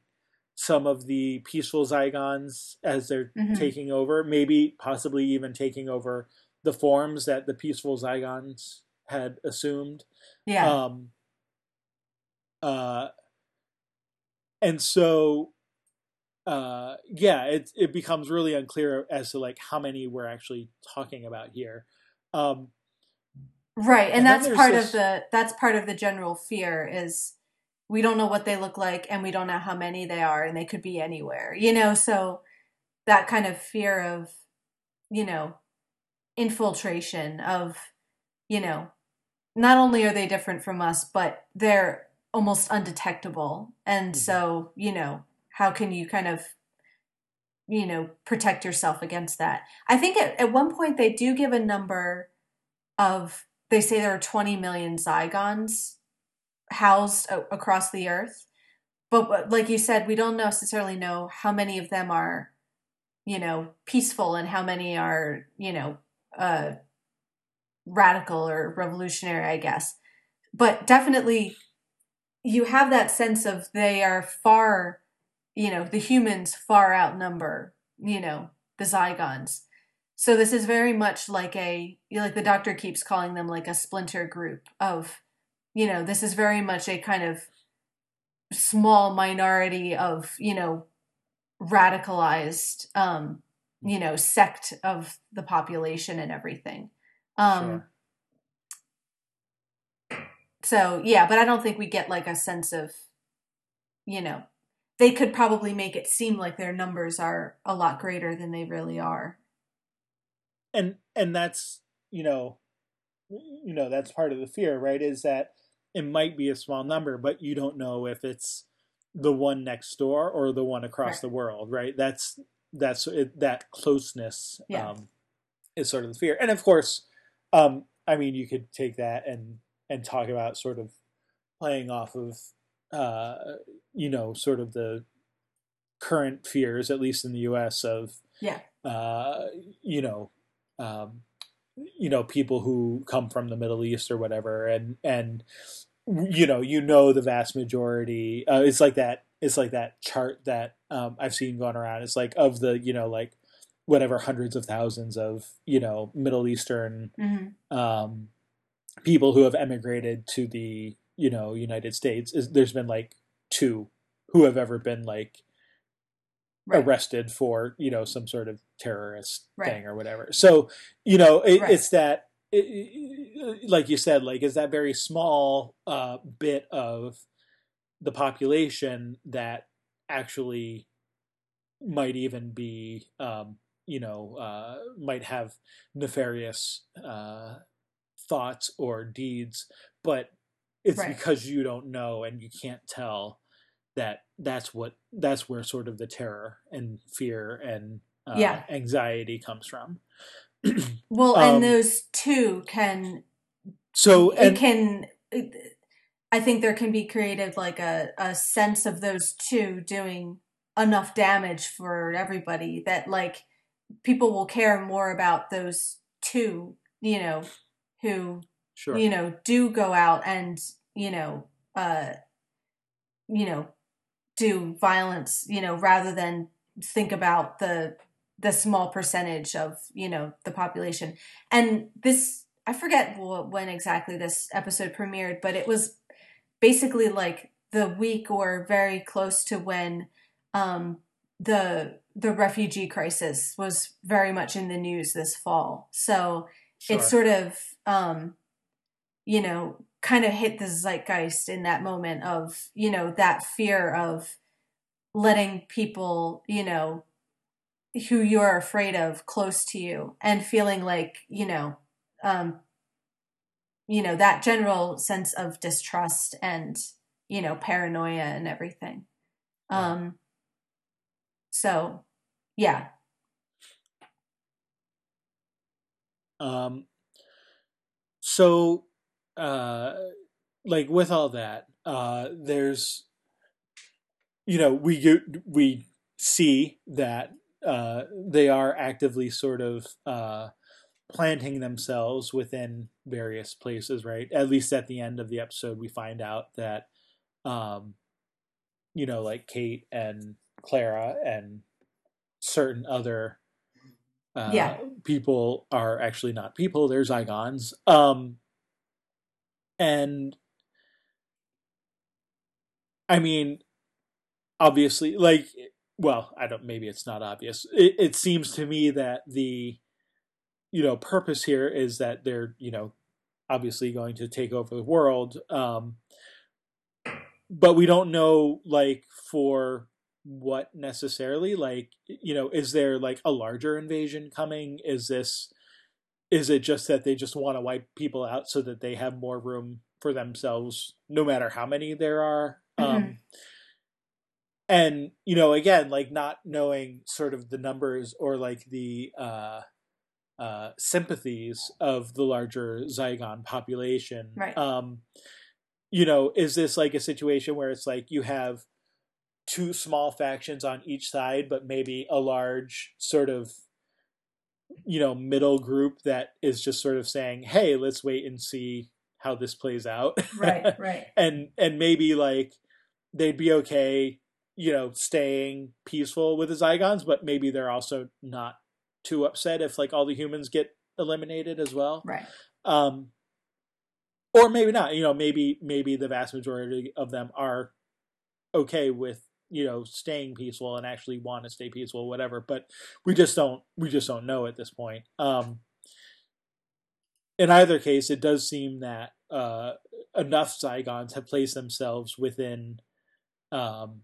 some of the peaceful Zygons as they're mm-hmm. taking over, maybe possibly even taking over the forms that the peaceful Zygons had assumed. Yeah. Um, uh, and so, uh, yeah, it, it becomes really unclear as to like how many we're actually talking about here. Um, right. And, and that's part this... of the, that's part of the general fear is, we don't know what they look like and we don't know how many they are and they could be anywhere, you know? So that kind of fear of, you know, infiltration of, you know, not only are they different from us, but they're almost undetectable. And mm-hmm. so, you know, how can you kind of, you know, protect yourself against that? I think at, at one point they do give a number of, they say there are twenty million Zygons housed across the earth, but like you said, we don't necessarily know how many of them are, you know, peaceful and how many are, you know, uh, radical or revolutionary, I guess. But definitely, you have that sense of they are far, you know, the humans far outnumber, you know, the Zygons. So this is very much like a, like the Doctor keeps calling them, like a splinter group of, you know, this is very much a kind of small minority of, you know, radicalized, um, you know, sect of the population and everything. Um, sure. So, yeah, but I don't think we get like a sense of, you know, they could probably make it seem like their numbers are a lot greater than they really are. And, and that's, you know, you know, that's part of the fear, right? Is that it might be a small number, but you don't know if it's the one next door or the one across right. the world, right? That's, that's it, that closeness yeah. um, is sort of the fear. And of course, um, I mean, you could take that and, and talk about sort of playing off of, uh, you know, sort of the current fears, at least in the U S of, yeah. uh, you know, um, you know, people who come from the Middle East or whatever. And, and, you know, you know, the vast majority, uh, it's like that, it's like that chart that, um, I've seen going around. It's like of the, you know, like whatever, hundreds of thousands of, you know, Middle Eastern, mm-hmm. um, people who have emigrated to the, you know, United States is there's been like two who have ever been like right. arrested for, you know, some sort of terrorist right. thing or whatever. So, you know, it, right. it's that, it, like you said, like, is that very small uh, bit of the population that actually might even be, um, you know, uh, might have nefarious uh, thoughts or deeds, but it's right. because you don't know and you can't tell that that's what, that's where sort of the terror and fear and uh, yeah. anxiety comes from. Well, um, and those two can, so and, it can, I think there can be created like a, a sense of those two doing enough damage for everybody that like people will care more about those two, you know, who, sure. you know, do go out and, you know, uh, you know, do violence, you know, rather than think about the, the small percentage of, you know, the population. And this, I forget when exactly this episode premiered, but it was basically like the week or very close to when um, the the refugee crisis was very much in the news this fall. So sure. it sort of, um, you know, kind of hit the zeitgeist in that moment of, you know, that fear of letting people, you know, who you're afraid of close to you and feeling like, you know, um, you know, that general sense of distrust and, you know, paranoia and everything. Um, so yeah. Um, so, uh, like with all that, uh, there's, you know, we, we see that, Uh, they are actively sort of uh, planting themselves within various places, right? At least at the end of the episode, we find out that, um, you know, like Kate and Clara and certain other uh, yeah. people are actually not people. They're Zygons. Um, and I mean, obviously, like... Well, I don't, maybe it's not obvious. It, it seems to me that the, you know, purpose here is that they're, you know, obviously going to take over the world. Um, but we don't know, like, for what necessarily, like, you know, is there like a larger invasion coming? Is this, is it just that they just want to wipe people out so that they have more room for themselves, no matter how many there are? Mm-hmm. Um, And, you know, again, like not knowing sort of the numbers or like the uh, uh, sympathies of the larger Zygon population. Right. Um, you know, is this like a situation where it's like you have two small factions on each side, but maybe a large sort of, you know, middle group that is just sort of saying, hey, let's wait and see how this plays out. Right, right. and and maybe like they'd be okay you know, staying peaceful with the Zygons, but maybe they're also not too upset if, like, all the humans get eliminated as well. Right. Um, or maybe not, you know, maybe, maybe the vast majority of them are okay with, you know, staying peaceful and actually want to stay peaceful, whatever. But we just don't, we just don't know at this point. Um, in either case, it does seem that, uh, enough Zygons have placed themselves within, um,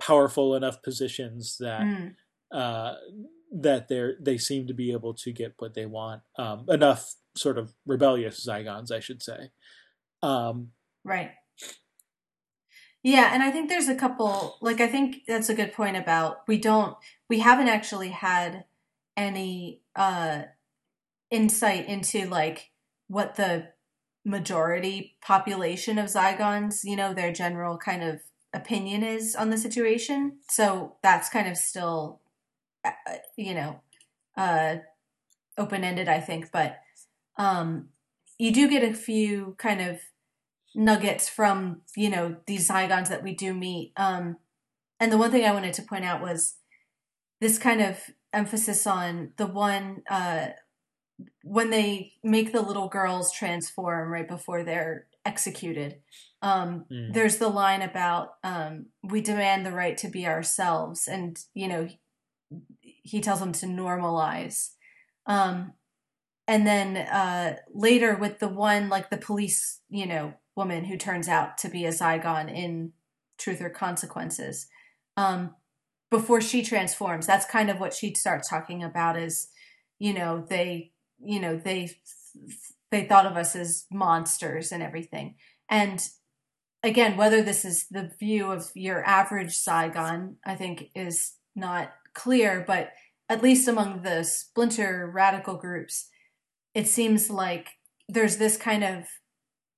powerful enough positions that mm. uh, that they're they seem to be able to get what they want. Um, enough sort of rebellious Zygons, I should say. Um, right. Yeah, and I think there's a couple. Like, I think that's a good point about we don't we haven't actually had any uh, insight into like what the majority population of Zygons, you know, their general kind of opinion is on the situation. So that's kind of still, you know, uh, open-ended, I think. But um, you do get a few kind of nuggets from, you know, these Zygons that we do meet. Um, and the one thing I wanted to point out was this kind of emphasis on the one, uh, when they make the little girls transform right before they're executed. Um, mm. There's the line about, um, we demand the right to be ourselves. And, you know, he, he tells them to normalize. Um, and then, uh, later with the one, like the police, you know, woman who turns out to be a Zygon in Truth or Consequences, um, before she transforms, that's kind of what she starts talking about is, you know, they, you know, they, they thought of us as monsters and everything. And, again, whether this is the view of your average Zygon, I think, is not clear, but at least among the splinter radical groups, it seems like there's this kind of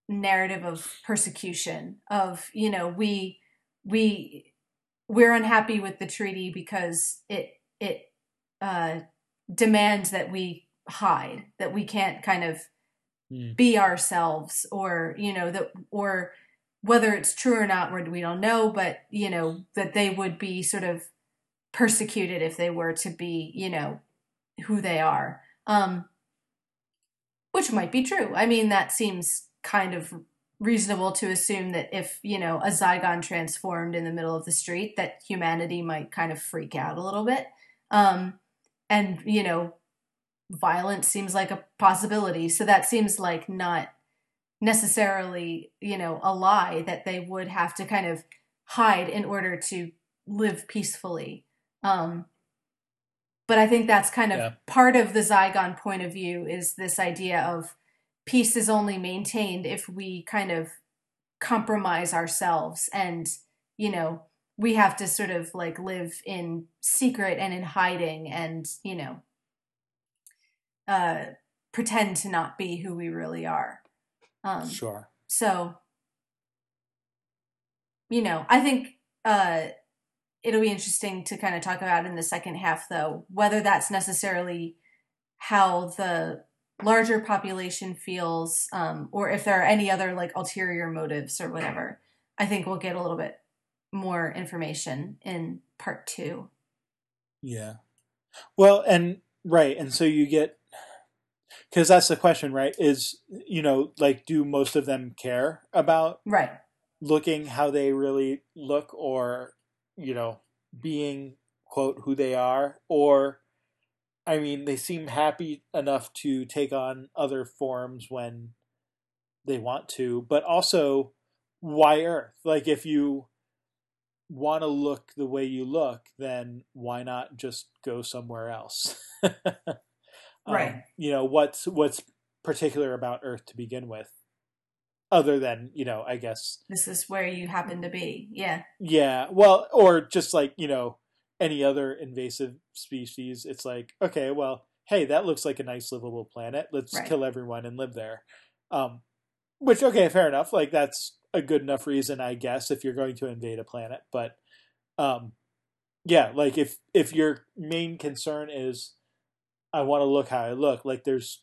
narrative of persecution of, you know, we, we, we're unhappy with the treaty because it, it uh, demands that we hide, that we can't kind of mm. be ourselves or, you know, that, or, whether it's true or not, we don't know, but, you know, that they would be sort of persecuted if they were to be, you know, who they are, um, which might be true. I mean, that seems kind of reasonable to assume that if, you know, a Zygon transformed in the middle of the street, that humanity might kind of freak out a little bit. Um, and, you know, violence seems like a possibility. So that seems like not necessarily, you know, a lie that they would have to kind of hide in order to live peacefully. Um, but I think that's kind of yeah. part of the Zygon point of view is this idea of peace is only maintained if we kind of compromise ourselves. And, you know, we have to sort of like live in secret and in hiding and, you know, uh, pretend to not be who we really are. Um, sure. So, you know, I think uh, it'll be interesting to kind of talk about in the second half, though, whether that's necessarily how the larger population feels, um, or if there are any other like ulterior motives or whatever. I think we'll get a little bit more information in part two. Yeah. Well, and right. And so you get, because that's the question, right? Is, you know, like, do most of them care about right. looking how they really look or, you know, being, quote, who they are? Or, I mean, they seem happy enough to take on other forms when they want to. But also, why Earth? Like, if you want to look the way you look, then why not just go somewhere else? Right. Um, you know, what's what's particular about Earth to begin with, other than, you know, I guess this is where you happen to be. Yeah. Yeah. Well, or just like, you know, any other invasive species, it's like, okay, well, hey, that looks like a nice livable planet. Let's right. kill everyone and live there. Um, which, okay, fair enough. Like, that's a good enough reason, I guess, if you're going to invade a planet. But um, yeah, like if if your main concern is I want to look how I look, like there's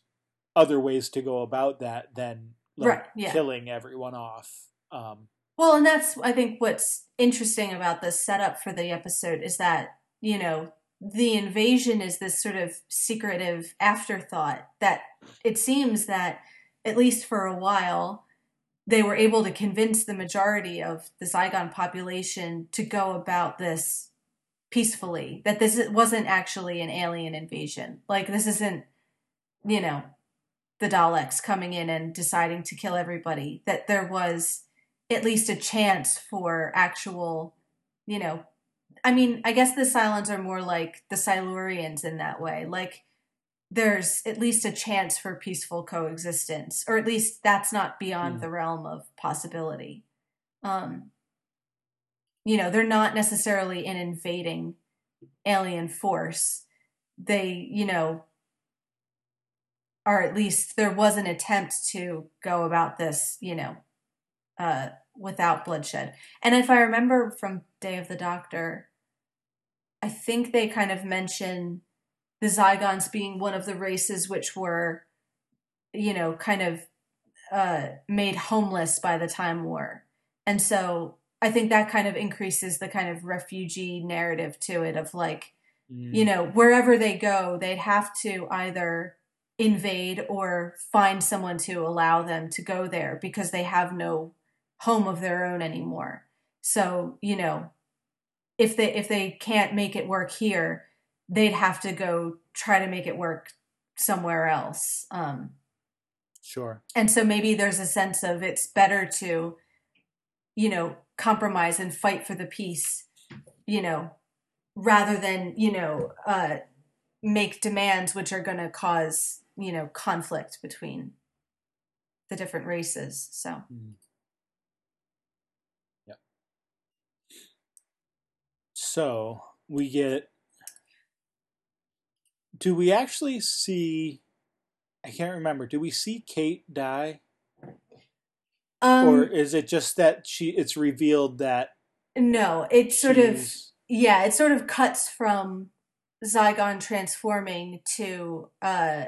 other ways to go about that than like right, yeah. killing everyone off. Um, Well, and that's, I think, what's interesting about the setup for the episode is that, you know, the invasion is this sort of secretive afterthought that it seems that, at least for a while, they were able to convince the majority of the Zygon population to go about this peacefully, that this wasn't actually an alien invasion. Like, this isn't, you know, the Daleks coming in and deciding to kill everybody, that there was at least a chance for actual, you know, I mean, I guess the Cylons are more like the Silurians in that way. Like, there's at least a chance for peaceful coexistence, or at least that's not beyond mm. the realm of possibility. Um, you know, they're not necessarily an invading alien force. They, you know, or at least there was an attempt to go about this, you know, uh, without bloodshed. And if I remember from Day of the Doctor, I think they kind of mention the Zygons being one of the races which were, you know, kind of uh, made homeless by the Time War. And so I think that kind of increases the kind of refugee narrative to it of like, mm. you know, wherever they go, they'd have to either invade or find someone to allow them to go there because they have no home of their own anymore. So, you know, if they if they can't make it work here, they'd have to go try to make it work somewhere else. Um, sure. And so maybe there's a sense of it's better to, you know, compromise and fight for the peace, you know, rather than, you know, uh, make demands which are going to cause, you know, conflict between the different races. So. Mm-hmm. So we get, do we actually see, I can't remember, do we see Kate die? Um, or is it just that she? It's revealed that? No, it sort of, yeah, it sort of cuts from Zygon transforming to, uh,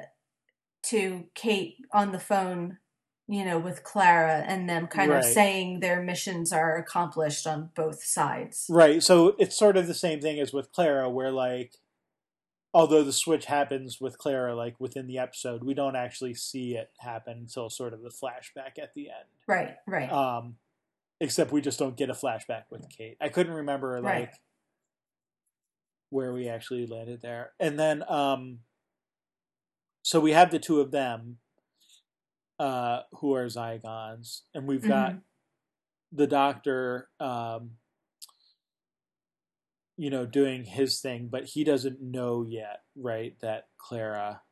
to Kate on the phone, you know, with Clara and them kind right. of saying their missions are accomplished on both sides. Right. So it's sort of the same thing as with Clara where like, although the switch happens with Clara, like within the episode, we don't actually see it happen until sort of the flashback at the end. Right. Right. Um, except we just don't get a flashback with Kate. I couldn't remember like right. where we actually landed there. And then, um, so we have the two of them, uh who are Zygons, and we've got mm-hmm. the Doctor um you know doing his thing, but he doesn't know yet, right, that Clara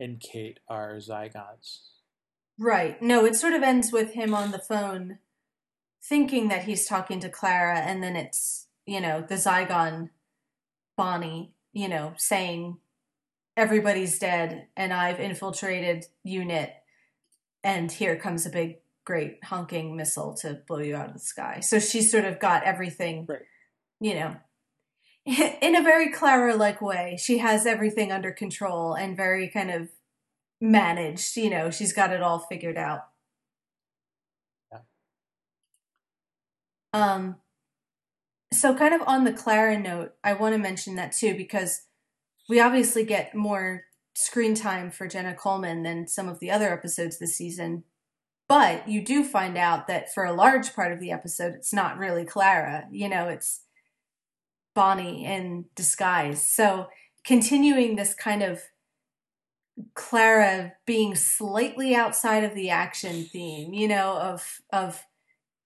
and Kate are Zygons. Right. No, it sort of ends with him on the phone thinking that he's talking to Clara, and then it's, you know, the Zygon Bonnie, you know, saying everybody's dead and I've infiltrated Unit. And here comes a big, great honking missile to blow you out of the sky. So she's sort of got everything, right. you know, in a very Clara-like way. She has everything under control and very kind of managed, you know, she's got it all figured out. Yeah. Um. So kind of on the Clara note, I want to mention that too, because we obviously get more screen time for Jenna Coleman than some of the other episodes this season, but you do find out that for a large part of the episode it's not really Clara, you know, it's Bonnie in disguise. So continuing this kind of Clara being slightly outside of the action theme, you know, of of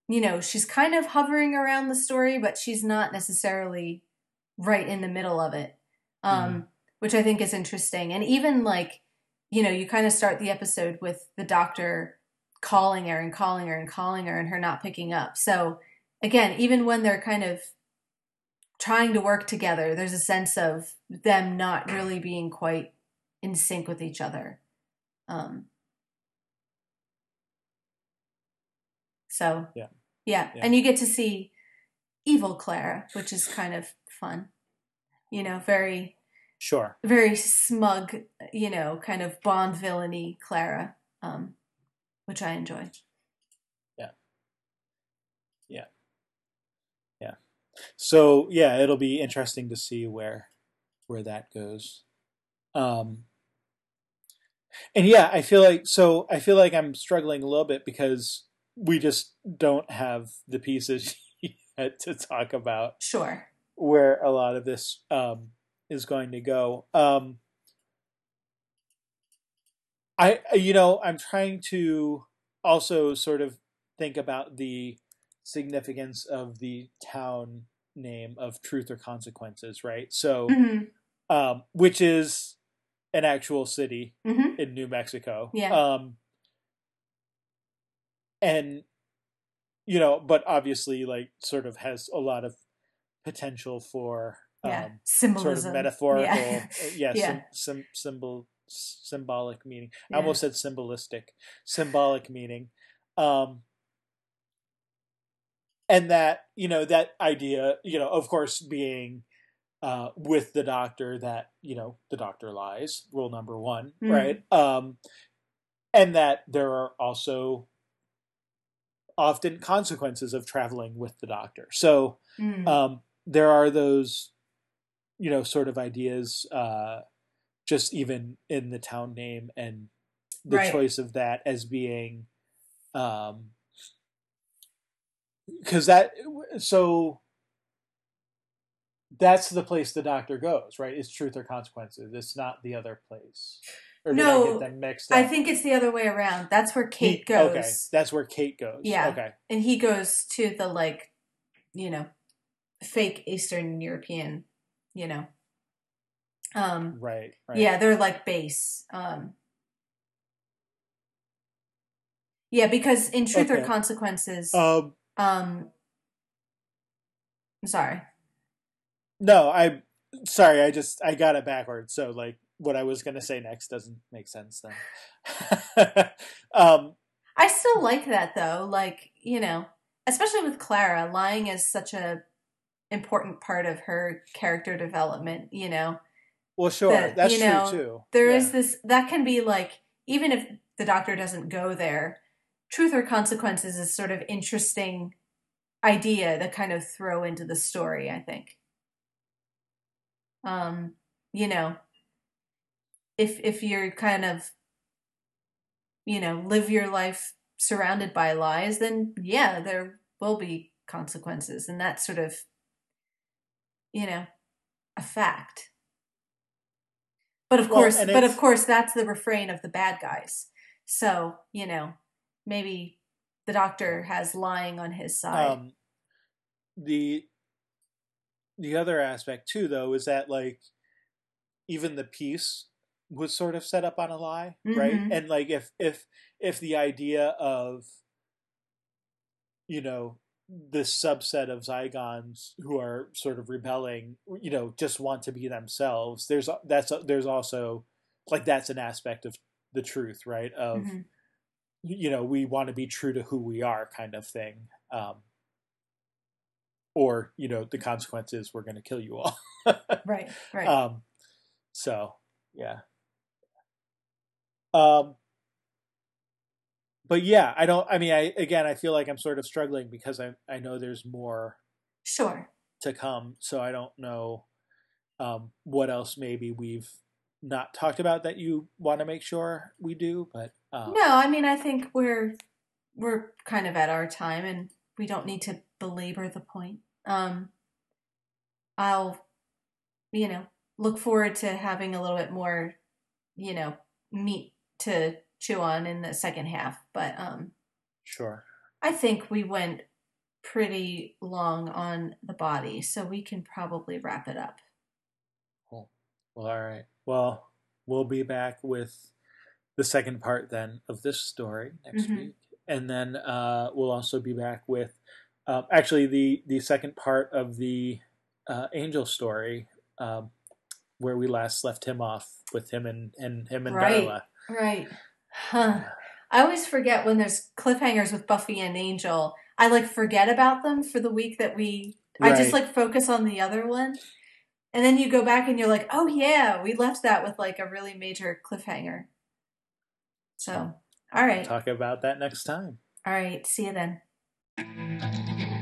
you know, she's kind of hovering around the story, but she's not necessarily right in the middle of it. um mm-hmm. Which I think is interesting. And even like, you know, you kind of start the episode with the Doctor calling her and calling her and calling her and her not picking up. So again, even when they're kind of trying to work together, there's a sense of them not really being quite in sync with each other. Um, so, yeah. Yeah. yeah. And you get to see evil Clara, which is kind of fun, you know, very... Sure. Very smug, you know, kind of Bond villainy Clara, um, which I enjoy. Yeah. So yeah, it'll be interesting to see where where that goes. Um, and yeah, I feel like so I feel like I'm struggling a little bit because we just don't have the pieces yet to talk about. Sure. Where a lot of this um, is going to go. Um, I you know I'm trying to also sort of think about the significance of the town name of Truth or Consequences, right? So, mm-hmm. um, which is an actual city mm-hmm. in New Mexico. Yeah. Um, and, you know, but obviously, like, sort of has a lot of potential for um, yeah. symbolism, sort of metaphorical, yeah, yeah, yeah. Some, some symbol, symbolic meaning. Yeah. I almost said symbolistic, symbolic meaning. Um, And that, you know, that idea, you know, of course, being uh, with the doctor that, you know, the doctor lies, rule number one, mm-hmm. right? Um, and that there are also often consequences of traveling with the doctor. So mm-hmm. um, there are those, you know, sort of ideas uh, just even in the town name and the right. choice of that as being... Um, Because that, so that's the place the doctor goes, right? It's Truth or Consequences. It's not the other place. Or no, did I get them mixed up? I think it's the other way around. That's where Kate he, goes. Okay, that's where Kate goes. Yeah. Okay. And he goes to the, like, you know, fake Eastern European, you know. Um, right, right. Yeah, they're like base. Um, yeah, because in Truth okay. or Consequences... Um, Um, I'm sorry. No, I, sorry, I just, I got it backwards. So, like, what I was going to say next doesn't make sense then. um, I still like that, though. Like, you know, especially with Clara, lying is such a important part of her character development, you know. Well, sure, that, that's you know, true, too. There yeah. is this, that can be, like, even if the doctor doesn't go there, Truth or Consequences is sort of interesting idea to kind of throw into the story, I think. Um, you know, if if you're kind of, you know, live your life surrounded by lies, then yeah, there will be consequences. And that's sort of, you know, a fact. But of well, course, but of course, that's the refrain of the bad guys. So, you know. Maybe the doctor has lying on his side. Um, the the other aspect, too, though, is that, like, even the piece was sort of set up on a lie, mm-hmm. right? And, like, if, if if the idea of, you know, this subset of Zygons who are sort of rebelling, you know, just want to be themselves, there's, that's, there's also, like, that's an aspect of the truth, right, of... Mm-hmm. you know, we want to be true to who we are kind of thing. Um, or, you know, the consequence is we're going to kill you all. Right, right. Um, so, yeah. Um, but yeah, I don't, I mean, I, again, I feel like I'm sort of struggling because I, I know there's more sure to come. So I don't know um, what else maybe we've not talked about that you want to make sure we do, but. Um, no, I mean, I think we're we're kind of at our time, and we don't need to belabor the point. Um, I'll, you know, look forward to having a little bit more, you know, meat to chew on in the second half. But um, sure, I think we went pretty long on The Body, so we can probably wrap it up. Cool. Well, all right. Well, we'll be back with. The second part then of this story next mm-hmm. week. And then uh, we'll also be back with uh, actually the, the second part of the uh, Angel story um, where we last left him off with him and, and him and right. Darla. Right. Huh. I always forget when there's cliffhangers with Buffy and Angel. I like forget about them for the week that we, right. I just like focus on the other one. And then you go back and you're like, oh yeah, we left that with like a really major cliffhanger. So, all right. We'll talk about that next time. All right. See you then.